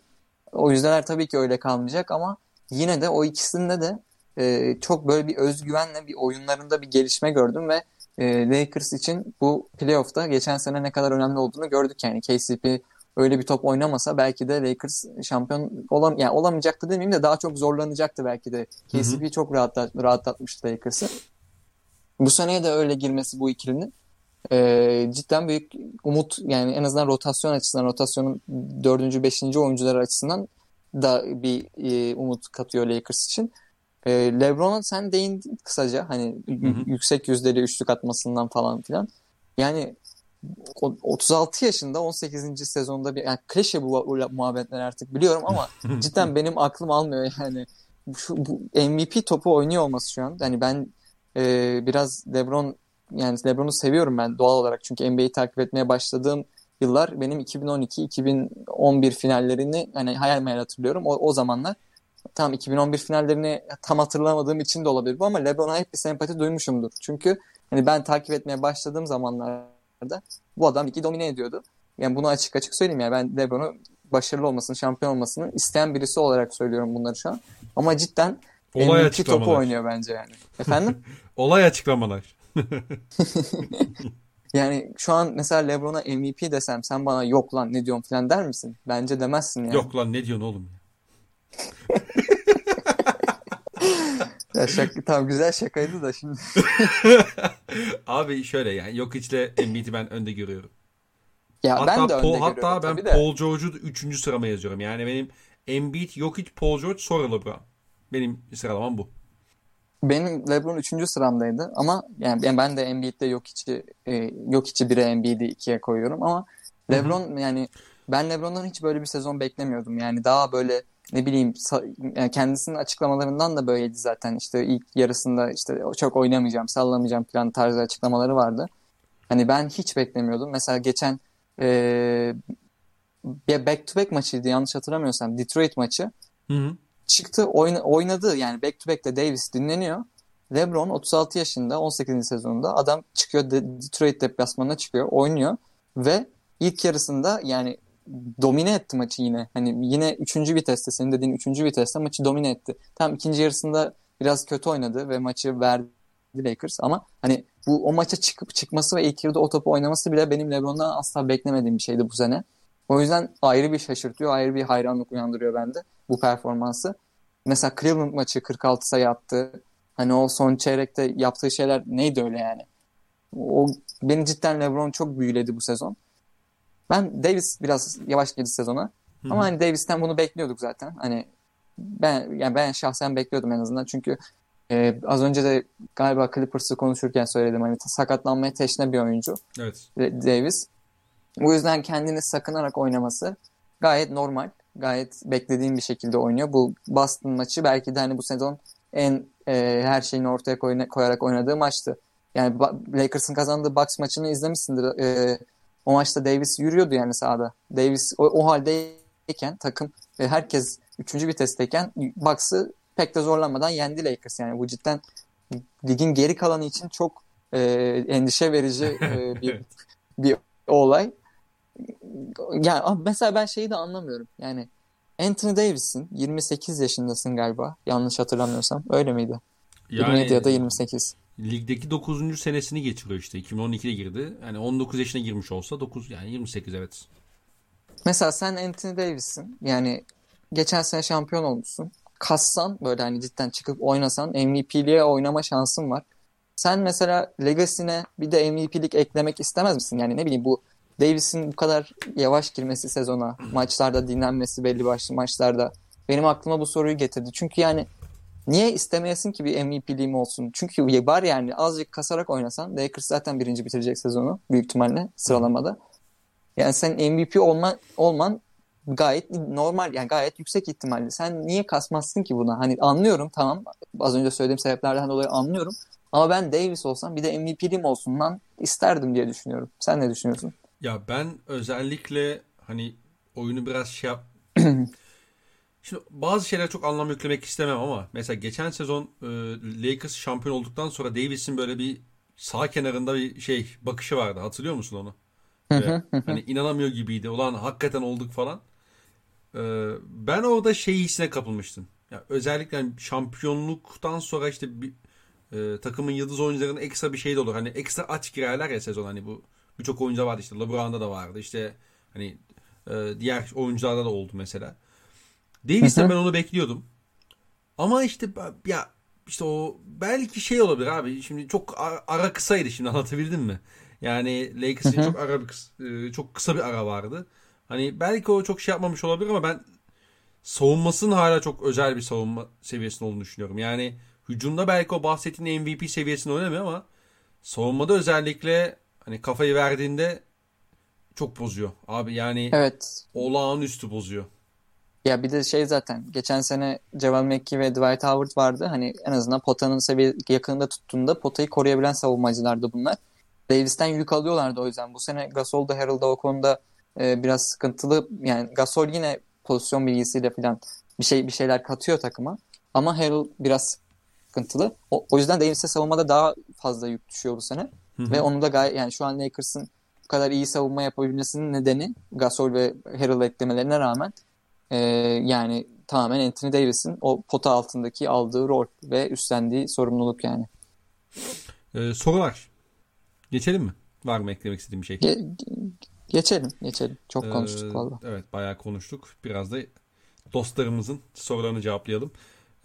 O yüzdeler tabii ki öyle kalmayacak ama yine de o ikisinde de Ee, çok böyle bir özgüvenle bir oyunlarında bir gelişme gördüm ve e, Lakers için bu playoff'ta geçen sene ne kadar önemli olduğunu gördük. Yani K C P öyle bir top oynamasa belki de Lakers şampiyon olam yani olamayacaktı demeyeyim de daha çok zorlanacaktı belki de. K C P çok rahatlat- rahatlatmıştı Lakers'ı. Bu seneye de öyle girmesi bu ikilinin e, cidden büyük umut, yani en azından rotasyon açısından, rotasyonun dördüncü beşinci oyuncuları açısından da bir e, umut katıyor Lakers için. LeBron'a sen değindin kısaca, hani hı hı. yüksek yüzdeli üçlük atmasından falan filan. Yani otuz altı yaşında on sekizinci sezonda bir, yani klişe bu muhabbetler artık biliyorum ama cidden benim aklım almıyor yani. Şu, bu M V P topu oynuyor olması şu an. Hani ben e, biraz LeBron, yani LeBron'u seviyorum ben doğal olarak çünkü N B A'yi takip etmeye başladığım yıllar benim iki bin on iki iki bin on bir finallerini hani hayal meyal hatırlıyorum o, o zamanlar. Tam iki bin on bir finallerini tam hatırlamadığım için de olabilir bu ama LeBron'a hep bir sempati duymuşumdur. Çünkü hani ben takip etmeye başladığım zamanlar maçlarda bu adam ligi domine ediyordu. Yani bunu açık açık söyleyeyim. Yani ben LeBron'u başarılı olmasını, şampiyon olmasını isteyen birisi olarak söylüyorum bunları şu an. Ama cidden olay M V P topu oynuyor bence yani. Efendim? Olay açıklamalar. Yani şu an mesela LeBron'a M V P desem sen bana yok lan ne diyorsun falan der misin? Bence demezsin yani. Yok lan ne diyorsun oğlum? Ya şaka, tam güzel şakaydı da şimdi. Abi şöyle yani yok içle M V P'yi ben önde görüyorum. Ya hatta ben de Paul, önde hatta görüyorum, ben Paul George'u üçüncü sırama yazıyorum. Yani benim Embiid, Jokic, Paul George, sonra LeBron. Benim sıralamam bu. Benim LeBron üçüncü sıramdaydı ama yani ben de Embiid'de Jokic'i e, Jokic'i bire Embiid'i ikiye koyuyorum ama LeBron hı hı. yani ben LeBron'dan hiç böyle bir sezon beklemiyordum. Yani daha böyle ne bileyim yani kendisinin açıklamalarından da böyleydi zaten. İşte ilk yarısında işte çok oynamayacağım, sallamayacağım falan tarzı açıklamaları vardı. Hani ben hiç beklemiyordum. Mesela geçen Ee, back to back maçıydı yanlış hatırlamıyorsam, Detroit maçı. Hı hı. Çıktı oyna, oynadı yani back to back de Davis dinleniyor. LeBron otuz altı yaşında, on sekizinci sezonunda adam çıkıyor de, Detroit deplasmanına çıkıyor, oynuyor ve ilk yarısında yani domine etti maçı yine. Hani yine üçüncü viteste, senin dediğin üçüncü viteste maçı domine etti. Tam ikinci yarısında biraz kötü oynadı ve maçı verdi Lakers ama hani bu o maça çıkıp çıkması ve ilk yarıda o topu oynaması bile benim LeBron'dan asla beklemediğim bir şeydi bu sene. O yüzden ayrı bir şaşırtıyor, ayrı bir hayranlık uyandırıyor bende bu performansı. Mesela Cleveland maçı kırk altı sayı attı. Hani o son çeyrekte yaptığı şeyler neydi öyle yani. O beni cidden LeBron çok büyüledi bu sezon. Ben Davis biraz yavaş girdi sezona. Hı-hı. Ama hani Davis'ten bunu bekliyorduk zaten. Hani ben yani ben şahsen bekliyordum en azından çünkü Ee, az önce de galiba Clippers'ı konuşurken söyledim. Hani sakatlanmaya teşne bir oyuncu. Evet. Davis. O yüzden kendini sakınarak oynaması gayet normal. Gayet beklediğim bir şekilde oynuyor. Bu Boston maçı belki de hani bu sezon en e, her şeyini ortaya koy- koyarak oynadığı maçtı. Yani ba- Lakers'ın kazandığı Bucks maçını izlemişsindir. E, o maçta Davis yürüyordu yani sahada. Davis o, o haldeyken takım ve herkes üçüncü vitesteyken Bucks'ı pek de zorlanmadan yendi Lakers. Yani bu cidden ligin geri kalanı için çok e, endişe verici e, bir, evet. bir olay. Yani mesela ben şeyi de anlamıyorum. Yani Anthony Davis'in yirmi sekiz yaşındasın galiba. Yanlış hatırlamıyorsam. Öyle miydi? Yani, yirmi yedi ya da yirmi sekiz. Ligdeki dokuzuncu senesini geçiriyor işte. iki bin on ikide girdi. Yani on dokuz yaşına girmiş olsa dokuz yani yirmi sekiz evet. Mesela sen Anthony Davis'in yani geçen sene şampiyon olmuşsun. Kassan böyle hani cidden çıkıp oynasan M V P'liğe oynama şansın var. Sen mesela Legacy'ne bir de M V P'lik eklemek istemez misin? Yani ne bileyim bu Davis'in bu kadar yavaş girmesi sezona, maçlarda dinlenmesi belli başlı maçlarda benim aklıma bu soruyu getirdi. Çünkü yani niye istemeyesin ki bir M V P'liğim olsun? Çünkü var yani azıcık kasarak oynasan Lakers zaten birinci bitirecek sezonu büyük ihtimalle sıralamada. Yani sen M V P olman, olman gayet normal yani gayet yüksek ihtimalle. Sen niye kasmazsın ki buna? Hani anlıyorum tamam. Az önce söylediğim sebeplerden dolayı anlıyorum. Ama ben Davis olsam bir de M V P'lim olsun lan isterdim diye düşünüyorum. Sen ne düşünüyorsun? Ya ben özellikle hani oyunu biraz şey yap... Şimdi bazı şeyler çok anlam yüklemek istemem ama mesela geçen sezon e, Lakers şampiyon olduktan sonra Davis'in böyle bir sağ kenarında bir şey bakışı vardı. Hatırlıyor musun onu? Hani inanamıyor gibiydi. Ulan hakikaten olduk falan. Ben orada şey hissine kapılmıştım. Yani özellikle şampiyonluktan sonra işte bir, e, takımın yıldız oyuncularının ekstra bir şey de olur. Hani ekstra aç girerler ya sezon. Hani bu birçok oyuncuda vardı işte. LeBron'da da vardı. İşte hani e, diğer oyuncularda da oldu mesela. Davis'ten ben onu bekliyordum. Ama işte ya işte o belki şey olabilir abi. Şimdi çok ara kısaydı şimdi anlatabildim mi? Yani Lakers'in çok ara bir, çok kısa bir ara vardı. Hani belki o çok şey yapmamış olabilir ama ben savunmasının hala çok özel bir savunma seviyesinde olduğunu düşünüyorum. Yani hücumda belki o bahsettiğin M V P seviyesinde oynamıyor ama savunmada özellikle hani kafayı verdiğinde çok bozuyor. Abi yani evet. Olağanüstü bozuyor. Ya bir de şey zaten geçen sene Javel McGee ve Dwight Howard vardı. Hani en azından potanın seviye yakınında tuttuğunda potayı koruyabilen savunmacılardı bunlar. Davis'ten yük alıyorlardı o yüzden. Bu sene Gasol da Harrell'da o konuda e, biraz sıkıntılı. Yani Gasol yine pozisyon bilgisiyle falan bir şey bir şeyler katıyor takıma. Ama Harrell biraz sıkıntılı. O, o yüzden Davis'e savunmada daha fazla yük düşüyor bu sene. Hı hı. Ve onu da gay- yani şu an Lakers'ın kadar iyi savunma yapabilmesinin nedeni Gasol ve Harrell eklemelerine rağmen e, yani tamamen Anthony Davis'in o pota altındaki aldığı rol ve üstlendiği sorumluluk yani. Ee, sorular. Geçelim mi? Var mı eklemek istediğim bir şey? Ge- geçelim. Geçelim. Çok konuştuk ee, valla. Evet, bayağı konuştuk. Biraz da dostlarımızın sorularını cevaplayalım.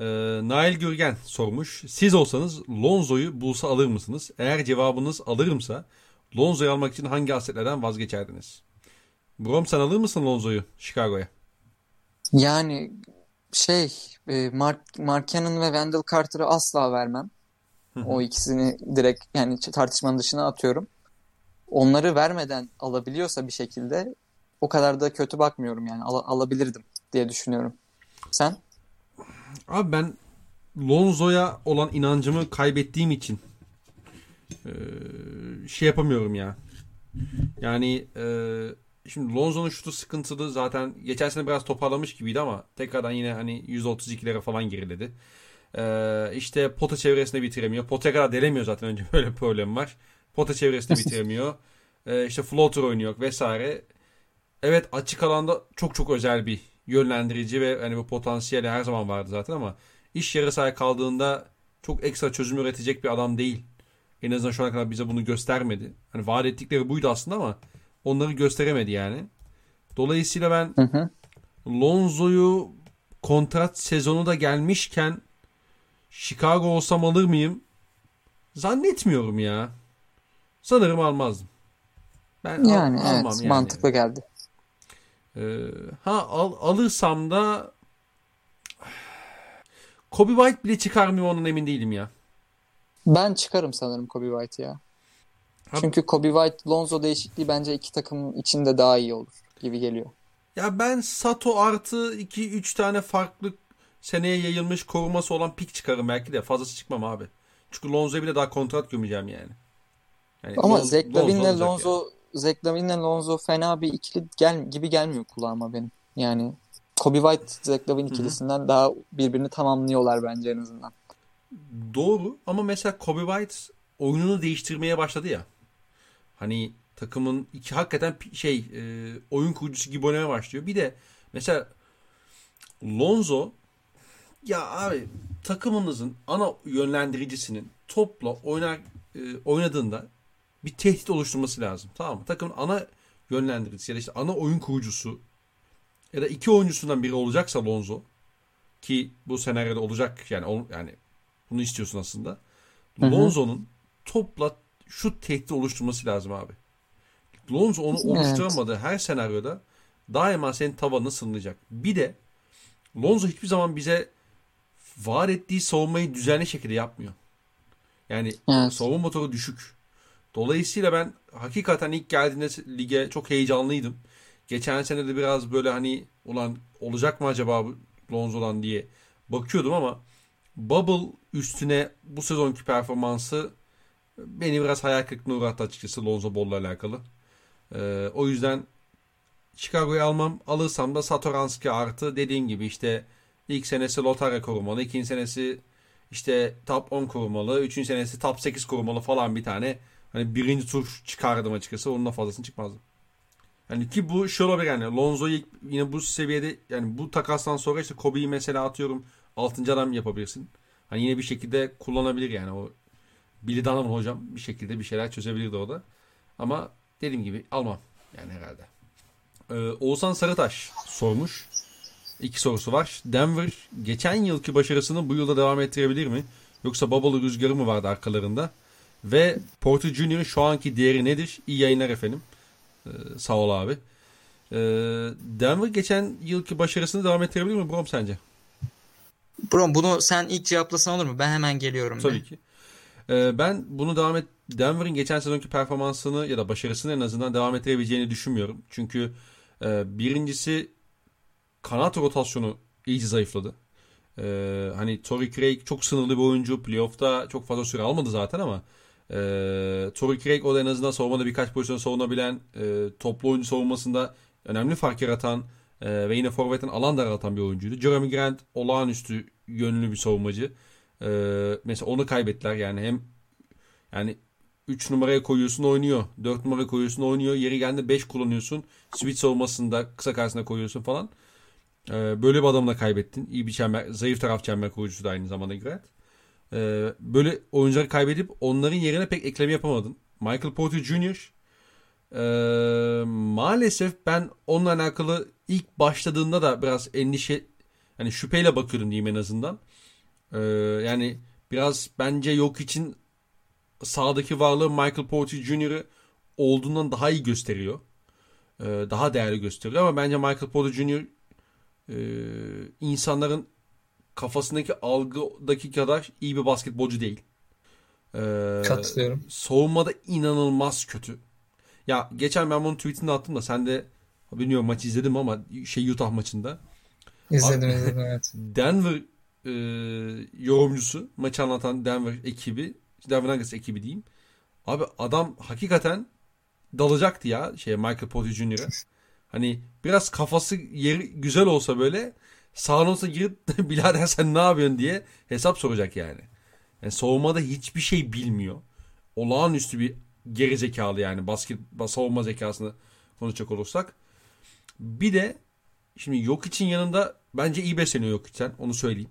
Ee, Nail Gürgen sormuş. Siz olsanız Lonzo'yu bulsa alır mısınız? Eğer cevabınız alırımsa Lonzo'yu almak için hangi asetlerden vazgeçerdiniz? Brom, sen alır mısın Lonzo'yu Chicago'ya? Yani şey Mark, Mark Cannon ve Wendell Carter'ı asla vermem. O ikisini direkt yani tartışmanın dışına atıyorum. Onları vermeden alabiliyorsa bir şekilde o kadar da kötü bakmıyorum yani. Al- alabilirdim diye düşünüyorum. Sen? Abi ben Lonzo'ya olan inancımı kaybettiğim için ee, şey yapamıyorum ya. Yani ee, şimdi Lonzo'nun şutu sıkıntılı, zaten geçen sene biraz toparlamış gibiydi ama tekrardan yine hani yüzde otuz ikilere falan geriledi. Ee, işte pota çevresinde bitiremiyor. Potaya kadar delemiyor zaten, önce böyle problem var. Pota çevresinde bitiremiyor. Ee, işte floater oynuyor vesaire. Evet, açık alanda çok çok özel bir yönlendirici ve hani bu potansiyeli her zaman vardı zaten ama iş yarı sahaya kaldığında çok ekstra çözüm üretecek bir adam değil. En azından şu ana kadar bize bunu göstermedi. Hani vaat ettikleri buydu aslında ama onları gösteremedi yani. Dolayısıyla ben hı hı. Lonzo'yu kontrat sezonu da gelmişken Chicago olsam alır mıyım? Zannetmiyorum ya. Sanırım almazdım. Ben yani al- evet, almam yani. Mantıklı geldi. Ee, ha al- alırsam da Kobe White bile çıkar mı ondan emin değilim ya. Ben çıkarım sanırım Kobe White'ı ya. Çünkü Kobe White Lonzo değişikliği bence iki takım için de daha iyi olur gibi geliyor. Ya ben Sato artı iki üç tane farklı seneye yayılmış koruması olan pik çıkarım belki de, fazlası çıkmam abi. Çünkü Lonzo'ya bile daha kontrat gömeceğim yani. yani Ama Lonzo, Zach LaVine'le Lonzo, yani. Lonzo fena bir ikili gel, gibi gelmiyor kulağıma benim. Yani Kobe White Zach LaVine ikilisinden Hı-hı. daha birbirini tamamlıyorlar bence en azından. Doğru ama mesela Kobe White oyununu değiştirmeye başladı ya. Hani takımın iki hakikaten şey e, oyun kurucusu gibi oynamaya başlıyor. Bir de mesela Lonzo ya abi, takımınızın ana yönlendiricisinin topla oynar e, oynadığında bir tehdit oluşturması lazım. Tamam mı? Takımın ana yönlendiricisi ya da işte ana oyun kurucusu ya da iki oyuncusundan biri olacaksa Lonzo, ki bu senaryoda olacak yani, yani bunu istiyorsun aslında. Lonzo'nun topla şut tehdidi oluşturması lazım abi. Lonzo onu oluşturamadığı evet. her senaryoda daima senin tavanını sınırlayacak. Bir de Lonzo hiçbir zaman bize vaat ettiği savunmayı düzenli şekilde yapmıyor. Yani evet. savunma motoru düşük. Dolayısıyla ben hakikaten ilk geldiğinde lige çok heyecanlıydım. Geçen sene de biraz böyle hani ulan olacak mı acaba Lonzo'dan diye bakıyordum ama Bubble üstüne bu sezonki performansı beni biraz hayal kırıklığına uğrattı açıkçası Lonzo Ball'la alakalı. Ee, o yüzden Chicago'yu almam. Alırsam da Satoranski artı dediğim gibi işte ilk senesi lotarya korumalı, ikinci senesi işte top on korumalı, üçüncü senesi top sekiz korumalı falan bir tane. Hani birinci tur çıkardım açıkçası. Onunla fazlasını çıkmazdım. Yani ki bu şöyle olabilir yani. Lonzo'yu yine bu seviyede yani bu takastan sonra işte Kobe'yi mesela atıyorum altıncı adam yapabilirsin. Hani yine bir şekilde kullanabilir yani o Billy Donovan hocam bir şekilde bir şeyler çözebilirdi o da. Ama dediğim gibi almam yani herhalde. Ee, Oğuzhan Sarıtaş sormuş. İki sorusu var. Denver geçen yılki başarısını bu yılda devam ettirebilir mi? Yoksa babalı rüzgarı mı vardı arkalarında? Ve Porter Junior'ın şu anki değeri nedir? İyi yayınlar efendim. Ee, sağ ol abi. Ee, Denver geçen yılki başarısını devam ettirebilir mi Brom sence? Brom bunu sen ilk cevaplasan olur mu? Ben hemen geliyorum. Tabii de. ki. Ben bunu devam et Denver'in geçen sezonki performansını ya da başarısını en azından devam ettirebileceğini düşünmüyorum. Çünkü birincisi kanat rotasyonu iyice zayıfladı. Hani Torrey Craig çok sınırlı bir oyuncu. Playoff'ta çok fazla süre almadı zaten ama Torrey Craig o da en azından savunmada birkaç pozisyon savunabilen, toplu oyuncu savunmasında önemli fark yaratan ve yine forvetten alan daraltan bir oyuncuydu. Jeremy Grant olağanüstü yönlü bir savunmacı. Ee, mesela onu kaybettiler yani hem yani üç numaraya koyuyorsun oynuyor. dört numara koyuyorsun oynuyor. Yeri geldiğinde beş kullanıyorsun. Switch savunmasında kısa karşısına koyuyorsun falan. Ee, böyle bir adamla kaybettin. İyi bir çember, zayıf taraf çember koyucusu da aynı zamanda Grant. Ee, böyle oyuncuları kaybedip onların yerine pek ekleme yapamadın. Michael Porter Junior Ee, maalesef ben onunla alakalı ilk başladığında da biraz endişe, yani şüpheyle bakıyordum diyeyim en azından. Ee, yani biraz bence yok için sahadaki varlığı Michael Porter Junior'ı olduğundan daha iyi gösteriyor. Ee, daha değerli gösteriyor ama bence Michael Porter Junior e, insanların kafasındaki algıdaki kadar iyi bir basketbolcu değil. Ee, Katılıyorum. Savunmada inanılmaz kötü. Ya geçen ben bunun tweetini attım da sen de bilmiyorum maçı izledim ama şey Utah maçında. İzledim izledim evet. Denver e, yorumcusu, maçı anlatan Denver ekibi, Denver Nuggets ekibi diyeyim. Abi adam hakikaten dalacaktı ya şey Michael Porter Junior'a. Hani biraz kafası yeri güzel olsa böyle sağına olsa girip birader sen ne yapıyorsun diye hesap soracak yani. Yani savunmada hiçbir şey bilmiyor. Olağanüstü bir geri zekalı yani basket savunma zekasını konuşacak olursak. Bir de şimdi yok için yanında bence iyi besleniyor yok için. Onu söyleyeyim.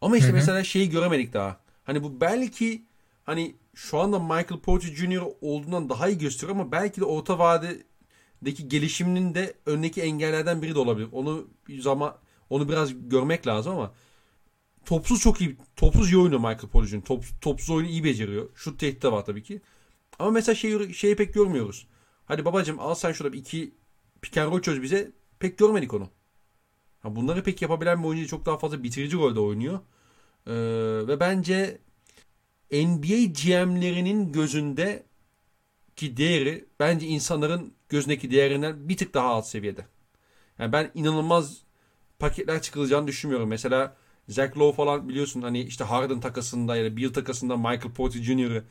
Ama işte hı hı. mesela şeyi göremedik daha. Hani bu belki hani şu anda Michael Porter Junior olduğundan daha iyi gösteriyor ama belki de orta vadedeki gelişiminin de önündeki engellerden biri de olabilir. Onu zaman onu biraz görmek lazım ama topsuz çok iyi. Topsuz iyi oynuyor Michael Porter Junior. Top, topsuz oyunu iyi beceriyor. Şut tehdidi de var tabii ki. Ama mesela şeyi, şeyi pek görmüyoruz. Hadi babacığım al sen şurada bir iki pick and roll çöz bize. Pek görmedik onu. Ha, bunları pek yapabilen bir oyuncu çok daha fazla bitirici rolde oynuyor. Ee, ve bence N B A G M'lerinin gözündeki değeri bence insanların gözündeki değerinden bir tık daha alt seviyede. Yani ben inanılmaz paketler çıkılacağını düşünmüyorum. Mesela Zach Lowe falan biliyorsun hani işte Harden takasında ya da Beal takasında Michael Porter Junior'ı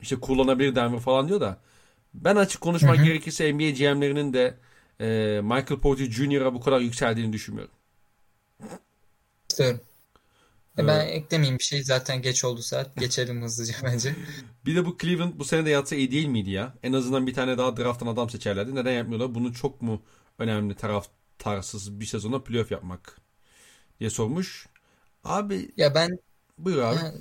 İşte kullanabilir Denver falan diyor da ben açık konuşmak hı hı. gerekirse N B A G M'lerinin de e, Michael Porter Junior'a bu kadar yükseldiğini düşünmüyorum. Doğru. Ee, ben eklemeyeyim bir şey. Zaten geç oldu saat. Geçelim hızlıca bence. Bir de bu Cleveland bu sene de yatsa iyi değil miydi ya? En azından bir tane daha draft'tan adam seçerlerdi. Neden yapmıyorlar? Bunu çok mu önemli taraftarsız bir sezona playoff yapmak diye sormuş. Abi. Ya ben. Buyur abi. Ha...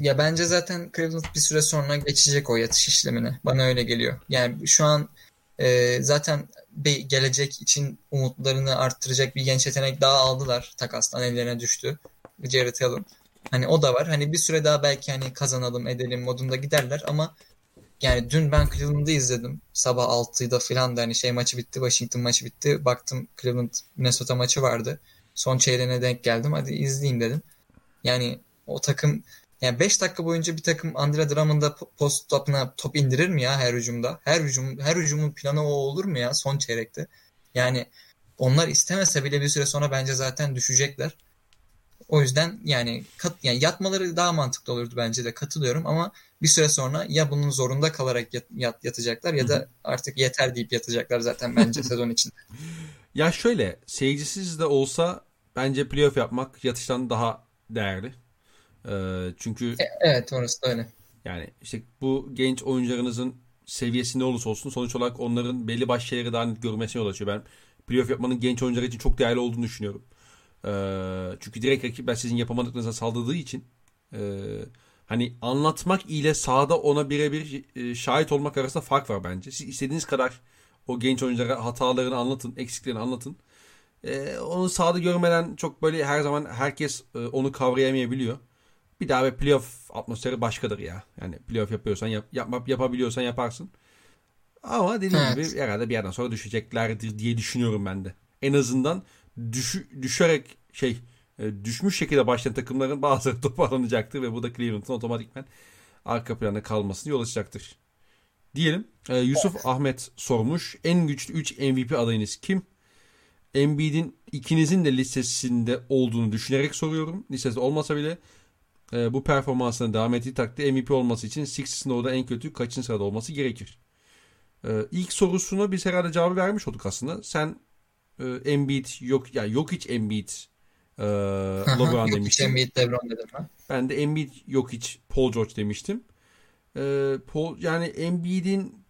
Ya bence zaten Cleveland bir süre sonra geçecek o yatış işlemine. Bana öyle geliyor. Yani şu an e, zaten bir gelecek için umutlarını arttıracak bir genç yetenek daha aldılar. Takastan ellerine düştü. Jarrett Allen. Hani o da var. Hani bir süre daha belki hani kazanalım edelim modunda giderler ama yani dün ben Cleveland'ı izledim. Sabah altıda falan da hani şey maçı bitti. Washington maçı bitti. Baktım Cleveland Minnesota maçı vardı. Son çeyreğine denk geldim. Hadi izleyeyim dedim. Yani o takım yani beş dakika boyunca bir takım Andre Drummond'a post topuna top indirir mi ya her hücumda? Her hücum her hücumun planı o olur mu ya son çeyrekte? Yani onlar istemese bile bir süre sonra bence zaten düşecekler. O yüzden yani kat yani yatmaları daha mantıklı olurdu bence de katılıyorum ama bir süre sonra ya bunun zorunda kalarak yat, yat, yatacaklar ya da artık yeter deyip yatacaklar zaten bence sezon içinde. Ya şöyle seyircisiz de olsa bence playoff yapmak yatıştan daha değerli. Çünkü evet orası da öyle. Yani işte bu genç oyuncularınızın seviyesi ne olursa olsun sonuç olarak onların belli başlı şeyleri daha net görmesine yol açıyor. Ben playoff yapmanın genç oyuncular için çok değerli olduğunu düşünüyorum. Çünkü direkt rakip sizin yapamadıklarınıza saldırdığı için hani anlatmak ile sahada ona birebir şahit olmak arasında fark var bence. Siz istediğiniz kadar o genç oyunculara hatalarını anlatın, eksiklerini anlatın. Onu sahada görmeden çok böyle her zaman herkes onu kavrayamayabiliyor. Bir daha bir playoff atmosferi başkadır ya. Yani playoff yapıyorsan yap, yap, yapabiliyorsan yaparsın. Ama dediğim evet. gibi herhalde bir yerden sonra düşeceklerdir diye düşünüyorum ben de. En azından düşü, düşerek şey düşmüş şekilde başlayan takımların bazıları toparlanacaktır ve bu da Cleveland'ın otomatikman arka plana kalmasını yol açacaktır. Diyelim. Ee, Yusuf evet. Ahmet sormuş. En güçlü üç M V P adayınız kim? Embiid'in ikinizin de listesinde olduğunu düşünerek soruyorum. Listesinde olmasa bile E, bu performansına devam ettiği takdirde M V P olması için altmışın orada en kötü kaçıncı sırada olması gerekir? E, ilk sorusuna biz herhalde cevabı vermiş olduk aslında. Sen e, Embiid yok ya yani yok hiç Embiid e, LeBron demiştin. Yok hiç Embiid LeBron dedim ben. Ben de Embiid yok hiç Paul George demiştim. Ee, Paul, yani Embiid'in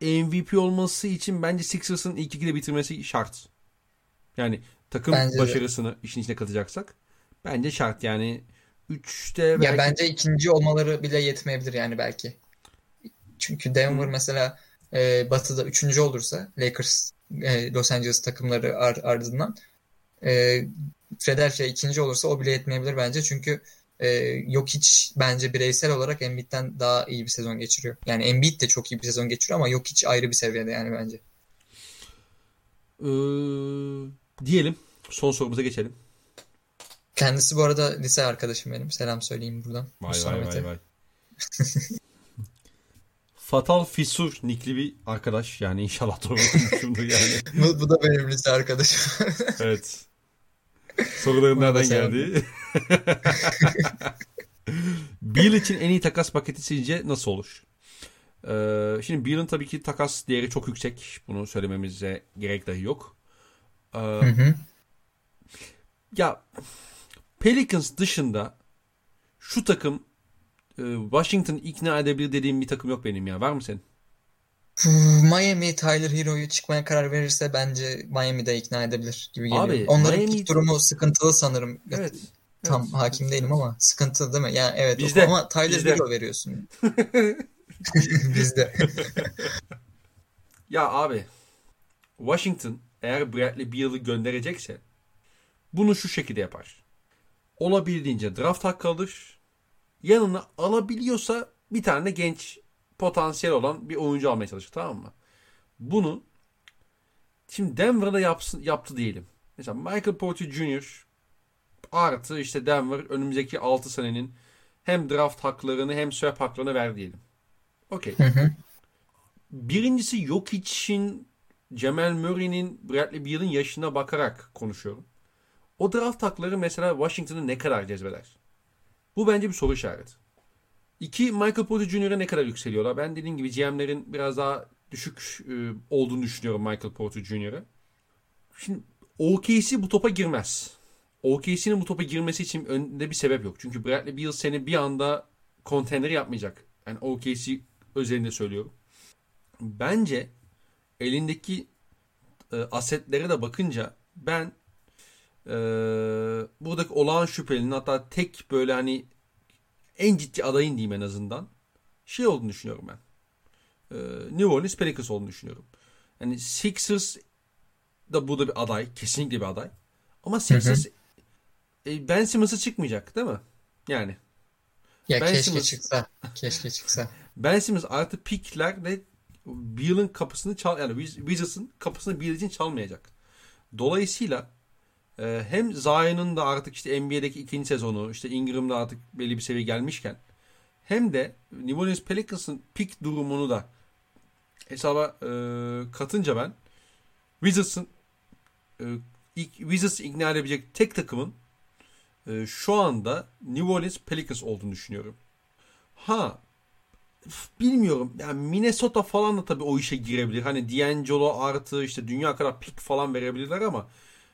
M V P olması için bence Sixers'ın ilk ikide bitirmesi şart. Yani takım bence başarısını de işin içine katacaksak bence şart. Yani üçte belki... Ya bence ikinci olmaları bile yetmeyebilir yani belki. Çünkü Denver hmm. mesela e, Batı'da üçüncü olursa Lakers, e, Los Angeles takımları ar- ardından e, Philadelphia ikinci olursa o bile yetmeyebilir bence. Çünkü e, yok hiç bence bireysel olarak Embiid'den daha iyi bir sezon geçiriyor. Yani Embiid de çok iyi bir sezon geçiriyor ama yok hiç ayrı bir seviyede yani bence. Ee, diyelim. Son sorumuza geçelim. Kendisi bu arada lise arkadaşım benim. Selam söyleyeyim buradan. Vay vay vay vay. Fatal Fissur nikli bir arkadaş. Yani inşallah doğru okumuşumdur yani. bu, bu da benim lise arkadaşım. Evet. Soruların nereden geldi? Beal için en iyi takas paketi sizce nasıl olur? Ee, şimdi Beal'ın tabii ki takas değeri çok yüksek. Bunu söylememize gerek dahi yok. Ee, hı hı. Ya Pelicans dışında şu takım Washington ikna edebilir dediğim bir takım yok benim ya. Var mı senin? Miami Tyler Hero'yu çıkmaya karar verirse bence Miami'de ikna edebilir gibi geliyor. Abi, onların Miami... durumu sıkıntılı sanırım. Evet. Tam evet. hakim değilim ama sıkıntılı değil mi? Yani evet. Bizde. Ama Tyler Bizde. Hero veriyorsun. Bizde. Ya abi, Washington eğer Bradley Beal'ı gönderecekse bunu şu şekilde yapar. Olabildiğince draft hakkı alır. Yanına alabiliyorsa bir tane genç potansiyel olan bir oyuncu almaya çalışır, tamam mı? Bunu şimdi Denver'da yapsın, yaptı diyelim. Mesela Michael Porter Junior artı işte Denver önümüzdeki altı senenin hem draft haklarını hem swap haklarını ver diyelim. Okey. Birincisi yok için Jamal Murray'nin Bradley Beal'ın yaşına bakarak konuşuyorum. O draft hakları mesela Washington'ı ne kadar cezbeder? Bu bence bir soru işareti. İki, Michael Porter Junior'a ne kadar yükseliyorlar? Ben dediğim gibi G M'lerin biraz daha düşük e, olduğunu düşünüyorum Michael Porter Junior'a. Şimdi O K C bu topa girmez. O K C'nin bu topa girmesi için önünde bir sebep yok. Çünkü Bradley Beal seni bir anda kontender yapmayacak. Yani O K C özelinde söylüyorum. Bence elindeki e, asetlere de bakınca ben e, buradaki olağan şüphelinin hatta tek böyle hani en ciddi adayın diyeyim en azından şey olduğunu düşünüyorum ben. Ee, New Orleans Pelicans olduğunu düşünüyorum. Yani Sixers da burada bir aday. Kesinlikle bir aday. Ama Sixers e, Ben Simmons'a çıkmayacak değil mi? Yani. Ya Ben keşke Simmons, çıksa. Keşke çıksa. Ben Simmons artı pickler de Beal'ın kapısını çal, yani Wizards'ın kapısını Beal için çalmayacak. Dolayısıyla hem Zion'un da artık işte N B A'deki ikinci sezonu, işte Ingram'da artık belli bir seviye gelmişken hem de New Orleans Pelicans'ın pik durumunu da hesaba e, katınca ben Wizards'ın e, ilk, Wizards'ı ikna edebilecek tek takımın e, şu anda New Orleans Pelicans olduğunu düşünüyorum. Ha bilmiyorum. Yani Minnesota falan da tabii o işe girebilir. Hani D'Angelo artı işte dünya kadar pik falan verebilirler ama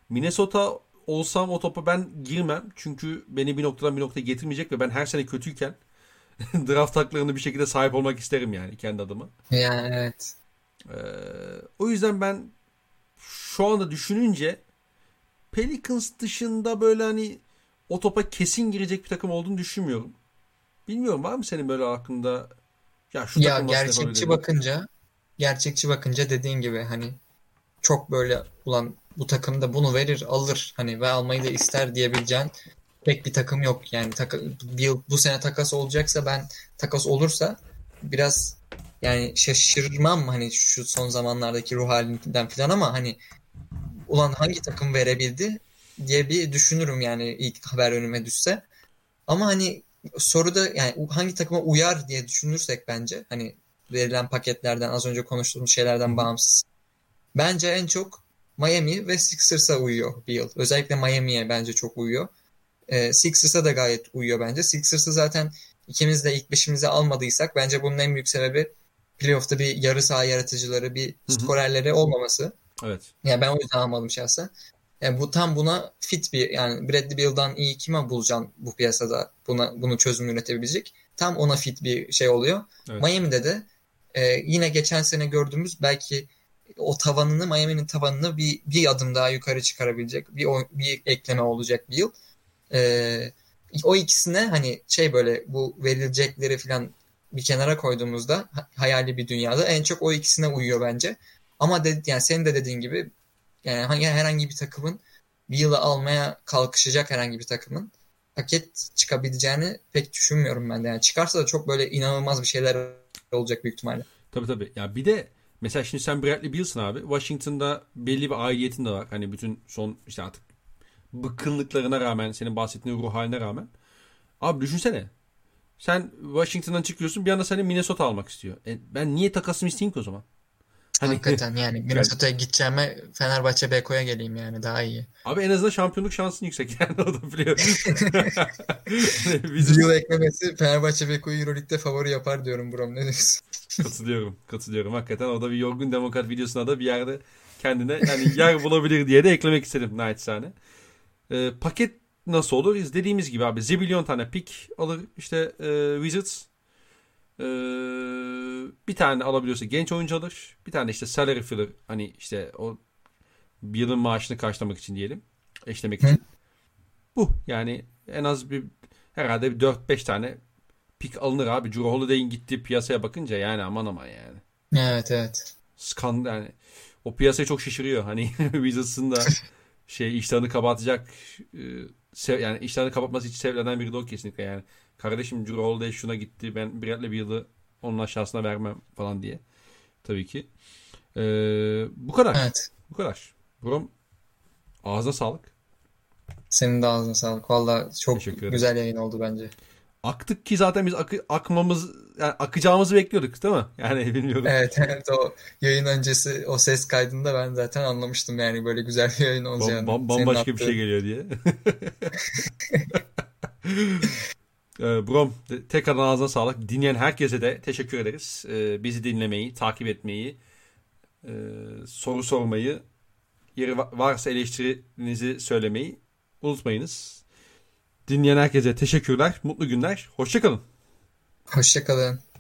Minnesota olsam o topa ben girmem. Çünkü beni bir noktadan bir noktaya getirmeyecek ve ben her sene kötüyken draft haklarını bir şekilde sahip olmak isterim yani kendi adıma. Yani evet. Ee, o yüzden ben şu anda düşününce Pelicans dışında böyle hani o topa kesin girecek bir takım olduğunu düşünmüyorum. Bilmiyorum, var mı senin böyle hakkında? Ya, şu ya gerçekçi bakınca gerçekçi bakınca dediğin gibi hani çok böyle ulan bu takım da bunu verir alır hani ve almayı da ister diyebileceğin pek bir takım yok. Yani taka, bir, bu sene takas olacaksa ben takas olursa biraz yani şaşırmam hani şu son zamanlardaki ruh halinden filan ama hani ulan hangi takım verebildi diye bir düşünürüm yani ilk haber önüme düşse. Ama hani soruda yani hangi takıma uyar diye düşünürsek bence hani verilen paketlerden az önce konuştuğumuz şeylerden bağımsız. Bence en çok Miami ve Sixers'a uyuyor bir yıl. Özellikle Miami'ye bence çok uyuyor. Ee, Sixers'a da gayet uyuyor bence. Sixers'ı zaten ikimiz de ilk beşimize almadıysak bence bunun en büyük sebebi playoff'ta bir yarı saha yaratıcıları, bir Hı-hı. skorerleri olmaması. Evet. Yani ben o yüzden almadım şahsen. Yani bu tam buna fit bir yani Bradley Beal'dan iyi kime bulacaksın bu piyasada buna bunun çözümünü üretebilecek. tam ona fit bir şey oluyor. Evet. Miami'de de e, yine geçen sene gördüğümüz belki o tavanını, Miami'nin tavanını bir bir adım daha yukarı çıkarabilecek bir bir ekleme olacak bir yıl. E, o ikisine hani şey böyle bu verilecekleri falan bir kenara koyduğumuzda hayali bir dünyada en çok o ikisine uyuyor bence. Ama de, yani senin de dediğin gibi yani herhangi bir takımın bir yıla almaya kalkışacak herhangi bir takımın paket çıkabileceğini pek düşünmüyorum ben de. Yani çıkarsa da çok böyle inanılmaz bir şeyler olacak büyük ihtimalle. Tabii tabii. Ya bir de mesela şimdi sen Bradley Beal'sın abi. Washington'da belli bir aidiyetin de var. Hani bütün son işte artık bıkkınlıklarına rağmen, senin bahsettiğin ruh haline rağmen. Abi düşünsene. Sen Washington'dan çıkıyorsun, bir anda seni Minnesota almak istiyor. E ben niye takasım isteyeyim ki o zaman? Hani, hakikaten yani Minnesota'ya gideceğime Fenerbahçe Beko'ya geleyim yani daha iyi. Abi en azından şampiyonluk şansın yüksek yani o da biliyor. Bizim... Yıl eklemesi Fenerbahçe Beko'yu Euroleague'de favori yapar diyorum Brom, ne diyorsun? Katılıyorum katılıyorum hakikaten o da bir yorgun demokrat videosuna da bir yerde kendine yani yer bulabilir diye de eklemek istedim naçizane. Ee, paket nasıl olur? Dediğimiz gibi abi zibilyon tane pik alır işte e, Wizards. Ee, bir tane alabiliyorsa genç oyuncu alır. Bir tane işte salary filler hani işte o bir yılın maaşını karşılamak için diyelim. Eşlemek için. Hı? Bu yani en az bir herhalde bir dört beş tane pik alınır abi. Jrue Holiday'in gittiği piyasaya bakınca yani aman aman yani. Evet evet. Skandal yani. O piyasayı çok şişiriyor. Hani Wizards'ın da şey iştahını kapatacak yani iştahını kapatması için sevilen biri de o kesinlikle yani. Kardeşim Jrue Holiday şuna gitti. Ben Bradley Beal'ı onun aşağısına vermem falan diye. Tabii ki. Ee, bu kadar. Evet. Bu kadar. Brom, ağzına sağlık. Senin de ağzına sağlık. Valla çok güzel yayın oldu bence. Aktık ki zaten biz akı, akmamız, yani akacağımızı bekliyorduk değil mi? Yani bilmiyorum. Evet evet o yayın öncesi o ses kaydında ben zaten anlamıştım yani böyle güzel bir yayın olacağını. Bam, bam, bambaşka attığın... bir şey geliyor diye. Brom, tekrardan ağzına sağlık. Dinleyen herkese de teşekkür ederiz. Bizi dinlemeyi, takip etmeyi, soru sormayı, yeri varsa eleştirinizi söylemeyi unutmayınız. Dinleyen herkese teşekkürler. Mutlu günler. Hoşça kalın. Hoşça kalın.